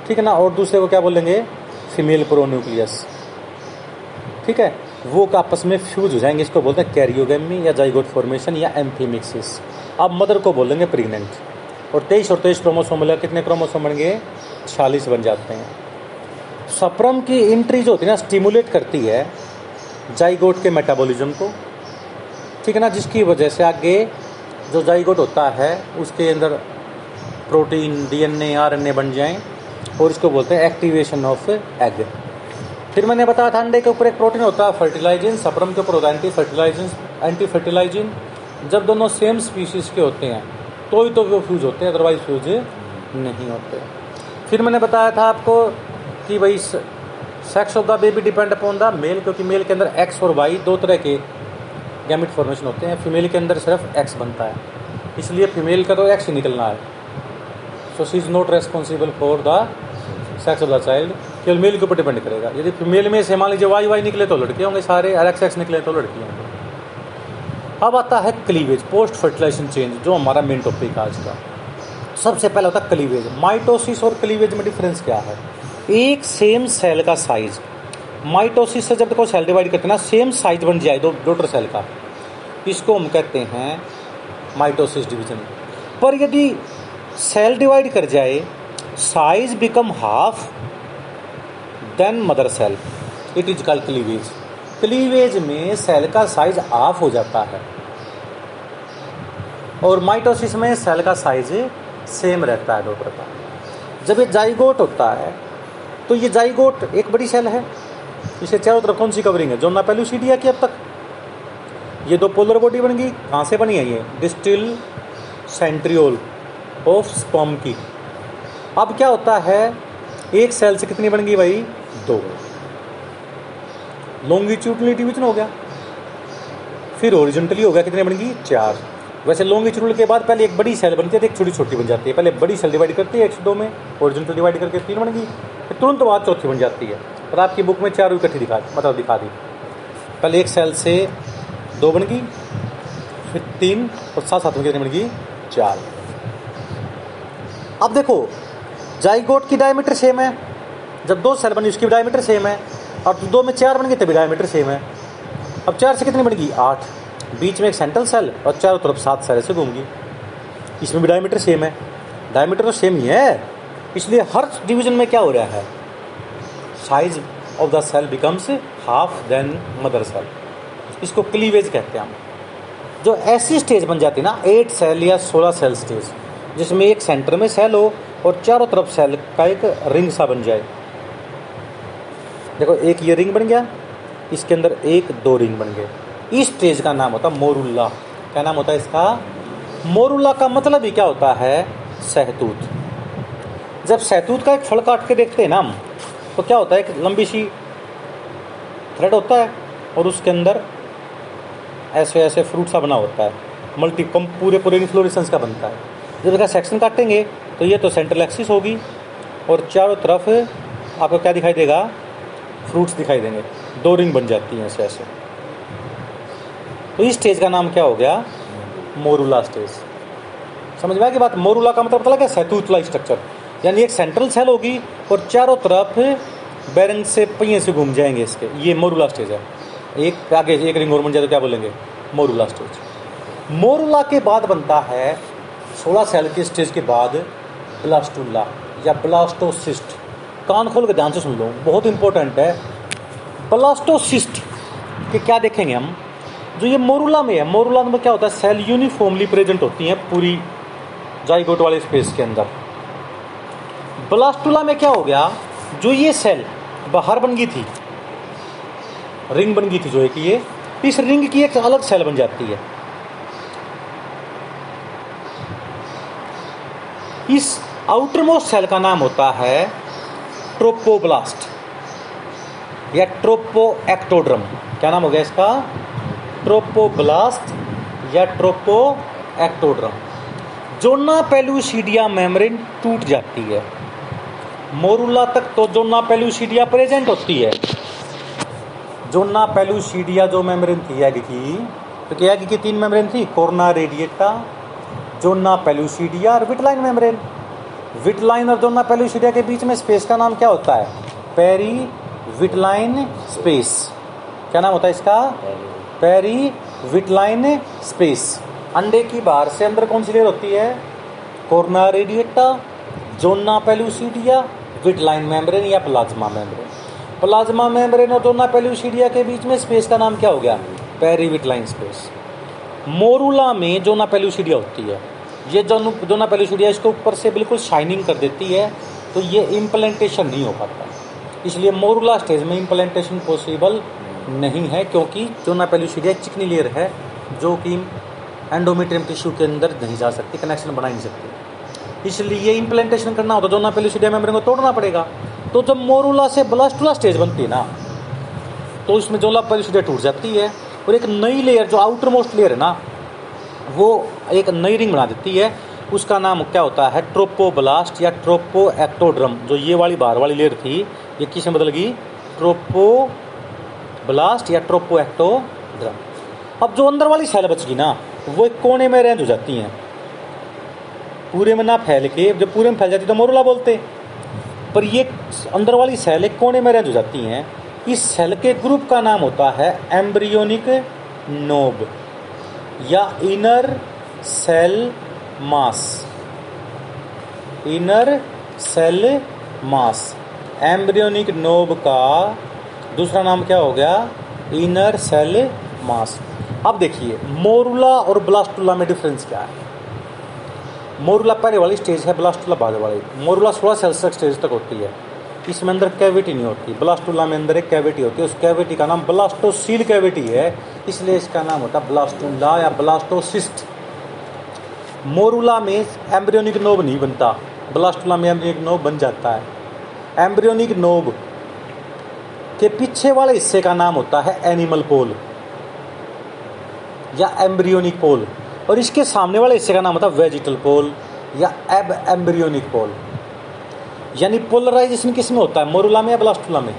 ठीक है ना, और दूसरे को क्या बोलेंगे, फीमेल प्रो न्यूक्लियस। ठीक है, वो आपस में फ्यूज हो जाएंगे, इसको बोलते हैं कैरियोगेमी या जाइगोट फॉर्मेशन या एम्फीमिक्सिस। अब मदर को बोलेंगे प्रेग्नेंट। और तेईस और तेईस क्रोमोसोम मिला, कितने क्रोमोसोम बन गए, छियालीस बन जाते हैं। स्पर्म की एंट्री जो होती है ना स्टिमुलेट करती है जाइगोट के मेटाबॉलिज्म को, ठीक है ना, जिसकी वजह से आगे जो जाइगोट होता है उसके अंदर प्रोटीन, डीएनए, आरएनए बन जाएं और इसको बोलते हैं एक्टिवेशन ऑफ एग। फिर मैंने बताया था अंडे के ऊपर एक प्रोटीन होता है फर्टिलाइजिन, स्पर्म के ऊपर होता है एंटी फर्टिलाइजिन एंटी फर्टिलाइजिन जब दोनों सेम स्पीशीज़ के होते हैं तो ही तो वो फ्यूज होते हैं, अदरवाइज फ्यूज नहीं होते। फिर मैंने बताया था आपको कि भाई sex of the baby depend upon the male, क्योंकि मेल के अंदर एक्स और वाई दो तरह के गैमिट फॉर्मेशन होते हैं, फीमेल के अंदर सिर्फ एक्स बनता है, इसलिए फीमेल का तो एक्स ही निकलना है। So she is not responsible for the sex of the child, केवल मेल के ऊपर डिपेंड करेगा। यदि फीमेल में से मान लीजिए वाई वाई निकले तो लड़के होंगे सारे, और एक्स एक्स निकले तो लड़के होंगे। अब आता है क्लीवेज, पोस्ट फर्टिलाइजेशन चेंज, जो हमारा मेन टॉपिक आज का। सबसे पहला होता है क्लीवेज। माइटोसिस और क्लीवेज में डिफरेंस क्या है, एक सेम सेल का साइज, माइटोसिस से जब देखो सेल डिवाइड करते हैं ना, सेम साइज बन जाए दो डॉटर सेल का, इसको हम कहते हैं माइटोसिस डिवीजन। पर यदि सेल डिवाइड कर जाए, size become half, than mother cell, it is called cleavage. Cleavage में सेल का साइज हाफ हो जाता है और माइटोसिस में सेल का साइज सेम रहता है दो प्रकार। जब ये जाइगोट होता है तो ये जाइगोट एक बड़ी सेल है, इसे चारों तरफ कौन सी कवरिंग है, जो ना पेलुसिडिया की अब तक। ये दो पोलर बॉडी बन गई, कहाँ से बनी है ये, डिस्टिल सेंट्रियोल ऑफ स्पर्म की। अब क्या होता है, एक सेल से कितनी बन गई भाई, दो। लॉन्गिट्यूडनल डिवीजन हो गया, फिर हॉरिजॉन्टली हो गया, कितनी बन गई, चार। वैसे लॉन्गिट्यूडनल के बाद पहले एक बड़ी सेल बनती है, एक छोटी छोटी बन जाती है। पहले बड़ी सेल डिवाइड करती है एक से दो में, हॉरिजॉन्टल डिवाइड करके तीन बन गई, फिर तुरंत बाद चौथी बन जाती है। और आपकी बुक में चारों इकट्ठी दिखा मतलब दिखा दी, पहले एक सेल से दो बन गई, फिर तीन, और साथ साथ में कितनी बन गई, चार। अब देखो जाइगोट की डायमीटर सेम है, जब दो सेल बनी उसकी डायमीटर सेम है, और दो में चार बन गई तभी डायमीटर सेम है। अब चार से कितनी बन गई, आठ, बीच में एक सेंट्रल सेल और चारों तरफ सात सेल से घूमगी, इसमें भी डायमीटर सेम है। डायमीटर तो सेम ही है, इसलिए हर डिवीजन में क्या हो रहा है, size of the cell becomes half than mother cell, इसको क्लीवेज कहते हैं हम। जो ऐसी स्टेज बन जाती है ना, एट सेल या सोलह सेल स्टेज, जिसमें एक सेंटर में सेल हो और चारों तरफ सेल का एक रिंग सा बन जाए। देखो एक ये रिंग बन गया, इसके अंदर एक दो रिंग बन गए, इस स्टेज का नाम होता है मोरुला। क्या नाम होता है इसका, मोरुला। का मतलब ही क्या होता है, सहतूत। जब सहतूत का एक फल काट के देखते हैं ना हम, तो क्या होता है, एक लंबी सी थ्रेड होता है और उसके अंदर ऐसे ऐसे फ्रूट सा बना होता है, मल्टी कम पूरे पूरे इन्फ्लोरेसेंस का बनता है। जब इसका सेक्शन काटेंगे तो ये तो सेंट्रल एक्सिस होगी और चारों तरफ आपको क्या दिखाई देगा, फ्रूट्स दिखाई देंगे, दो रिंग बन जाती हैं ऐसे ऐसे। तो इस स्टेज का नाम क्या हो गया, मोरुला स्टेज। समझ में आया कि बात, मोरुला का मतलब पता लगा, सहतूतला स्ट्रक्चर, यानी एक सेंट्रल सेल होगी और चारों तरफ बैरंग से पहिए से घूम जाएंगे इसके, ये मोरुला स्टेज है। एक आगे एक रिंग और बन जाए तो क्या बोलेंगे, मोरुला स्टेज। मोरुला के बाद बनता है सोलह सेल के स्टेज के बाद ब्लास्टुला या ब्लास्टोसिस्ट। कान खोल के ध्यान से सुन लो, बहुत इंपॉर्टेंट है। ब्लास्टोसिस्ट के क्या देखेंगे हम, जो ये मोरुला में है, मोरुला में क्या होता है, सेल यूनिफॉर्मली प्रेजेंट होती हैं पूरी जाइगोट वाले स्पेस के अंदर। ब्लास्टुला में क्या हो गया, जो ये सेल बाहर बन गई थी, रिंग बन गई थी जो है कि ये, इस रिंग की एक अलग सेल बन जाती है। इस आउटरमोस्ट सेल का नाम होता है ट्रोपोब्लास्ट या ट्रोपोएक्टोड्रम। क्या नाम हो गया इसका, ट्रोपोब्लास्ट या ट्रोपोएक्टोड्रम। जोना पेलुसिडिया मेम्ब्रेन टूट जाती है, मोरुला तक तो जोना पेलुसिडिया प्रेजेंट होती है। जोना पेलुसिडिया जो मेम्ब्रेन थी एग की, क्योंकि एग की तीन मेम्ब्रेन थी, कोर्ना रेडिएटा, जोना पेलुसिडिया और विटलाइन मेम्ब्रेन। विटलाइन और जोना पेलुसिडिया के बीच में स्पेस का नाम क्या होता है, पेरी विटलाइन स्पेस। क्या नाम होता है इसका, पेरी विटलाइन स्पेस। अंडे की बाहर से अंदर कौन सी लेयर होती है, corona radiata, zona pellucida, vitelline membrane या प्लाज्मा मेम्ब्रेन। प्लाज्मा मेम्ब्रेन और जोना पेलुसिडिया के बीच में स्पेस का नाम क्या हो गया, पेरीविटलाइन स्पेस। मोरुला में जोना पेलुसिडिया होती है, ये जो जोना पेलुसिडिया इसको ऊपर से बिल्कुल शाइनिंग कर देती है, तो ये इम्प्लांटेशन नहीं हो पाता, इसलिए मोरुला स्टेज में इम्प्लांटेशन पॉसिबल नहीं है, क्योंकि जोना पेलुसिडिया चिकनी लेयर है जो कि एंडोमेट्रियम टिश्यू के अंदर नहीं जा सकती, कनेक्शन बना नहीं सकती। इसलिए इम्प्लांटेशन करना हो तो जोना पेलुसिडिया मेम्ब्रेन को तोड़ना पड़ेगा। तो जब मोरुला से ब्लास्टुला स्टेज बनती है ना, तो इसमें जोना पेलुसिडिया टूट जाती है और एक नई लेयर जो आउटर मोस्ट लेयर है ना, वो एक नई रिंग बना देती है, उसका नाम क्या होता है, ट्रोपोब्लास्ट या ट्रोपोएक्टोड्रम। जो ये वाली बाहर वाली लेयर थी, ये किस में बदल गई, ट्रोपोब्लास्ट या ट्रोपोएक्टोड्रम। अब जो अंदर वाली सेल बच गई ना, वो एक कोने में रेंज हो जाती हैं, पूरे में ना फैल के। जब पूरे में फैल जाती तो मोरुला बोलते, पर ये अंदर वाली सेल एक कोने में रेंज हो जाती हैं। इस सेल के ग्रुप का नाम होता है एम्ब्रियोनिक नोब या inner cell mass. Inner cell mass, embryonic knob का दूसरा नाम क्या हो गया, इनर सेल मास। अब देखिए मोरुला और ब्लास्टुला में डिफरेंस क्या है। मोरूला पहले वाली स्टेज है, ब्लास्टुला बाद वाली। मोरूला सोलह सेल्सियस स्टेज तक होती है, इसमें अंदर कैविटी नहीं होती। ब्लास्टुला में अंदर एक कैविटी होती है, उस कैविटी का नाम ब्लास्टोसील कैविटी है, इसलिए इसका नाम होता है ब्लास्टुला या ब्लास्टोसिस्ट। मोरूला में एम्ब्रियोनिक नोब नहीं बनता, ब्लास्टुला में एम्ब्रियोनिक नोब बन जाता है। एम्ब्रियोनिक नोब के पीछे वाले हिस्से का नाम होता है एनिमल पोल या एम्ब्रियोनिक पोल, और इसके सामने वाले हिस्से का नाम होता है वेजिटल पोल या एब एम्ब्रियोनिक पोल। यानी पोलराइजेशन किस में होता है, मोरूला में या ब्लास्टुला में?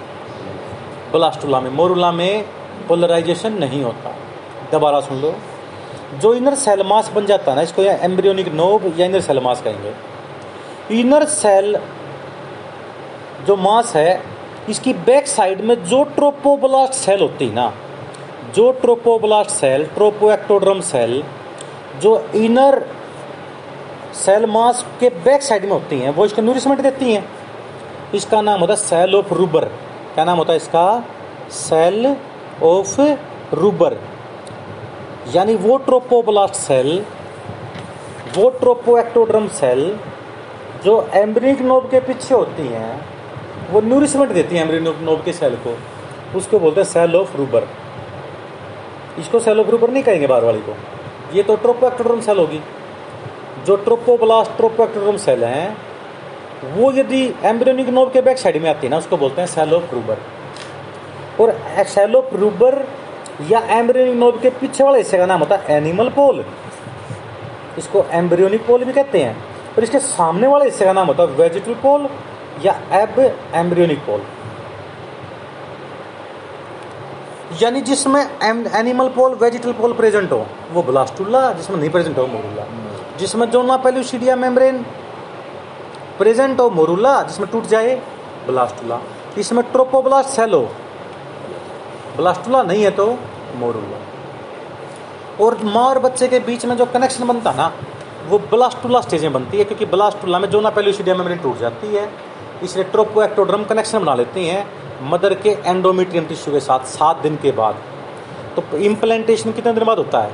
ब्लास्टुला में। मोरूला में पोलराइजेशन नहीं होता। दोबारा सुन लो, जो इनर सेल मास बन जाता है ना, इसको या एम्ब्रियोनिक नोब या इनर सेल मास कहेंगे। इनर सेल जो मास है, इसकी बैक साइड में जो ट्रोपोब्लास्ट सेल होती है ना, जो ट्रोपोब्लास्ट सेल, ट्रोपोएक्टोड्रम सेल, जो इनर सेल मास के बैक साइड में होती हैं, वो इसको न्यूरिशमेंट देती हैं। इसका नाम होता है सेल ऑफ रूबर। क्या नाम होता है इसका? Cell of Rauber. यानी वो ट्रोपोब्लास्ट सेल, वो ट्रोपोएक्टोड्रम सेल जो एम्ब्रियोनिक नोब के पीछे होती हैं, वो न्यूरिशमेंट देती हैं एम्ब्रियोनिक नोब के सेल को, उसको बोलते हैं सेल ऑफ रूबर। इसको सेल ऑफ रूबर नहीं कहेंगे बाहर वाली को, ये तो ट्रोपोएक्टोड्रम सेल होगी। जो ट्रोपोब्लास्ट ट्रोपोएक्टोड्रम सेल हैं, वो यदि एम्ब्रियोनिक नोब के बैक साइड में आती है ना, उसको बोलते हैं सेल ऑफ रूबर। और सेल ऑफ रूबर या एम्ब्रियोनिक नोब के पीछे वाले हिस्से का नाम होता है एनिमल पोल, इसको एम्ब्रियोनिक पोल भी कहते हैं। और इसके सामने वाले हिस्से का नाम होता है वेजिटल पोल या एब एम्ब्रियोनिक पोल। यानी जिसमें animal pole vegetal pole present हो वो ब्लास्टुला, जिसमें नहीं प्रेजेंट हो मोरूला। जिसमें जो ना पेल्यूसीडिया मेम्ब्रेन प्रेजेंट हो मोरूला, जिसमें टूट जाए ब्लास्टुला। इसमें ट्रोपोब्लास्ट सेल हो, ब्लास्टुला नहीं है तो मोरूला। और माँ और बच्चे के बीच में जो कनेक्शन बनता ना, वो ब्लास्टुला स्टेज में बनती है, क्योंकि ब्लास्टुला में जो ना पेल्यूसीडिया मेम्ब्रेन टूट जाती है, इसलिए ट्रोपोएक्टोड्रम कनेक्शन बना लेती हैं मदर के एंडोमेट्रियम टिश्यू के साथ सात दिन के बाद। तो इम्प्लांटेशन कितने दिन बाद होता है?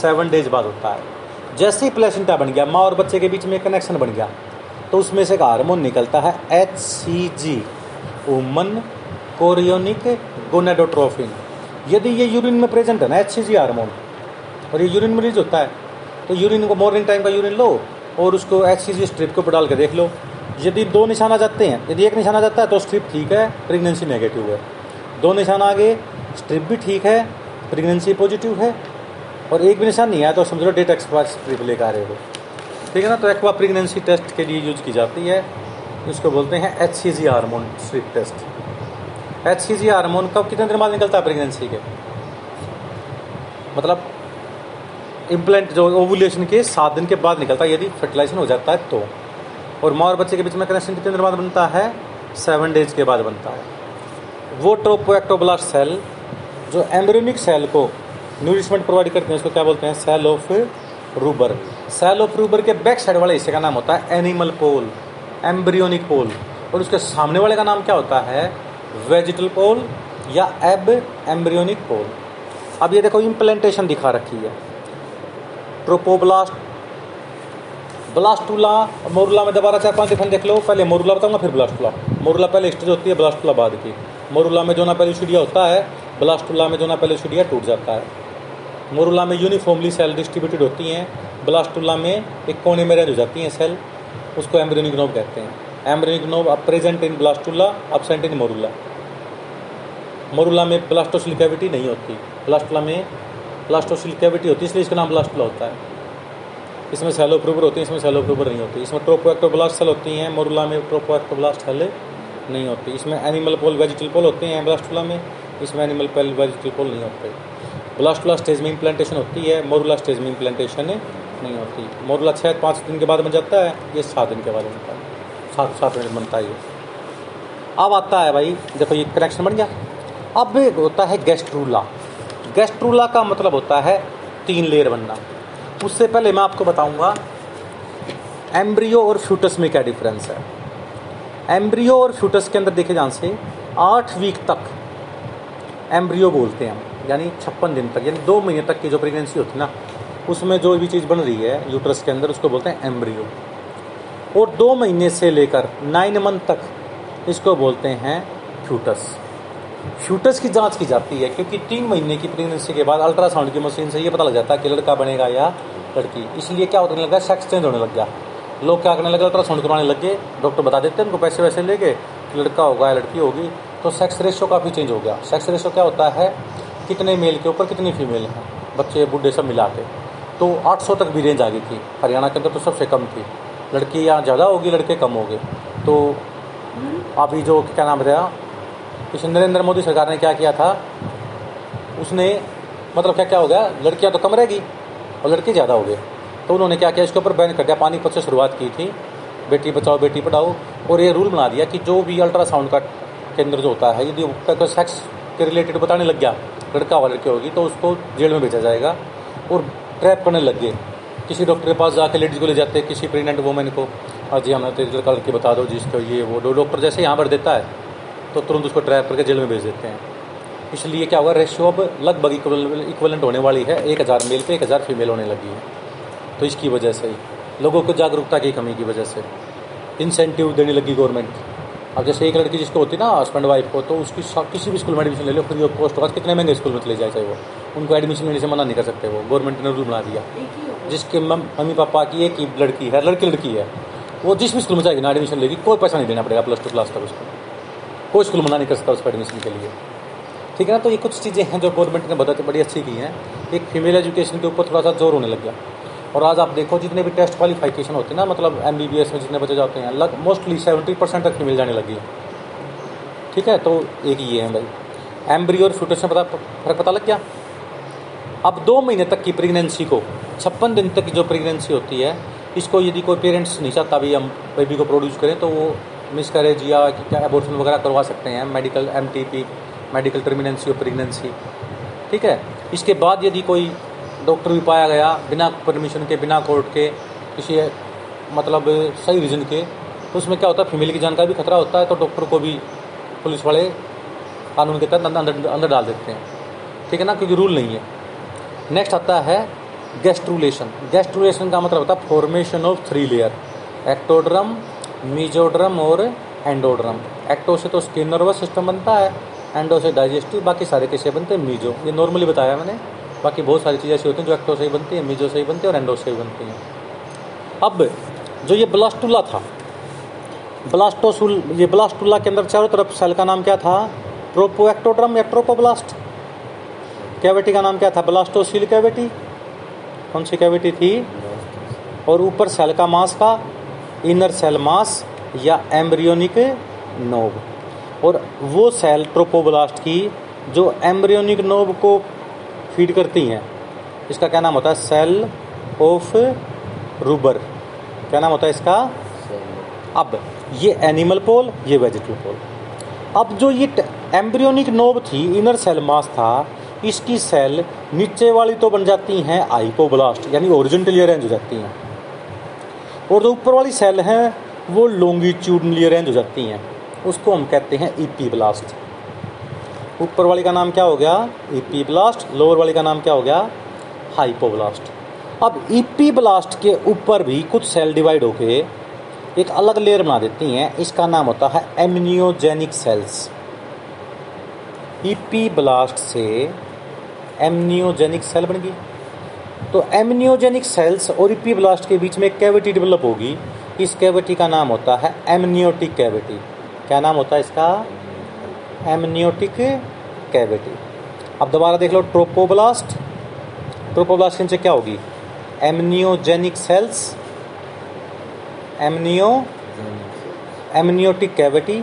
सेवन डेज बाद होता है। जैसे ही प्लेसेंटा बन गया, माँ और बच्चे के बीच में कनेक्शन बन गया, तो उसमें से एक हार्मोन निकलता है H C G, human chorionic gonadotrophin. यदि ये यूरिन में प्रेजेंट है ना एच सी जी हार्मोन, और ये यूरिन में रिलीज होता है, तो यूरिन को मॉर्निंग टाइम का यूरिन लो और उसको एच सी जी स्ट्रिप के ऊपर डाल के देख लो। यदि दो निशान आ जाते हैं, यदि एक निशान आ जाता है तो स्ट्रिप ठीक है, प्रेगनेंसी नेगेटिव है। दो निशान आ गए, स्ट्रिप भी ठीक है, प्रेगनेंसी पॉजिटिव है। और एक भी निशान नहीं आया तो समझ लो डेट एक्सपायर स्ट्रिप लेकर आ रहे हो, ठीक है ना। तो एक्वा प्रेगनेंसी टेस्ट के लिए यूज की जाती है, इसको बोलते हैं H C G hormone strip test. H C G hormone कब, कितने दिन बाद निकलता है? प्रेगनेंसी के, मतलब इम्प्लांट जो ओवुलेशन के सात दिन के बाद निकलता है, यदि फर्टिलाइजेशन हो जाता है तो। और माँ और बच्चे के बीच में कनेक्शन कितने दिन बाद बनता है? सेवन डेज के बाद बनता है। वो ट्रोपोएक्टोब्लास्ट सेल जो एम्ब्रियोनिक सेल को न्यूरिशमेंट प्रोवाइड करते हैं, उसको क्या बोलते हैं? Cell of Rauber. Cell of Rauber के बैक साइड वाले हिस्से का नाम होता है एनिमल पोल, एम्ब्रियोनिक पोल। और उसके सामने वाले का नाम क्या होता है? वेजिटल पोल या एब एम्ब्रियोनिक पोल। अब ये देखो, इम्प्लांटेशन दिखा रखी है। ट्रोपोब्लास्ट, ब्लास्टुला, मोरूला में दोबारा चार पांच डिफरेंट देख लो। पहले मोरूला बताऊंगा फिर ब्लास्टुला। मोरूला पहले स्टेज होती है, ब्लास्टुला बाद की। मोरूला में जो ना पेल्यूसीडिया होता है, ब्लास्टुला में जो ना पेल्यूसीडिया टूट जाता है। मोरूला में यूनिफॉर्मली सेल डिस्ट्रीब्यूटेड होती हैं, ब्लास्टुला में एक कोने में रह जाती हैं सेल, उसको एम्ब्रियोनिक नोब कहते हैं। एम्ब्रियोनिक नोब अब present in blastula, absent in morula. Morula में ब्लास्टोसील कैविटी नहीं होती, ब्लास्टुला में ब्लास्टोसील कैविटी होती है, इसलिए इसका नाम ब्लास्टुला होता है। इसमें सेल ऑफ रूबर होती है, इसमें सेल ऑफ रूबर नहीं होती। इसमें ट्रोपोएक्टोब्लास्ट सेल होती हैं, मोरूला में ट्रोपोएक्टोब्लास्ट सेल नहीं होती। इसमें एनिमल पोल वेजिटल पोल होते हैं ब्लास्टुला में, इसमें एनिमल पोल वेजिटल पोल नहीं होते। ब्लास्टुला स्टेज में इम्प्लांटेशन होती है, मोरूला स्टेज में इम्प्लांटेशन नहीं होती। मोरूला छः पाँच दिन के बाद बन जाता है, ये सात दिन के बाद बनता है, सात सात दिन बनता है। अब आता है भाई, देखो ये कनेक्शन बन गया। अब होता है गैस्ट्रूला। गैस्ट्रूला का मतलब होता है तीन लेयर बनना। उससे पहले मैं आपको बताऊंगा एम्ब्रियो और फ्यूटस में क्या डिफरेंस है। एम्ब्रियो और फ्यूटस के अंदर देखे जान से आठ वीक तक एम्ब्रियो बोलते हैं हम, यानी छप्पन दिन तक, यानी दो महीने तक की जो प्रेगनेंसी होती है ना, उसमें जो भी चीज़ बन रही है यूट्रस के अंदर उसको बोलते हैं एम्ब्रियो। और दो महीने से लेकर नाइन मंथ तक इसको बोलते हैं फ्यूटस। फ्यूटस की जांच की जाती है क्योंकि तीन महीने की प्रेगनेंसी के बाद अल्ट्रासाउंड की मशीन से ये पता लग जाता है कि लड़का बनेगा या लड़की। इसलिए क्या होने लगा, सेक्स चेंज होने लग गया। लोग क्या करने लगे, अल्ट्रासाउंड करवाने लग गए। डॉक्टर बता देते हैं उनको, पैसे वैसे ले गए कि लड़का होगा या लड़की होगी। तो सेक्स रेशियो काफ़ी चेंज हो गया। सेक्स रेशियो क्या होता है, कितने मेल के ऊपर कितनी फीमेल हैं, बच्चे बूढ़े सब मिला के। तो आठ सौ तक भी रेंज आ गई थी। हरियाणा के अंदर तो सबसे कम थी, लड़की यहाँ ज़्यादा होगी लड़के कम हो गए। तो अभी जो क्या नाम बताया, इस नरेंद्र मोदी सरकार ने क्या किया था, उसने मतलब क्या क्या हो गया, लड़कियाँ तो कम रह गई और लड़के ज़्यादा हो गए। तो उन्होंने क्या किया, इसके ऊपर बैन कर दिया। पानीपत से शुरुआत की थी, बेटी बचाओ बेटी पढ़ाओ। और ये रूल बना दिया कि जो भी अल्ट्रासाउंड का केंद्र जो होता है, यदि सेक्स के रिलेटेड बताने लग गया लड़का व लड़की होगी तो उसको जेल में भेजा जाएगा। और ट्रैप करने लग गए, किसी डॉक्टर के पास जाके लेडीज़ को ले जाते, किसी प्रेग्नेंट वूमेन को, जी हमने तो लड़का लड़की बता दो जिसको ये वो। दो डॉक्टर जैसे यहाँ पर देता है तो तुरंत उसको ट्रैप करके जेल में भेज देते हैं। इसलिए क्या हुआ, रेशियो अब लगभग इक्वलेंट होने वाली है, एक हज़ार मेल पे एक हज़ार फीमेल होने लगी है। तो इसकी वजह से ही लोगों को जागरूकता की कमी की वजह से इंसेंटिव देने लगी गवर्नमेंट। अब जैसे एक लड़की जिसको होती ना हस्बैंड वाइफ को, तो उसकी किसी भी स्कूल में एडमिशन ले लो फ्री ऑफ कॉस्ट होगा, कितने महंगे स्कूल में चले जाए चाहे वो, उनको एडमिशन लेने से मना नहीं कर सकते। वो गवर्नमेंट ने रूल बना दिया, जिसके मम्मी पापा की एक ही लड़की है, लड़की लड़की है, वो जिस भी स्कूल में जाएगी ना एडमिशन लेगी, कोई पैसा नहीं देना पड़ेगा प्लस टू क्लास तक उसको, कोई स्कूल मना नहीं कर सकता उसको एडमिशन के लिए। ठीक है ना। तो ये कुछ चीज़ें हैं जो गवर्नमेंट ने बदलते बड़ी अच्छी की हैं। एक फीमेल एजुकेशन के ऊपर थोड़ा सा जोर होने लग गया। और आज आप देखो जितने भी टेस्ट क्वालिफिकेशन होते हैं ना, मतलब एमबीबीएस में जितने बच्चे जाते हैं लग मोस्टली सेवेंटी परसेंट तक फीमेल जाने लगी है। ठीक है। तो एक ये है भाई एम्ब्रियो और फ्यूटस में पता फर्क पता लग गया। अब दो महीने तक की प्रेगनेंसी को, छप्पन दिन तक की जो प्रेगनेंसी होती है, इसको यदि कोई पेरेंट्स नहीं चाहता भी हम बेबी को प्रोड्यूस करें तो वो मिसकैरेज या एबॉर्शन वगैरह करवा सकते हैं, medical MTP medical termination of pregnancy. ठीक है। इसके बाद यदि कोई डॉक्टर भी पाया गया बिना परमिशन के, बिना कोर्ट के, किसी मतलब सही रीज़न के, तो उसमें क्या होता है, फीमेल की जान का भी खतरा होता है। तो डॉक्टर को भी पुलिस वाले कानून के तहत अंदर अंदर डाल देते हैं। ठीक है ना, क्योंकि रूल नहीं है। नेक्स्ट आता है गैस्ट्रुलेशन। गैस्ट्रुलेशन का मतलब होता है formation of three layer, ectoderm, mesoderm और एंडोड्रम। एक्टो से तो स्किन नर्वस सिस्टम बनता है, एंडो से डाइजेस्टिव, बाकी सारे किसे बनते हैं मीजो। ये नॉर्मली बताया मैंने, बाकी बहुत सारी चीज़ें ऐसी होती हैं जो एक्टो से ही बनती हैं, मीजो से ही बनती है और एंडो से ही बनती हैं। अब जो ये ब्लास्टुला था, ब्लास्टोसुल, ये ब्लास्टुला के अंदर चारों तरफ सेल का नाम क्या था, ट्रोपो एक्टोड्रम या ट्रोपोब्लास्ट। कैविटी का नाम क्या था, ब्लास्टोसील कैविटी। कौन सी कैविटी थी। और ऊपर सेल का मास का इनर सेल मास या एम्ब्रियोनिक नोब, और वो सेल ट्रोपोब्लास्ट की जो एम्ब्रियोनिक नोब को फीड करती हैं, इसका क्या नाम होता है, सेल ऑफ रूबर। क्या नाम होता है इसका। अब ये एनिमल पोल, ये वेजिटल पोल। अब जो ये एम्ब्रियोनिक नोब थी, इनर सेल मास था, इसकी सेल नीचे वाली तो बन जाती हैं आइकोब्लास्ट, यानी हॉरिजॉन्टली अरेंज हो जाती हैं, और जो ऊपर वाली सेल हैं वो लॉन्गिट्यूडनली अरेंज हो जाती हैं, उसको हम कहते हैं एपिब्लास्ट। ऊपर वाली का नाम क्या हो गया, एपिब्लास्ट। लोअर वाली का नाम क्या हो गया, हाइपोब्लास्ट। अब एपिब्लास्ट के ऊपर भी कुछ सेल डिवाइड होके एक अलग लेयर बना देती हैं, इसका नाम होता है एमनियोजेनिक सेल्स। एपिब्लास्ट से एमनियोजेनिक सेल बन गई। तो एमनियोजेनिक सेल्स और एपिब्लास्ट के बीच में एक कैविटी डेवलप होगी, इस कैविटी का नाम होता है एमनियोटिक कैविटी। क्या नाम होता है इसका, एमनियोटिक कैविटी। अब दोबारा देख लो, ट्रोपोब्लास्ट, ट्रोपोब्लास्ट इनसे क्या होगी, amniogenic cells, amnio amniotic cavity,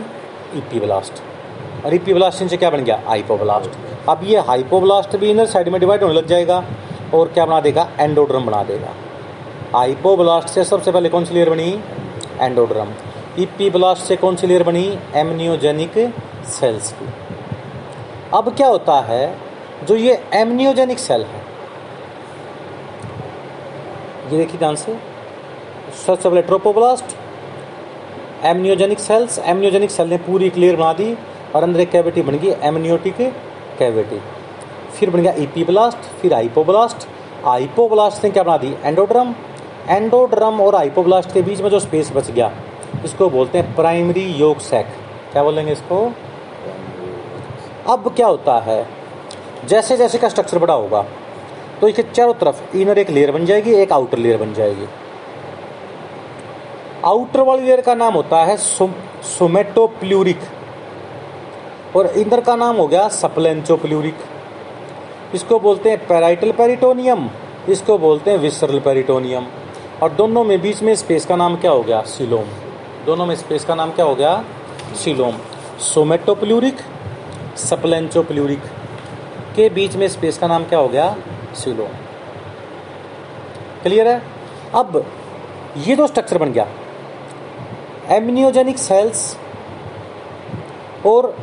epiblast. और एपिब्लास्ट इनसे क्या बन गया, हाइपोब्लास्ट। अब ये हाइपोब्लास्ट भी इनर साइड में डिवाइड होने लग जाएगा और क्या बना देगा, एंडोड्रम बना देगा। हाइपोब्लास्ट से सबसे पहले कौन सी लेयर बनी, एंडोड्रम। एपिब्लास्ट से कौन सी लेयर बनी, एमनियोजेनिक सेल्स की। अब क्या होता है, जो ये एमनियोजेनिक सेल है, ये देखिए ध्यान से, सबसे पहले trophoblast, amniogenic cells. Amniogenic cell ने पूरी एक लेयर बना दी और अंदर एक कैविटी बन गई एमनियोटिक कैविटी। फिर बन गया एपिब्लास्ट, फिर हाइपोब्लास्ट। आइपोब्लास्ट ने क्या बना दी, एंडोड्रम। एंडोड्रम और आइपोब्लास्ट के बीच में जो स्पेस बच गया इसको बोलते हैं प्राइमरी योक सैक। क्या बोलेंगे इसको। अब क्या होता है, जैसे जैसे का स्ट्रक्चर बड़ा होगा तो इसके चारों तरफ इनर एक लेयर बन जाएगी, एक आउटर लेयर बन जाएगी। आउटर वाली लेयर का नाम होता है सोमेटोप्ल्यूरिक और इधर का नाम हो गया सप्लेंचोप्ल्यूरिक। इसको बोलते हैं पैराइटल पेरिटोनियम, इसको बोलते हैं विसरल पेरिटोनियम। और दोनों में बीच में स्पेस का नाम क्या हो गया, सिलोम। दोनों में स्पेस का नाम क्या हो गया, सिलोम। सोमेटोप्ल्यूरिक सप्लेंचोप्ल्यूरिक के बीच में स्पेस का नाम क्या हो गया, सिलोम। क्लियर है। अब ये जो स्ट्रक्चर बन गया एम्नियोजेनिक सेल्स और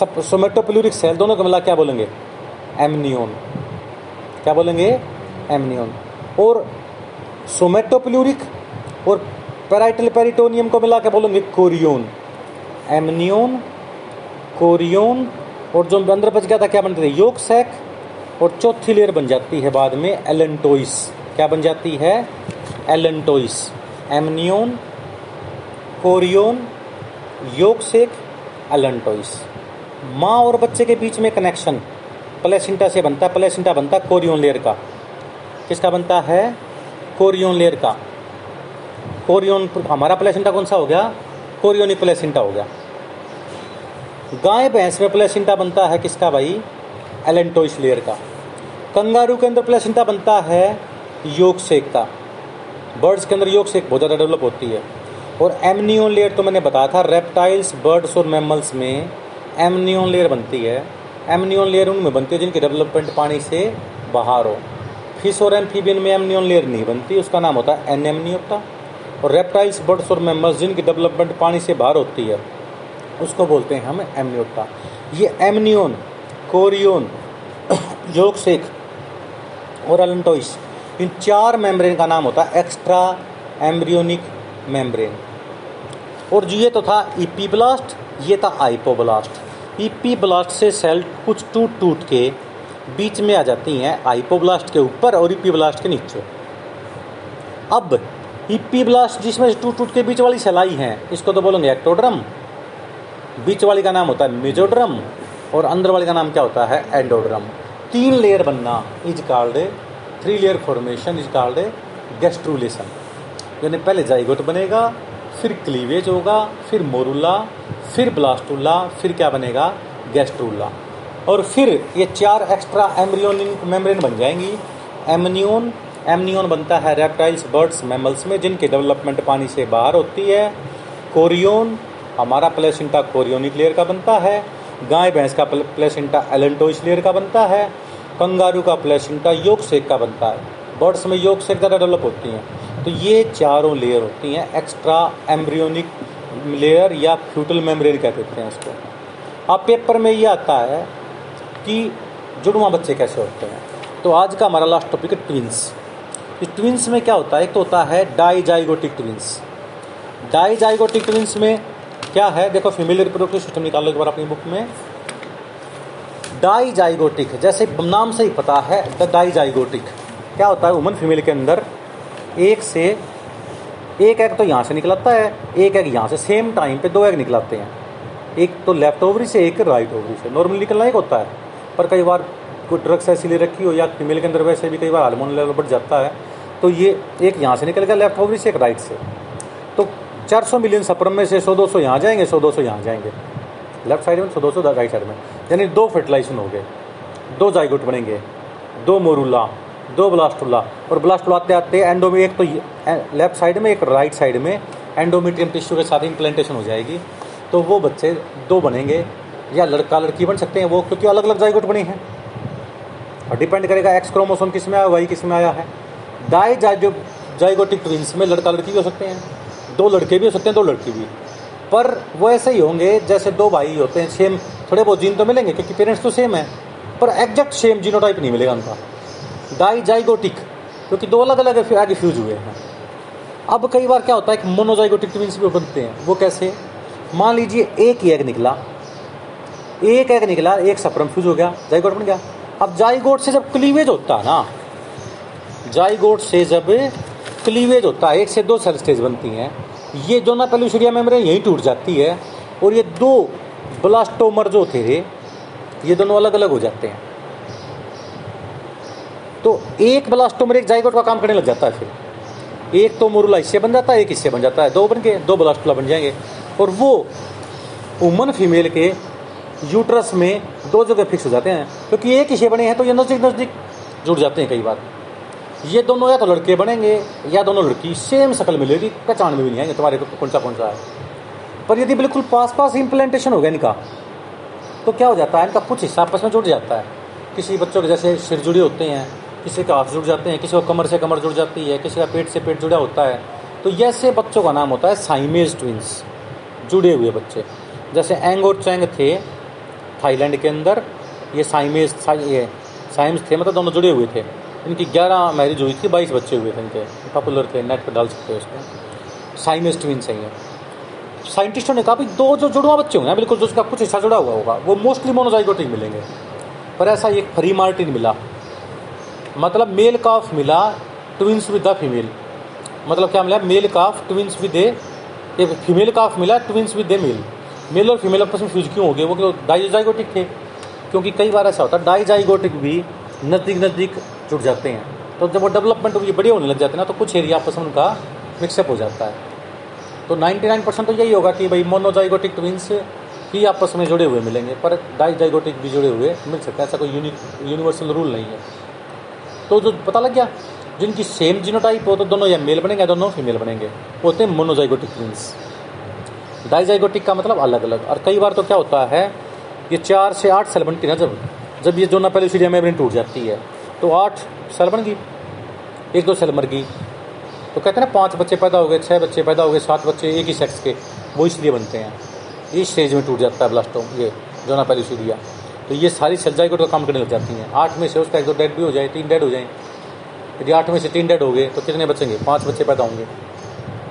सोमेटोप्ल्यूरिक सेल, दोनों को मिला क्या बोलेंगे, एमनियोन। क्या बोलेंगे, एमनियोन। और सोमेटोप्ल्यूरिक और पैराइटल पेरिटोनियम को मिला क्या बोलेंगे, कोरियोन। एमनियोन, कोरियोन और जो अंदर बच गया था क्या बनते थे, योक सैक। और चौथी लेयर बन जाती है बाद में एलेंटोइस। क्या बन जाती है, allantois. Amnion, chorion, yolk sac, allantois. माँ और बच्चे के बीच में कनेक्शन प्लेसेंटा से बनता है। प्लेसेंटा बनता है कोरियोन लेयर का। किसका बनता है, कोरियोन लेयर का। कोरियोन, हमारा प्लेसेंटा कौन सा हो गया, कोरियोनिक प्लेसेंटा हो गया। गाय भैंस में प्लेसेंटा बनता है किसका भाई, एलेंटोइस लेयर का। कंगारू के अंदर प्लेसेंटा बनता है योक सैक का। बर्ड्स के अंदर योक सैक बहुत ज़्यादा डेवलप होती है। और एमनियोन लेयर तो मैंने बताया था, रेप्टाइल्स, बर्ड्स और मैमल्स में एमनियोन लेयर बनती है। एमनियोन लेयर उनमें बनती है जिनकी डेवलपमेंट पानी से बाहर हो। फिश और एम्फीबियन में एमनियोन लेयर नहीं बनती, उसका नाम होता है एनेमनियोटा। और रेप्टाइल्स, बर्ड्स और मैमल्स जिनकी डेवलपमेंट पानी से बाहर होती है उसको बोलते हैं हम एमनियोटा। ये एमनियोन, कोरियोन, योक सैक और एलेंटोइस, इन चार मेम्ब्रेन का नाम होता है एक्स्ट्रा एम्ब्रियोनिक मेम्ब्रेन। और जो ये तो था ईपीब्लास्ट, ये था आइपोब्लास्ट। ईपीब्लास्ट से सेल कुछ टूट टूट के बीच में आ जाती हैं, आइपोब्लास्ट के ऊपर और ईपीब्लास्ट के नीचे। अब ईपीब्लास्ट जिसमें टूट टूट के बीच वाली सेल आई हैं इसको तो बोलेंगे एक्टोड्रम। बीच वाली का नाम होता है मेजोड्रम और अंदर वाले का नाम क्या होता है, एंडोड्रम। तीन लेयर बनना is called three layer formation is called gastrulation. यानी पहले जाइगोट बनेगा, फिर क्लीवेज होगा, फिर मोरुला, फिर ब्लास्टुला, फिर क्या बनेगा, गैस्ट्रुला। और फिर ये चार एक्स्ट्रा एम्ब्रियोनिक मेम्ब्रेन बन जाएंगी। एमनियोन, एमनियोन बनता है रेप्टाइल्स, बर्ड्स, मैमल्स में जिनकी डेवलपमेंट पानी से बाहर होती है। कोरियोन, हमारा प्लेसेंटा कोरियोनिक लेयर का बनता है। गाय भैंस का प्लेसेंटा एलेंटोइस लेयर का बनता है। कंगारू का प्लेसेंटा योक सैक का बनता है। बर्ड्स में योक सैक ज़्यादा डेवलप होती हैं। तो ये चारों लेयर होती हैं एक्स्ट्रा एम्ब्रियोनिक लेयर या फ्यूटल मेम्ब्रेन कह देते हैं इसको। अब पेपर में ये आता है कि जुड़वा बच्चे कैसे होते हैं। तो आज का हमारा लास्ट टॉपिक है ट्विंस। इस ट्विंस में क्या होता है, एक तो होता है डाइजाइगोटिक ट्विंस। डाइजाइगोटिक ट्विंस में क्या है, देखो फीमेल रिप्रोडक्टिव सिस्टम निकालो एक बार अपनी बुक में। डाइजाइगोटिक, जैसे नाम से ही पता है द डाइजाइगोटिक, क्या होता है वुमन फीमेल के अंदर एक से एक एग तो यहाँ से निकलाता है, एक एग यहाँ से। सेम टाइम पे दो एग निकलाते हैं, एक तो लेफ्ट ओवरी से, एक राइट ओवरी से। नॉर्मली निकलना एक होता है, पर कई बार कोई ड्रग्स ऐसी ले रखी हो या फीमेल के अंदर वैसे भी कई बार हार्मोन लेवल बढ़ जाता है, तो ये एक यहाँ से निकलेगा लेफ्ट ओवरी से, एक राइट से। तो चार सौ मिलियन सपरम में से सौ दो सौ यहाँ जाएंगे, सौ दो सौ यहाँ जाएंगे, लेफ्ट साइड में सौ दो सौ राइट साइड में। यानी दो फर्टिलाइजेशन हो गए, दो जाइगोट बनेंगे, दो मोरुला, दो ब्लास्टुला। और ब्लास्टुला आते आते एंडो में एक तो लेफ्ट साइड में, एक राइट साइड में एंडोमेट्रियम टिश्यू के साथ इम्प्लांटेशन हो जाएगी। तो वो बच्चे दो बनेंगे या लड़का लड़की बन सकते हैं वो, क्योंकि अलग अलग जाइगोट बने हैं। और डिपेंड करेगा एक्स क्रोमोसोम किस में आया, वाई किस में आया है। डाई जाइगोटिक ट्विंस में लड़का लड़की भी हो सकते हैं, दो लड़के भी हो सकते हैं, दो लड़की भी। पर वो ऐसे ही होंगे जैसे दो भाई होते हैं, सेम थोड़े बहुत जीन तो मिलेंगे क्योंकि पेरेंट्स तो सेम है, पर एग्जैक्ट सेम जीनोटाइप नहीं मिलेगा उनका। डाइजाइगोटिक क्योंकि दो अलग अलग फिर आगे फ्यूज हुए हैं। अब कई बार क्या होता है कि मोनोजाइगोटिक ट्विंस भी बनते हैं। वो कैसे, मान लीजिए एक ही एग निकला, एक एग निकला, एक सपरम फ्यूज हो गया, जाइगोट बन गया। अब जाइगोट से जब क्लीवेज होता है ना, जाइगोट से जब क्लीवेज होता है, एक से दो सेल स्टेज बनती हैं। ये जो ना पेल्यूसरिया मेम्ब्रेन यहीं टूट जाती है और ये दो ब्लास्टोमर जो थे ये दोनों अलग अलग हो जाते हैं। तो एक ब्लास्टोमर एक जाइगोट का काम करने लग जाता है। फिर एक तो मोरूला इससे बन जाता है, एक इससे बन जाता है, दो बन के दो ब्लास्टुला बन जाएंगे। और वो वुमन फीमेल के यूट्रस में दो जगह फिक्स हो जाते हैं, क्योंकि एक ही से बने हैं तो ये नज़दीक नज़दीक जुड़ जाते हैं। कई बार ये दोनों या तो लड़के बनेंगे या दोनों लड़की, सेम शक्ल मिलेगी, पहचान में भी नहीं आएंगे तुम्हारे को कौन सा कौन सा है। पर यदि बिल्कुल पास पास इम्प्लांटेशन हो गया इनका, तो क्या हो जाता है, इनका कुछ हिस्सा आपस में जुड़ जाता है। किसी बच्चों के जैसे सिर जुड़े होते हैं, किसी का हाथ जुड़ जाते हैं, किसी को कमर से कमर जुड़ जाती है, किसी का पेट से पेट जुड़ा होता है। तो ऐसे बच्चों का नाम होता है साइमेज ट्विंस, जुड़े हुए बच्चे। जैसे एंग और चैंग थे थाईलैंड के अंदर, ये साइमेज ये साइम्स थे, मतलब दोनों जुड़े हुए थे। इनकी ग्यारह मैरिज हुई थी, बाईस बच्चे हुए थे इनके, पॉपुलर थे, नेट पर डाल सकते हो इसको, साइमेज ट्विंस है ये। साइंटिस्टों ने कहा भी दो जो जुड़वा बच्चे होंगे बिल्कुल जो उसका कुछ हिस्सा जुड़ा हुआ होगा, वो मोस्टली मोनोजाइगोटिक मिलेंगे। पर ऐसा एक फ्री मार्टिन मिला, मतलब मेल काफ मिला ट्विंस विद द फीमेल, मतलब क्या मिला, male calf twins with a female calf मिला twins with a male. Male और फीमेल आपस में फ्यूज क्यों हो गए, वो क्यों डाइजाइगोटिक थे, क्योंकि कई बार ऐसा होता है डाइजाइगोटिक भी नज़दीक नज़दीक जुड़ जाते हैं। तो जब वो डेवलपमेंट उनकी बढ़िया होने लग जाते हैं ना, तो कुछ एरिया आपस में उनका मिक्सअप हो जाता है। तो निन्यानवे परसेंट तो यही होगा कि भाई मोनोजाइगोटिक ट्विंस ही आपस में जुड़े हुए मिलेंगे, पर डाइजाइगोटिक भी जुड़े हुए मिल सकते हैं, ऐसा कोई यूनिवर्सल रूल नहीं है। तो जो पता लग गया, जिनकी सेम जीनोटाइप हो तो दोनों या मेल बनेंगे या दोनों फीमेल बनेंगे, होते हैं मोनोजाइगोटिक ट्विंस। डाइजाइगोटिक का मतलब अलग अलग। और कई बार तो क्या होता है, ये चार से आठ सेल बनती है ना, जब जब ये जो ना पेल्यूसरिया मेम्ब्रेन टूट जाती है, तो आठ सेल बन गई, एक दो सेल मर गई। तो कहते हैं ना पांच बच्चे पैदा हो गए, छह बच्चे पैदा हो गए, सात बच्चे एक ही सेक्स के, वो इसलिए बनते हैं, इस स्टेज में टूट जाता है ब्लास्टोम, ये जो ना पेल्यूसरिया। तो ये सारी सेल जाइगोट का काम करने लग जाती हैं। आठ में से उसका एक दो डेड भी हो जाए, तीन डेड हो जाए। यदि आठ में से तीन डेड हो गए तो कितने बचेंगे, पाँच बच्चे पैदा होंगे,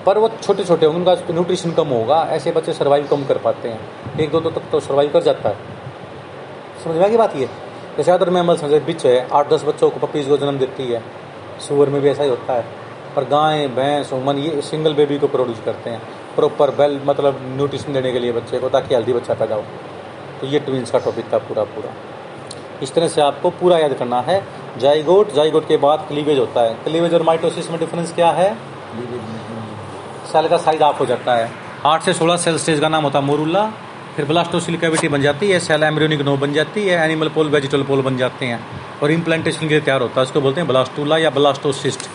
पर वो छोटे छोटे होंगे, उनका न्यूट्रिशन कम होगा, ऐसे बच्चे सर्वाइव कम कर पाते हैं। एक दो तो तक तो सर्वाइव कर जाता है। समझ में आ गई बात ये। जैसे अदर मैमल्स में बिच है, आठ दस बच्चों को पपीज़ को जन्म देती है, सूअर में भी ऐसा ही होता है। पर गाय भैंस उमन ये सिंगल बेबी को प्रोड्यूस करते हैं, प्रॉपर वेल मतलब न्यूट्रिशन देने के लिए बच्चे को, ताकि हेल्दी बच्चा पैदा हो। तो ये ट्विंस का टॉपिक था पूरा पूरा। इस तरह से आपको पूरा याद करना है। जाइगोट, जाइगोट के बाद क्लीवेज होता है। क्लीवेज और माइटोसिस में डिफरेंस क्या है, सेल का साइज हाफ हो जाता है। आठ से सोलह सेल स्टेज का नाम होता है मोरूला। फिर ब्लास्टोसिल कैविटी बन जाती है, सेल एम्ब्रियोनिक नोब बन जाती है, एनिमल पोल वेजिटल पोल बन जाते हैं और इम्प्लांटेशन के लिए तैयार होता है। उसको बोलते हैं ब्लास्टुला या ब्लास्टोसिस्ट।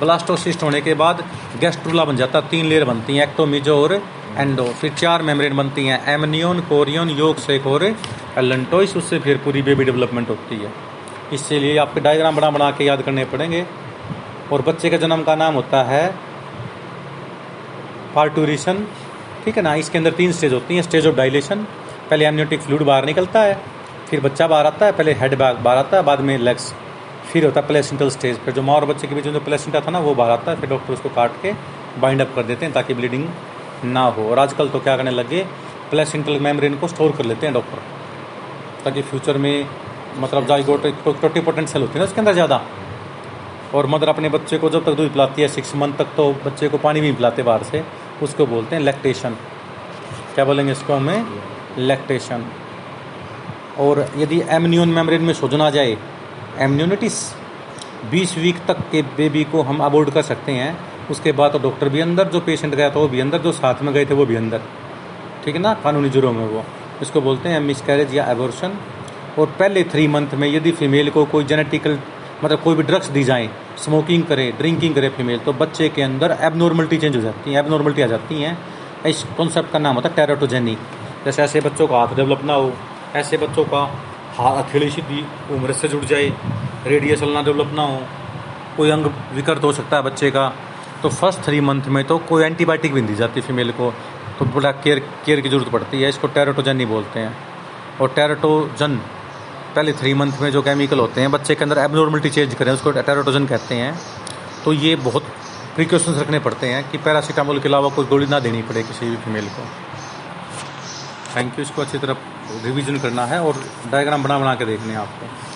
ब्लास्टोसिस्ट होने के बाद गैस्ट्रुला बन जाता है। तीन लेयर बनती हैं, एक्टोमीजो और एंडो। फिर चार मेम्ब्रेन बनती हैं, एमनियोन, कोरियन, योक सेक और एलेंटोइस। उससे फिर पूरी बेबी डेवलपमेंट होती है। इसलिए आपके डायग्राम बना बना के याद करने पड़ेंगे। और बच्चे के जन्म का नाम होता है पार्टूरिशन, ठीक है ना। इसके अंदर तीन स्टेज होती हैं। स्टेज ऑफ डायलेशन, पहले एमनियोटिक फ्लूइड बाहर निकलता है, फिर बच्चा बाहर आता है, पहले हेड बैग बाहर आता है, बाद में लेग्स। फिर होता है प्लेसेंटल स्टेज, फिर जो माँ और बच्चे के बीच में जो प्लेसेंटा था ना वो बाहर आता है। फिर डॉक्टर उसको काट के बाइंड अप कर देते हैं ताकि ब्लीडिंग ना हो। और आजकल तो क्या करने लगे, प्लेसेंटल मेम्ब्रेन को स्टोर कर लेते हैं डॉक्टर, ताकि फ्यूचर में मतलब जाइगोटिक टोटिपोटेंट सेल होती है ना उसके अंदर ज़्यादा। और मदर अपने बच्चे को जब तक दूध पिलाती है, सिक्स मंथ तक तो बच्चे को पानी भी नहीं पिलाते बाहर से, उसको बोलते हैं लैक्टेशन। क्या बोलेंगे इसको हमें, लैक्टेशन। और यदि एमनियोन मेम्ब्रेन में सूजन आ जाए, एमनियोनिटिस, बीस वीक तक के बेबी को हम अबॉर्ट कर सकते हैं। उसके बाद तो डॉक्टर भी अंदर, जो पेशेंट गया था वो भी अंदर, जो साथ में गए थे वो भी अंदर, ठीक है ना, कानूनी जुर्म है वो। इसको बोलते हैं मिसकैरेज या एबॉर्शन। और पहले थ्री मंथ में यदि फीमेल को कोई जेनेटिकल मतलब कोई भी ड्रग्स दी जाएँ, स्मोकिंग करे, ड्रिंकिंग करे फीमेल, तो बच्चे के अंदर एबनॉर्मलिटी चेंज हो जाती है, एबनॉर्मलिटी आ जाती हैं। इस कॉन्सेप्ट का नाम होता है टेराटोजेनी। जैसे ऐसे बच्चों का हाथ डेवलप ना हो, ऐसे बच्चों का हाथ हथेली सीधी उम्र से जुड़ जाए, रेडियस ना डेवलप ना हो, कोई अंग विकृत हो सकता है बच्चे का। तो फर्स्ट थ्री मंथ में तो कोई एंटीबायोटिक भी दी जाती है फीमेल को, तो बड़ा केयर केयर की ज़रूरत पड़ती है। इसको टेराटोजेनी बोलते हैं। और टेराटोजन पहले थ्री मंथ में जो केमिकल होते हैं बच्चे के अंदर एबनॉर्मलिटी चेंज करें, उसको टेराटोजन कहते हैं। तो ये बहुत प्रिकॉशंस रखने पड़ते हैं कि पैरासीटामोल के अलावा कोई गोली ना देनी पड़े किसी भी फीमेल को। Thank you. इसको अच्छी तरह रिवीजन करना है और डायग्राम बना बना के देखने हैं आपको।